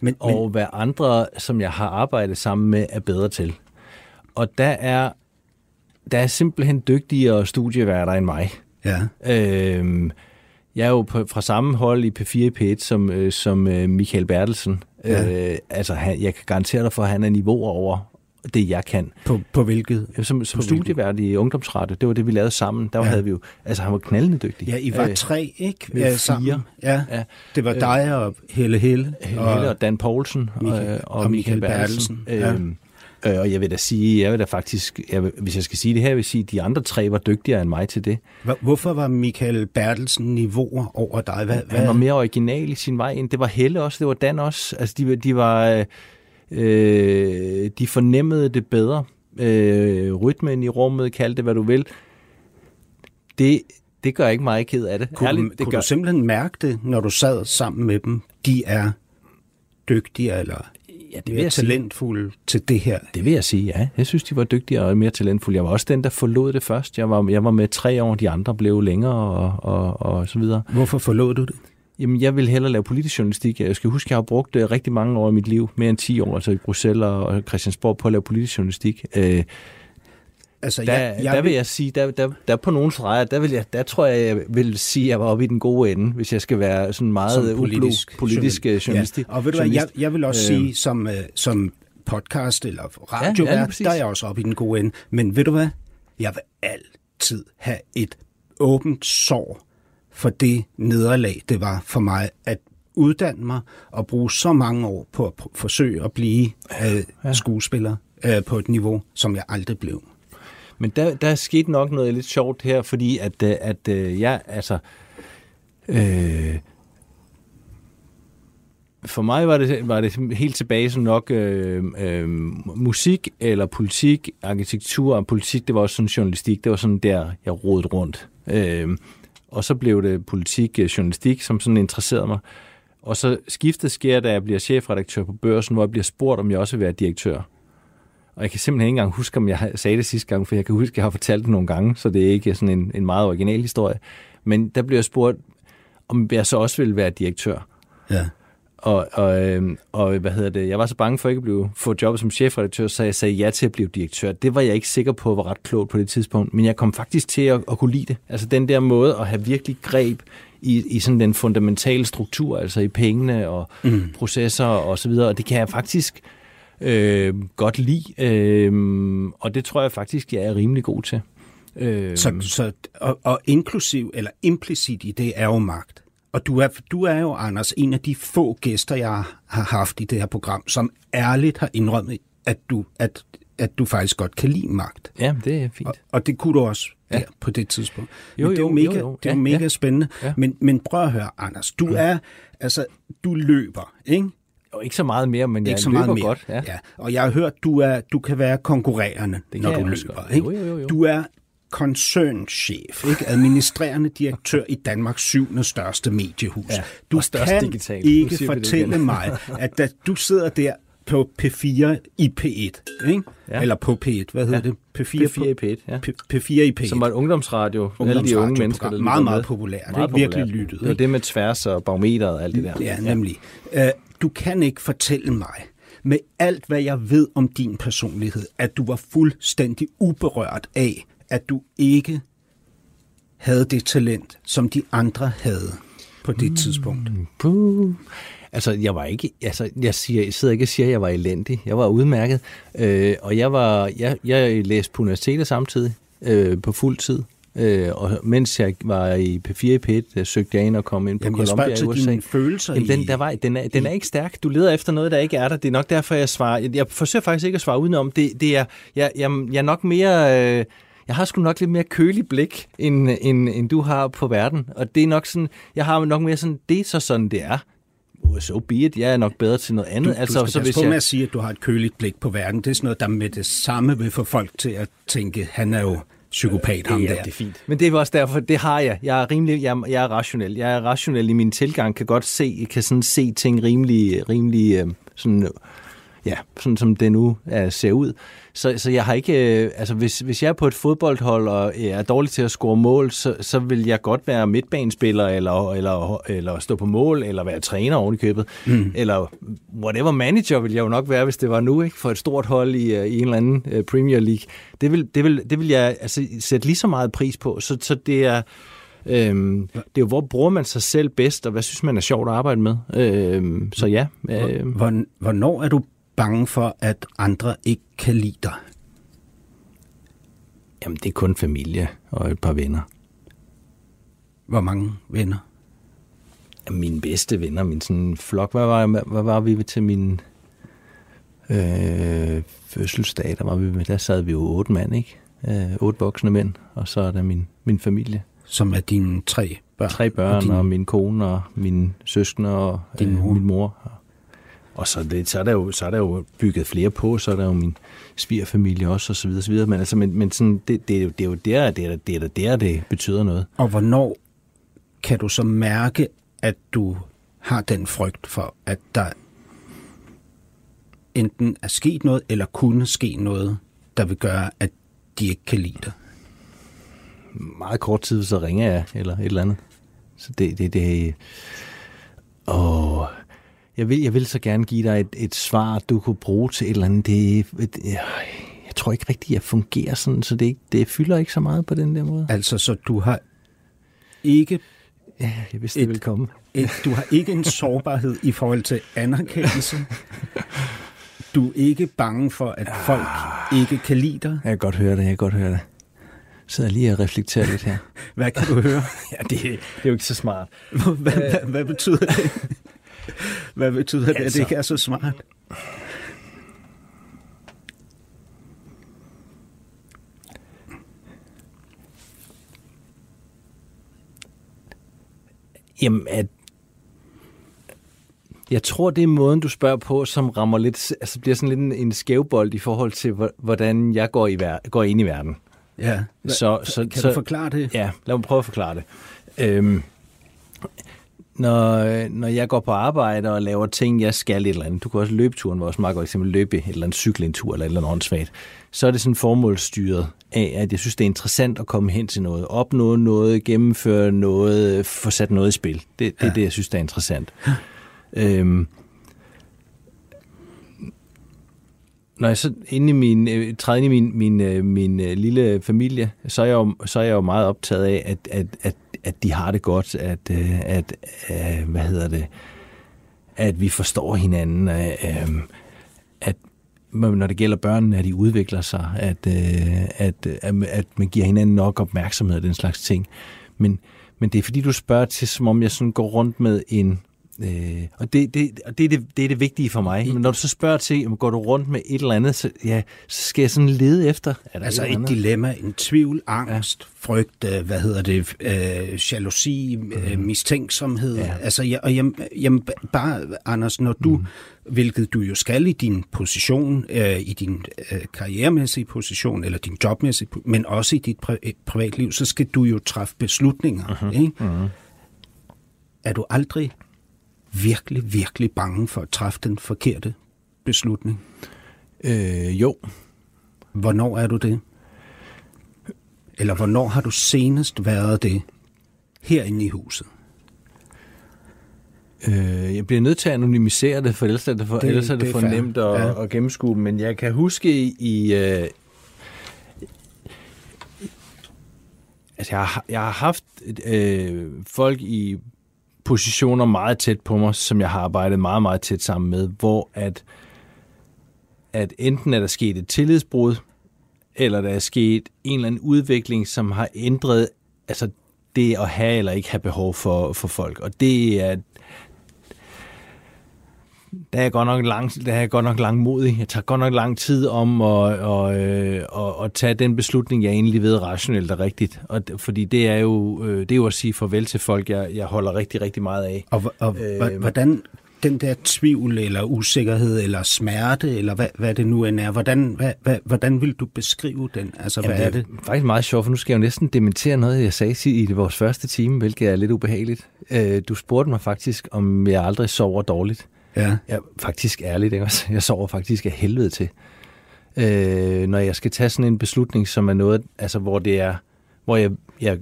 Men, og men... hvad andre, som jeg har arbejdet sammen med, er bedre til. Og der er, der er simpelthen dygtigere studieværter end mig. Ja. Øhm, jeg er jo på, fra samme hold i P fire og P et som, øh, som øh, Michael Bertelsen. Ja. Øh, altså, han, jeg kan garantere dig for, at han er niveauer over det, jeg kan. På, på hvilket? Som, som studievært i ungdomsrette. Det var det, vi lavede sammen. Der ja. havde vi jo... Altså, han var knaldende dygtig. Ja, I var øh, tre, ikke? Vi var fire. Ja. ja, det var dig og Helle Helle. Helle og, og Dan Poulsen Michael, og, og, og Michael Bertelsen. Bertelsen. Ja. Øh, og jeg vil da sige, jeg vil da faktisk... Jeg vil, hvis jeg skal sige det her, jeg vil sige, at de andre tre var dygtigere end mig til det. Hvorfor var Michael Bertelsen niveauer over dig? Hvad, hvad? Han var mere original i sin vej ind. Det var Helle også, det var Dan også. Altså, de, de var... Øh, de fornemmede det bedre. Øh, rytmen i rummet, kald det hvad du vil. Det, det gør ikke mig ked af det. Kunne, Ærligt, det kunne gør... du simpelthen mærke det, når du sad sammen med dem? De er dygtige eller ja, det mere talentfulde sige. til det her? Det vil jeg sige, ja. Jeg synes, de var dygtigere og mere talentfulde. Jeg var også den, der forlod det først. Jeg var, jeg var med tre år, de andre blev længere og, og, og så videre. Hvorfor forlod du det? Jamen, jeg vil hellere lave politisk journalistik. Jeg skal huske, jeg har brugt rigtig mange år i mit liv, mere end ti år, altså i Bruxelles og Christiansborg, på at lave politisk journalistik. Øh, Altså, der, jeg, jeg, der vil jeg sige, der, der, der på nogle streger, der, vil jeg, der tror jeg, jeg vil sige, at jeg var oppe i den gode ende, hvis jeg skal være sådan meget politisk, ublu, politisk journalist. journalist. Ja. Og ved du hvad, jeg, jeg vil også øh. sige, som, som podcast eller radiovært, ja, ja, der er jeg også oppe i den gode ende. Men ved du hvad, jeg vil altid have et åbent sår for det nederlag, det var for mig at uddanne mig og bruge så mange år på at pr- forsøge at blive øh, ja. skuespiller øh, på et niveau, som jeg aldrig blev. Men der, der er sket nok noget lidt sjovt her, fordi at, at, at jeg, altså, øh, for mig var det, var det helt tilbage som nok øh, øh, musik eller politik, arkitektur og politik, det var også sådan journalistik, det var sådan der, jeg rodede rundt. Øh, og så blev det politik, journalistik, som sådan interesserede mig. Og så skiftet sker, da jeg bliver chefredaktør på Børsen, hvor jeg bliver spurgt, om jeg også vil være direktør. Og jeg kan simpelthen ikke engang huske, om jeg sagde det sidste gang, for jeg kan huske, at jeg har fortalt det nogle gange, så det er ikke sådan en, en meget original historie. Men der blev jeg spurgt, om jeg så også ville være direktør. Ja. Og, og, og hvad hedder det? Jeg var så bange for ikke at blive, få jobbet som chefredaktør, så jeg sagde ja til at blive direktør. Det var jeg ikke sikker på, var ret klogt på det tidspunkt, men jeg kom faktisk til at, at kunne lide det. Altså den der måde at have virkelig greb i, i sådan den fundamentale struktur, altså i pengene og mm. processer og så videre. Og det kan jeg faktisk Øh, godt lide, øh, og det tror jeg faktisk, jeg er rimelig god til. Øh, så så og, og inklusiv eller implicit i det er jo magt. Og du er, du er jo, Anders, en af de få gæster, jeg har haft i det her program, som ærligt har indrømmet, at du, at, at du faktisk godt kan lide magt. Ja, det er fint. Og, og det kunne du også ja. der, på det tidspunkt. Men jo, det er jo mega, jo, jo. Det er ja, mega ja. spændende. Ja. Men, men prøv at høre, Anders, du ja. er, altså, du løber, ikke? Og ikke så meget mere, men jeg løber mere. Godt. Ja. Ja. Og jeg har hørt, du er, du kan være konkurrerende, det når du løber. Ikke? Jo, jo, jo. Du er koncernchef, ikke? Administrerende direktør i Danmarks syvende største mediehus. Ja, du kan digitale. Ikke fortælle mig, at da du sidder der på P fire i P et, ikke? Ja. Eller på P et, hvad hedder ja. det? P fire, P fire i P et. Ja. P fire i P et. Som var et ungdomsradio, alle de unge mennesker. Meget, meget, meget populært. Det er virkelig lyttet. Det var det med tværs og barometeret og alt det der. Ja, nemlig. Ja. Du kan ikke fortælle mig, med alt hvad jeg ved om din personlighed, at du var fuldstændig uberørt af, at du ikke havde det talent, som de andre havde på det mm, tidspunkt. Puh. Altså, jeg var ikke, altså, jeg siger, jeg sidder ikke og siger, at jeg var elendig. Jeg var udmærket, øh, og jeg var, jeg, jeg læste på universitetet samtidig øh, på fuld tid. Øh, og mens jeg var i P fire i P et, søgte jeg ind og kom ind på Columbia i U S A. Jamen, jeg følelser Jamen, den, der var, den, er, den er ikke stærk. Du leder efter noget, der ikke er der. Det er nok derfor, jeg svarer. Jeg forsøger faktisk ikke at svare udenom. Det, det er, jeg, jeg, jeg er nok mere... Øh, jeg har sgu nok lidt mere kølig blik, end, end, end du har på verden. Og det er nok sådan... Jeg har nok mere sådan... Det er så sådan, det er. So be it. Jeg er nok bedre til noget andet. Du, altså, du skal så, hvis jeg... med at sige, at du har et køligt blik på verden. Det er sådan noget, der med det samme vil få folk til at tænke, han er jo... psykopat, ham ja, der. Det er fint. Men det er også derfor, det har jeg. Jeg er rimelig, jeg, jeg er rationel. Jeg er rationel i min tilgang, kan godt se, kan sådan se ting rimelig, rimelig sådan, ja, sådan som det nu er, ser ud. Så, så jeg har ikke, altså hvis, hvis jeg er på et fodboldhold og er dårlig til at score mål, så, så vil jeg godt være midtbanespiller, eller, eller, eller stå på mål, eller være træner oven i købet, mm. eller whatever manager vil jeg jo nok være, hvis det var nu, ikke? For et stort hold i, i en eller anden Premier League. Det vil, det vil, det vil jeg altså sætte lige så meget pris på, så, så det er... Øhm, det er jo, hvor bruger man sig selv bedst, og hvad synes man er sjovt at arbejde med. Øhm, så ja. Øhm. Hvor, hvornår er du bange for, at andre ikke kan lide dig? Jamen, det er kun familie og et par venner. Hvor mange venner? Jamen, mine bedste venner, min sådan flok. Hvad var, hvad var vi til min øh, fødselsdag? Der, var vi, der sad vi jo otte mand, ikke? Øh, otte voksne mænd, og så er der min, min familie. Som er dine tre børn. Tre børn, og, din... og min kone, og min søskende, og din øh, min mor. Og så, det, så, er der jo, så er der jo bygget flere på, så er der jo min svigerfamilie også, og så videre, så videre. Men, altså, men, men sådan, det, det, det er jo der, det er der, det, der, det betyder noget. Og hvornår kan du så mærke, at du har den frygt for, at der enten er sket noget, eller kunne ske noget, der vil gøre, at de ikke kan lide dig? Meget kort tid, så ringer jeg, eller et eller andet. Så det, det, det... Åh... Jeg vil, jeg vil så gerne give dig et, et svar, du kunne bruge til et eller andet. Det, et, jeg tror ikke rigtigt, jeg fungerer sådan, så det, ikke, det fylder ikke så meget på den der måde. Altså, så du har ikke... Ja, jeg vidste, det ville komme. Et, du har ikke en sårbarhed i forhold til anerkendelse. Du er ikke bange for, at folk ikke kan lide dig. Jeg kan godt høre det, jeg kan godt høre det. Jeg sidder lige og reflekterer lidt her. Hvad kan du høre? Ja, det, det er jo ikke så smart. Hvad, hvad, hvad, hvad betyder det? Hvad betyder det, at det ikke er så smart? Jamen, at jeg tror, det er måden, du spørger på, som rammer lidt, altså bliver sådan lidt en, en skævbold i forhold til, hvordan jeg går, i ver- går ind i verden. Ja, så, så, kan så, du forklare det? Ja, lad mig prøve at forklare det. Øhm, når, når jeg går på arbejde og laver ting, jeg skal et eller andet, du kan også løbeturen, hvor også meget godt eksempel løbe et eller andet cykelintur eller et eller andet åndssvagt, så er det sådan formålsstyret af, at jeg synes, det er interessant at komme hen til noget, opnå noget, gennemføre noget, få sat noget i spil. Det, det ja. er det, jeg synes, der er interessant. Øhm, når jeg så inde i min, træder i min, min, min lille familie, så er jeg jo, så er jeg jo meget optaget af, at, at, at, at de har det godt, at, at, at, hvad hedder det, at vi forstår hinanden, at, at når det gælder børnene, at de udvikler sig, at, at, at man giver hinanden nok opmærksomhed og den slags ting. Men, men det er fordi, du spørger til, som om jeg sådan går rundt med en... Øh, og det, det, det, er det, det er det vigtige for mig. Men når du så spørger til, går du rundt med et eller andet, så, ja, så skal jeg sådan lede efter. Altså et, et dilemma, en tvivl, angst, ja. frygt, hvad hedder det, øh, jalousi, mm. mistænksomhed. Ja. Altså, jeg, og jeg, jeg, bare, Anders, når du, mm. hvilket du jo skal i din position, øh, i din øh, karrieremæssige position, eller din jobmæssige, men også i dit pri- privatliv, så skal du jo træffe beslutninger. Mm-hmm. Ikke? Mm-hmm. Er du aldrig... virkelig, virkelig bange for at træffe den forkerte beslutning? Øh, jo. Hvornår er du det? Eller hvornår har du senest været det herinde i huset? Øh, jeg bliver nødt til at anonymisere det, for ellers er det for, det, ellers er det det for nemt at, ja. at gennemskue, men jeg kan huske i... Øh altså, jeg har, jeg har haft øh, folk i... positioner meget tæt på mig, som jeg har arbejdet meget, meget tæt sammen med, hvor at, at enten er der sket et tillidsbrud, eller der er sket en eller anden udvikling, som har ændret altså det at have eller ikke have behov for, for folk. Og det er... Der er, godt nok lang, der er jeg godt nok langmodig. Jeg tager godt nok lang tid om at, at, at, at tage den beslutning, jeg egentlig ved rationelt og rigtigt. Og, fordi det er, jo, det er jo at sige farvel til folk, jeg, jeg holder rigtig, rigtig meget af. Og, og øh, hvordan den der tvivl eller usikkerhed eller smerte, eller hvad, hvad det nu end er, hvordan, hvad, hvad, hvordan vil du beskrive den? Altså, jamen, hvad er det? Det er faktisk meget sjovt, for nu skal jeg jo næsten dementere noget, jeg sagde i vores første time, hvilket er lidt ubehageligt. Du spurgte mig faktisk, om jeg aldrig sover dårligt. Ja. Jeg, faktisk ærligt, ikke også? Jeg sover faktisk af helvede til. Øh, når jeg skal tage sådan en beslutning, som er noget, altså hvor det er, hvor jeg, jeg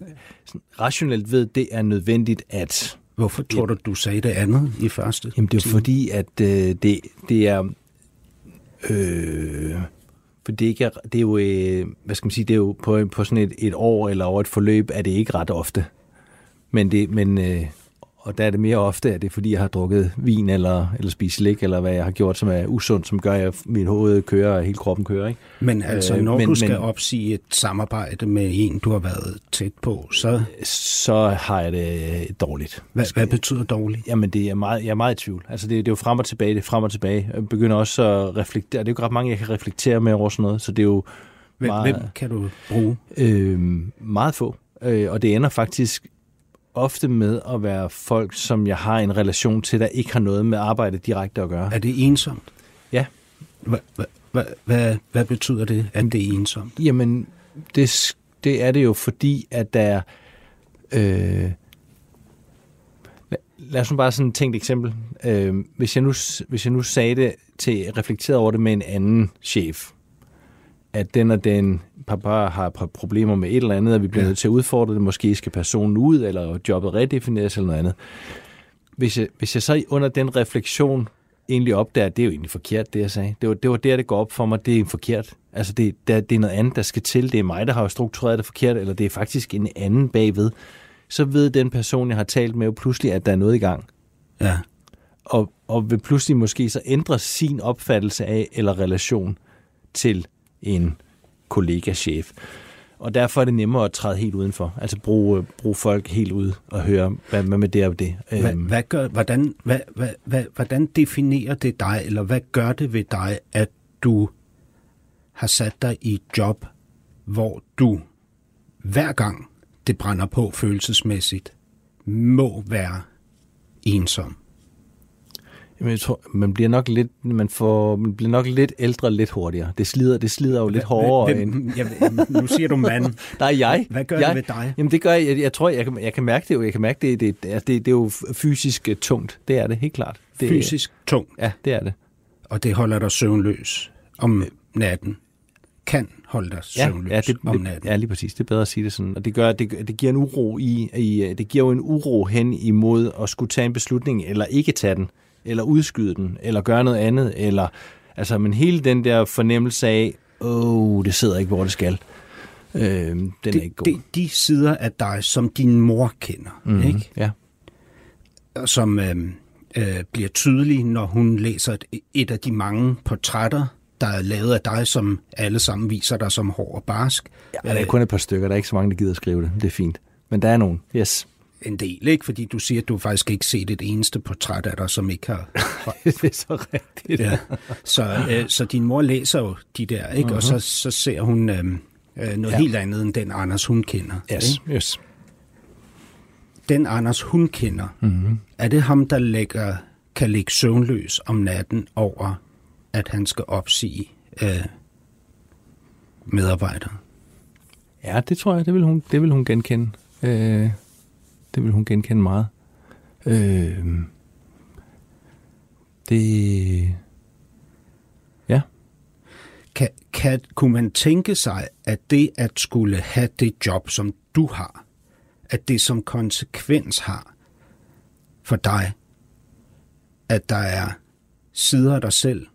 rationelt ved, det er nødvendigt at... Hvorfor tror jeg, du, du sagde det andet i første? Jamen det er fordi, at øh, det, det er... Øh, for det, ikke er, det er jo, øh, hvad skal man sige, det er jo på, på sådan et, et år eller over et forløb, er det ikke ret ofte. Men det... Men, øh, og der er det mere ofte, at det er fordi, jeg har drukket vin eller, eller spist slik, eller hvad jeg har gjort, som er usundt, som gør, at mit hoved kører, og hele kroppen kører. Ikke? Men altså, når øh, men, du skal men, opsige et samarbejde med en, du har været tæt på, så... Så har jeg det dårligt. Hvad, hvad betyder dårligt? Jamen, det er meget, jeg er meget i tvivl. Altså, det, det er jo frem og tilbage, det er frem og tilbage. Jeg begynder også at reflektere. Det er jo ikke ret mange, jeg kan reflektere med over sådan noget, så det er jo hvem, meget... Hvem kan du bruge? Øh, meget få. Øh, og det ender faktisk... ofte med at være folk, som jeg har en relation til, der ikke har noget med arbejde direkte at gøre. Er det ensomt? Ja. Hvad hva, hva, hva betyder det, at det er ensomt? Jamen, det, det er det jo, fordi at der... Øh, lad os nu bare sådan tænke et eksempel. Øh, hvis, jeg nu, hvis jeg nu sagde det til, reflekterede over det med en anden chef, at den og den papa har problemer med et eller andet, og vi bliver nødt til at udfordre det. Måske skal personen ud, eller jobbet redefineres, eller noget andet. Hvis jeg, hvis jeg så under den refleksion egentlig opdager, det er jo egentlig forkert, det jeg sagde. Det var, det var der, det går op for mig, det er forkert. Altså, det, der, det er noget andet, der skal til. Det er mig, der har struktureret det forkert, eller det er faktisk en anden bagved. Så ved den person, jeg har talt med, jo pludselig, at der er noget i gang. Ja. Og, og vil pludselig måske så ændre sin opfattelse af, eller relation til en kollega-chef. Og derfor er det nemmere at træde helt udenfor. Altså bruge, bruge folk helt ud og høre, hvad, hvad med det og det. Hvad, hvad gør, hvordan, hvad, hvad, hvad, hvordan definerer det dig, eller hvad gør det ved dig, at du har sat dig i et job, hvor du hver gang det brænder på følelsesmæssigt, må være ensom? Jamen, jeg tror, man bliver nok lidt, man får, man bliver nok lidt ældre, lidt hurtigere. Det slider, det slider jo lidt hårdere. Hvem, end... jamen, nu siger du mand. Nej, jeg. Hvad gør jeg, det ved dig? Jamen, det gør jeg. Jeg, jeg tror, jeg kan, jeg kan mærke det jo. Jeg kan mærke det. Det, det, det, det er jo fysisk tungt. Det er det helt klart. Det, fysisk tungt. Ja, det er det. Og det holder dig søvnløs om natten. Kan holde dig søvnløs ja, ja, det, om natten. Ja, lige præcis. Det er bedre at sige det sådan. Og det gør, det, det giver en uro i, i, det giver jo en uro hen imod at skulle tage en beslutning eller ikke tage den, eller udskyde den, eller gøre noget andet, eller, altså, men hele den der fornemmelse af, åh, det sidder ikke, hvor det skal, øh, den det, er ikke god. Det, de sider af dig, som din mor kender, mm-hmm. ikke? Ja. Og som øh, øh, bliver tydelig, når hun læser et, et af de mange portrætter, der er lavet af dig, som alle sammen viser dig som hård og barsk. Ja, der er kun et par stykker, der er ikke så mange, der gider at skrive det, det er fint. Men der er nogen, yes. En del, ikke? Fordi du siger, at du faktisk ikke set et eneste portræt af dig, som ikke har... Det er så rigtigt. Ja. Så, øh, så din mor læser jo de der, ikke? Uh-huh. Og så, så ser hun øh, noget ja. helt andet, end den Anders, hun kender. Yes, ikke? Yes. Den Anders, hun kender, mm-hmm. er det ham, der lægger, kan ligge søvnløs om natten over, at han skal opsige øh, medarbejdere? Ja, det tror jeg, det vil hun, det vil hun genkende. Øh... Det vil hun genkende meget. Øh, det... Ja. Kan, kan, kunne man tænke sig, at det at skulle have det job, som du har, at det som konsekvens har for dig, at der er sider af dig selv,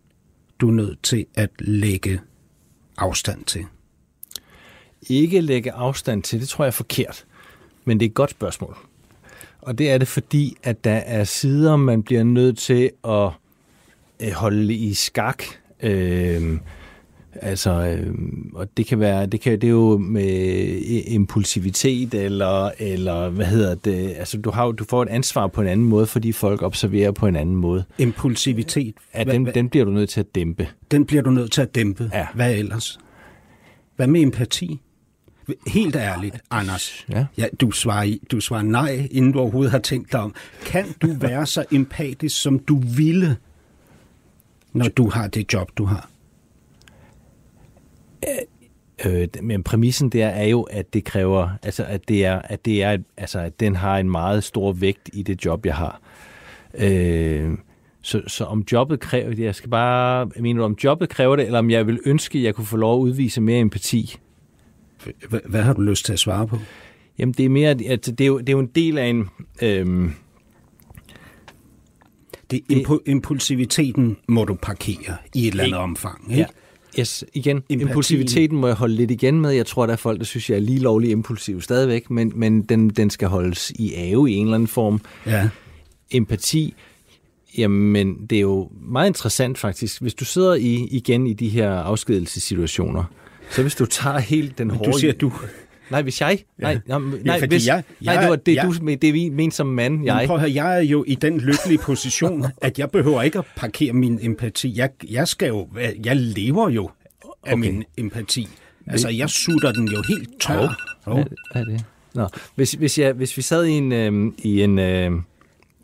du er nødt til at lægge afstand til? Ikke lægge afstand til, det tror jeg er forkert. Men det er et godt spørgsmål. Og det er det, fordi at der er sider, man bliver nødt til at holde i skak. Øh, altså, øh, og det kan være, det kan det er jo med impulsivitet eller eller hvad hedder det? Altså, du har du får et ansvar på en anden måde, fordi folk observerer på en anden måde. Impulsivitet. Ja, den, den bliver du nødt til at dæmpe. Den bliver du nødt til at dæmpe. Ja. Hvad ellers? Hvad med empati? Helt ærligt, Anders, ja. Ja, du, svarer, du svarer nej, inden du overhovedet har tænkt dig om. Kan du være så empatisk, som du ville, når du har det job, du har? Øh, men præmissen der er jo, at det kræver, altså at det er, at det er, altså at den har en meget stor vægt i det job, jeg har. Øh, Så, så om jobbet kræver det, jeg skal bare, jeg mener, om jobbet kræver det, eller om jeg vil ønske, at jeg kunne få lov at udvise mere empati. Hvad har du lyst til at svare på? Jamen, det er mere, at det er jo, det er jo en del af en... Øhm, det impu- impulsiviteten må du parkere i et eller andet omfang, ikke? Ja. Yes, igen. Empatien. Impulsiviteten må jeg holde lidt igen med. Jeg tror, der er folk, der synes, jeg er lige lovlig impulsiv stadigvæk, men, men den, den skal holdes i ave i en eller anden form. Ja. Empati... Jamen, det er jo meget interessant faktisk. Hvis du sidder i, igen i de her afskedelsessituationer, så hvis du tager helt den hårde... Du siger du. Nej, hvis jeg... Nej, ja. nej, nej, ja, hvis, jeg, jeg, nej det var det, jeg, du det, vi mente som mand, jeg... Prøv at høre, jeg er jo i den lykkelige position, at jeg behøver ikke at parkere min empati. Jeg, jeg, skal jo, jeg lever jo af okay. min empati. Altså, jeg sutter den jo helt tør. Oh. Oh. Hvad er det? Nå. Hvis, hvis, jeg, hvis vi sad i en, øh, i en, øh,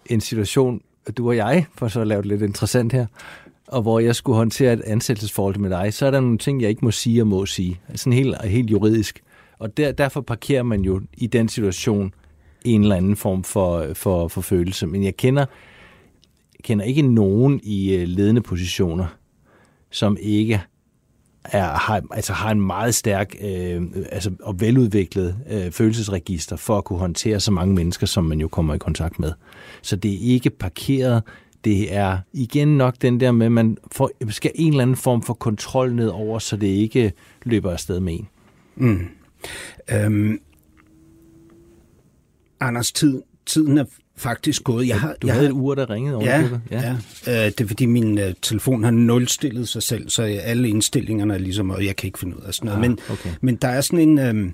en situation, du og jeg, for så at lave det lidt interessant her, og hvor jeg skulle håndtere et ansættelsesforhold med dig, så er der nogle ting, jeg ikke må sige og må sige. Sådan helt, helt juridisk. Og der, derfor parkerer man jo i den situation en eller anden form for, for, for følelse. Men jeg kender, kender ikke nogen i ledende positioner, som ikke er, har, altså har en meget stærk øh, altså, og veludviklet øh, følelsesregister for at kunne håndtere så mange mennesker, som man jo kommer i kontakt med. Så det er ikke parkeret, Det er igen nok den der med, at man får, skal en eller anden form for kontrol nedover, så det ikke løber afsted med en. Mm. Øhm. Anders, tid, tiden er faktisk gået. Jeg har, du jeg havde har... et ur, der ringede over. Ja, ja. ja. Øh, det er fordi, min øh, telefon har nulstillet sig selv, så alle indstillingerne er ligesom, og jeg kan ikke finde ud af sådan noget. Ah, men, okay. men der er sådan en, øh,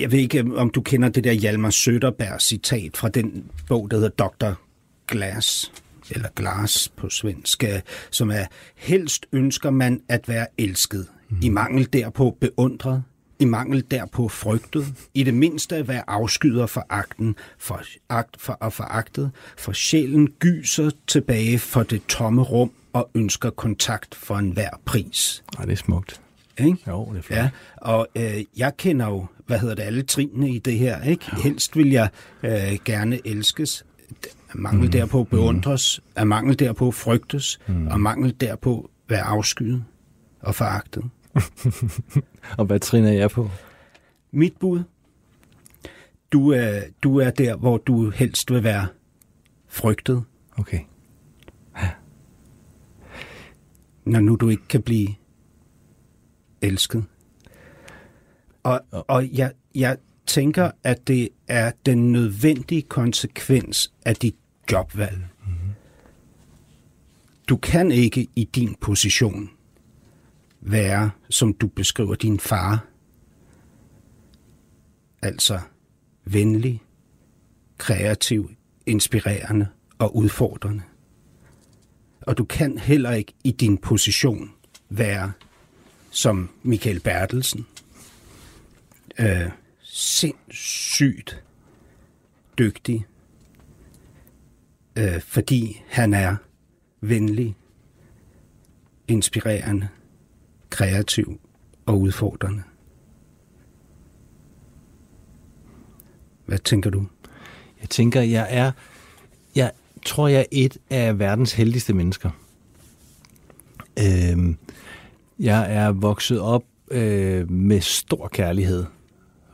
jeg ved ikke, om du kender det der Hjalmar Söderberg citat fra den bog, der hedder doktor Glass, eller Glas på svensk, som er, helst ønsker man at være elsket, mm. i mangel derpå beundret, i mangel derpå frygtet, i det mindste at være afskyder for agten for, agt, for, og foragtet, for sjælen gyser tilbage for det tomme rum og ønsker kontakt for enhver pris. Ej, det er smukt. Ikke? Jo, det er flot. Ja, og øh, jeg kender jo, hvad hedder det, alle trinene i det her, ikke? Jo. Helst vil jeg øh, gerne elskes, af mangel mm. derpå beundres, mm. af mangel derpå frygtes, mm. og mangel derpå være afskyet og foragtet. Og hvad trin er jeg på? Mit bud. Du er, du er der, hvor du helst vil være frygtet. Okay. Ja. Når nu du ikke kan blive elsket. Og, og jeg, jeg tænker, at det er den nødvendige konsekvens af dit jobvalg. Mm-hmm. Du kan ikke i din position være, som du beskriver din far. Altså venlig, kreativ, inspirerende og udfordrende. Og du kan heller ikke i din position være som Michael Bertelsen. Øh, sindssygt dygtig, øh, fordi han er venlig, inspirerende, kreativ og udfordrende. Hvad tænker du? Jeg tænker, jeg er, jeg tror, jeg er et af verdens heldigste mennesker. Øh, jeg er vokset op øh, med stor kærlighed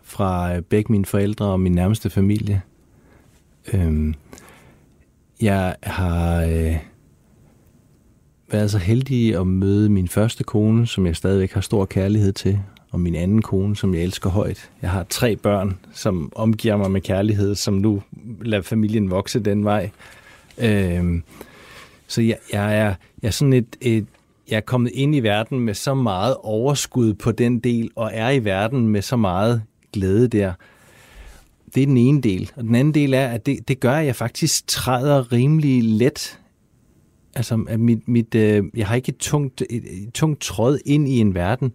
fra begge mine forældre og min nærmeste familie. Øh, jeg har... Øh, Jeg er så heldig at møde min første kone, som jeg stadigvæk har stor kærlighed til, og min anden kone, som jeg elsker højt. Jeg har tre børn, som omgiver mig med kærlighed, som nu lader familien vokse den vej. Øhm, så jeg, jeg, er, jeg er sådan et, et, jeg er kommet ind i verden med så meget overskud på den del, og er i verden med så meget glæde der. Det er den ene del. Og den anden del er, at det, det gør, at jeg faktisk træder rimelig let. Altså, at mit, mit, øh, jeg har ikke et tungt, et, et tungt tråd ind i en verden,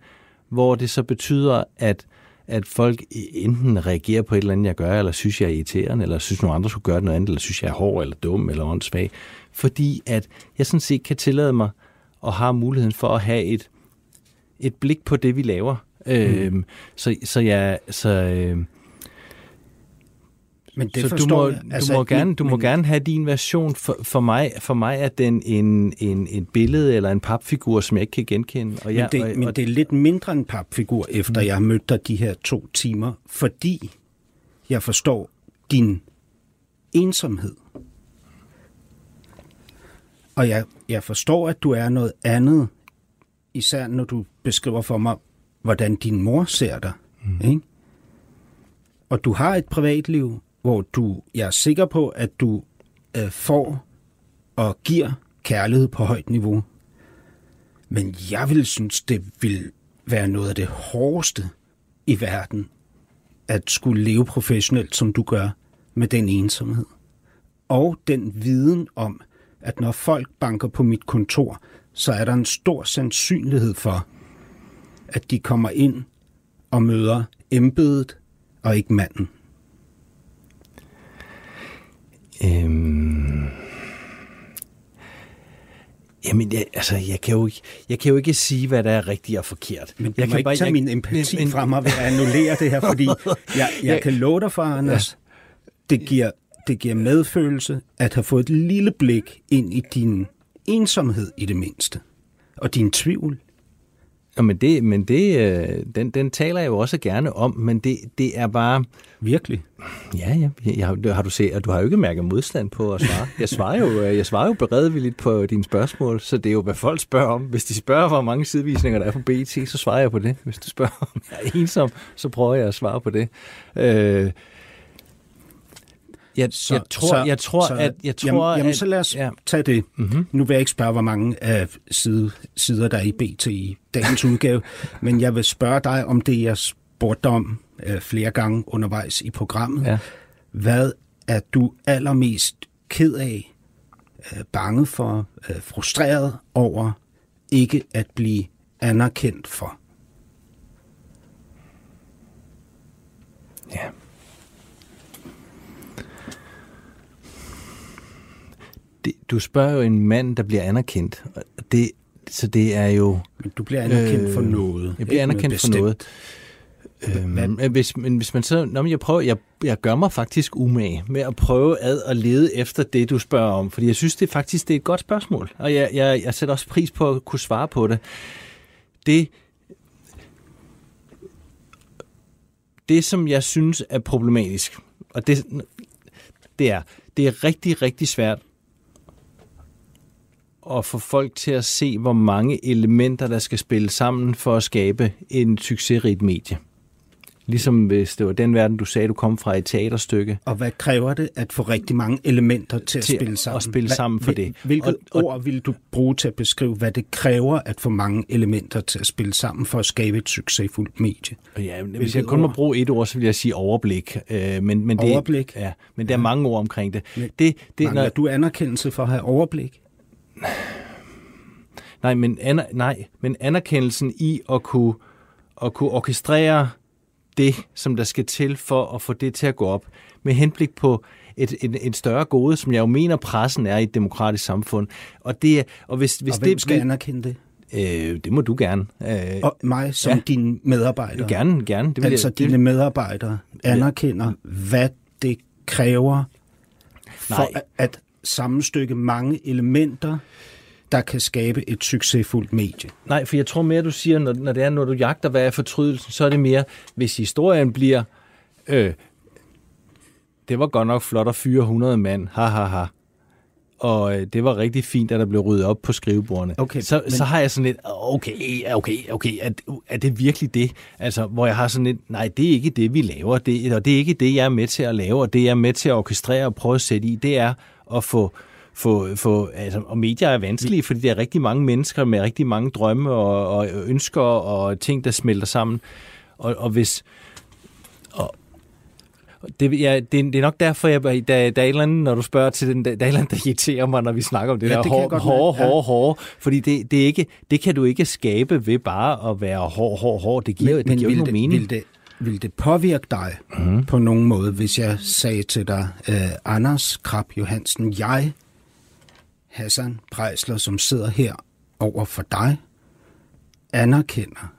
hvor det så betyder, at, at folk enten reagerer på et eller andet, jeg gør, eller synes, jeg er irriterende, eller synes, nogle andre skulle gøre noget andet, eller synes, jeg er hård, eller dum, eller åndssvag. Fordi at jeg sådan set kan tillade mig og har muligheden for at have et, et blik på det, vi laver. Mm. Øh, så, så jeg... Så, øh, Men det så du må, du altså, må, gerne, du men... må gerne have din version. For, for, mig, for mig er den en, en, en billede eller en papfigur, som jeg ikke kan genkende. Og jeg, men, det, og, men det er lidt mindre en papfigur, efter mm. jeg har mødt dig de her to timer, fordi jeg forstår din ensomhed. Og jeg, jeg forstår, at du er noget andet, især når du beskriver for mig, hvordan din mor ser dig. Mm. Ikke? Og du har et privatliv, hvor du, jeg er sikker på, at du øh, får og giver kærlighed på højt niveau. Men jeg vil synes, det vil være noget af det hårdeste i verden, at skulle leve professionelt, som du gør, med den ensomhed. Og den viden om, at når folk banker på mit kontor, så er der en stor sandsynlighed for, at de kommer ind og møder embedet og ikke manden. Øhm... Jamen, jeg, altså, jeg kan jo ikke, jeg kan jo ikke sige, hvad der er rigtigt og forkert. Men jeg kan ikke bare tage jeg... min empati men, fra mig ved at annullere det her, fordi jeg, jeg kan love dig for, Anders, ja. det, giver, det giver medfølelse at have fået et lille blik ind i din ensomhed i det mindste, og din tvivl. Ja, men det, men det, den, den taler jeg jo også gerne om, men det, det er bare... Virkelig? Ja, ja. Jeg har, har du, set, du har jo ikke mærket modstand på at svare. Jeg svarer jo, jeg svarer jo beredvilligt på dine spørgsmål, så det er jo, hvad folk spørger om. Hvis de spørger, hvor mange sidevisninger der er på B T, så svarer jeg på det. Hvis du spørger, om jeg er ensom, så prøver jeg at svare på det. Øh, Jeg, så, jeg tror, så, jeg tror så, at... Jeg tror, jamen, jamen, at, så lad os ja. tage det. Mm-hmm. Nu vil jeg ikke spørge, hvor mange uh, side, sider, der er i B T i dagens udgave, men jeg vil spørge dig om det, jeg spurgte om uh, flere gange undervejs i programmet. Ja. Hvad er du allermest ked af, uh, bange for, uh, frustreret over, ikke at blive anerkendt for? Ja... Du spørger jo en mand, der bliver anerkendt. Det, så det er jo... Men du bliver anerkendt øh, for noget. Jeg bliver anerkendt noget for noget. Øhm, hvis, men hvis man så... Nå, men jeg, prøver, jeg, jeg gør mig faktisk umage med at prøve ad at lede efter det, du spørger om. Fordi jeg synes det faktisk, det er et godt spørgsmål. Og jeg, jeg, jeg sætter også pris på at kunne svare på det. Det... Det, som jeg synes er problematisk, og det, det er... Det er rigtig, rigtig svært og få folk til at se, hvor mange elementer, der skal spille sammen for at skabe en succesrigt medie. Ligesom hvis det var den verden, du sagde, du kom fra et teaterstykke. Og hvad kræver det at få rigtig mange elementer til, til at spille sammen? At spille sammen hvad, for det. Hvilket og, og, ord vil du bruge til at beskrive, hvad det kræver at få mange elementer til at spille sammen for at skabe et succesfuldt medie? Ja, hvis hvilket jeg kun ord? må bruge et ord, så vil jeg sige overblik. Øh, men, men det, overblik? Ja, men der er ja. mange ord omkring det. det, det Mangler når, du anerkendelse for at have overblik? Nej, men, aner, nej, men anerkendelsen i at kunne, at kunne orkestrere det, som der skal til for at få det til at gå op, med henblik på et, et, et større gode, som jeg jo mener, pressen er i et demokratisk samfund. Og, det, og, hvis, hvis og hvem det, skal anerkende det? Øh, det må du gerne. Øh, og mig som ja. dine medarbejdere? Gerne, gerne. Det vil altså jeg, det, dine medarbejdere anerkender, øh, hvad det kræver for nej. at sammenstykke mange elementer, der kan skabe et succesfuldt medie. Nej, for jeg tror mere, du siger, når, når det er, når du jagter, hvad er fortrydelsen, så er det mere, hvis historien bliver, øh, det var godt nok flot at fyre hundrede mand, ha ha ha, og øh, det var rigtig fint, at der blev ryddet op på skrivebordene. Okay, så, men... så har jeg sådan lidt, okay, okay, okay, er, er det virkelig det? Altså, hvor jeg har sådan lidt, nej, det er ikke det, vi laver, det, og det er ikke det, jeg er med til at lave, og det, jeg er med til at orkestrere og prøve at sætte i, det er at få For, for, altså, og medier er vanskelige, fordi der er rigtig mange mennesker med rigtig mange drømme og, og ønsker og ting, der smelter sammen. Og, og hvis... Og, det, ja, det, det er nok derfor, jeg, der, der er et eller andet, når du spørger til den, der, der er et eller andet, der irriterer mig, når vi snakker om det ja, der det hårde, hårde, hårde, hårde. Fordi det, det, er ikke, det kan du ikke skabe ved bare at være hård, hård, hård. Det giver, men, det men giver jo ikke nogen mening. Vil det, vil det påvirke dig mm. på nogen måde, hvis jeg sagde til dig, øh, Anders Krab Johansen, jeg... Hassan Preisler, som sidder her over for dig, anerkender,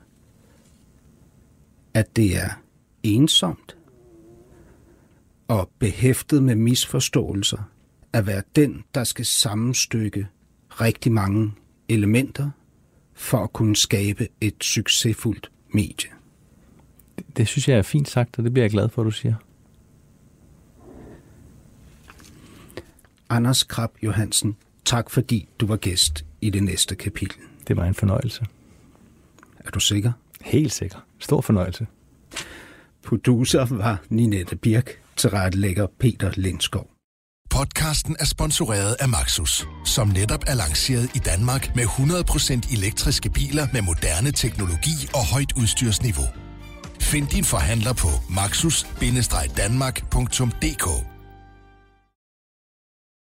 at det er ensomt og behæftet med misforståelser at være den, der skal sammenstykke rigtig mange elementer for at kunne skabe et succesfuldt medie. Det, det synes jeg er fint sagt, og det bliver jeg glad for, at du siger. Anders Krab Johansen, tak fordi du var gæst i det næste kapitel. Det var en fornøjelse. Er du sikker? Helt sikker. Stor fornøjelse. Producer var Ninette Birk, tilrettelægger Peter Lindskov. Podcasten er sponsoreret af Maxus, som netop er lanceret i Danmark med hundrede procent elektriske biler med moderne teknologi og højt udstyrsniveau. Find din forhandler på maxus bindestreg danmark punktum d k.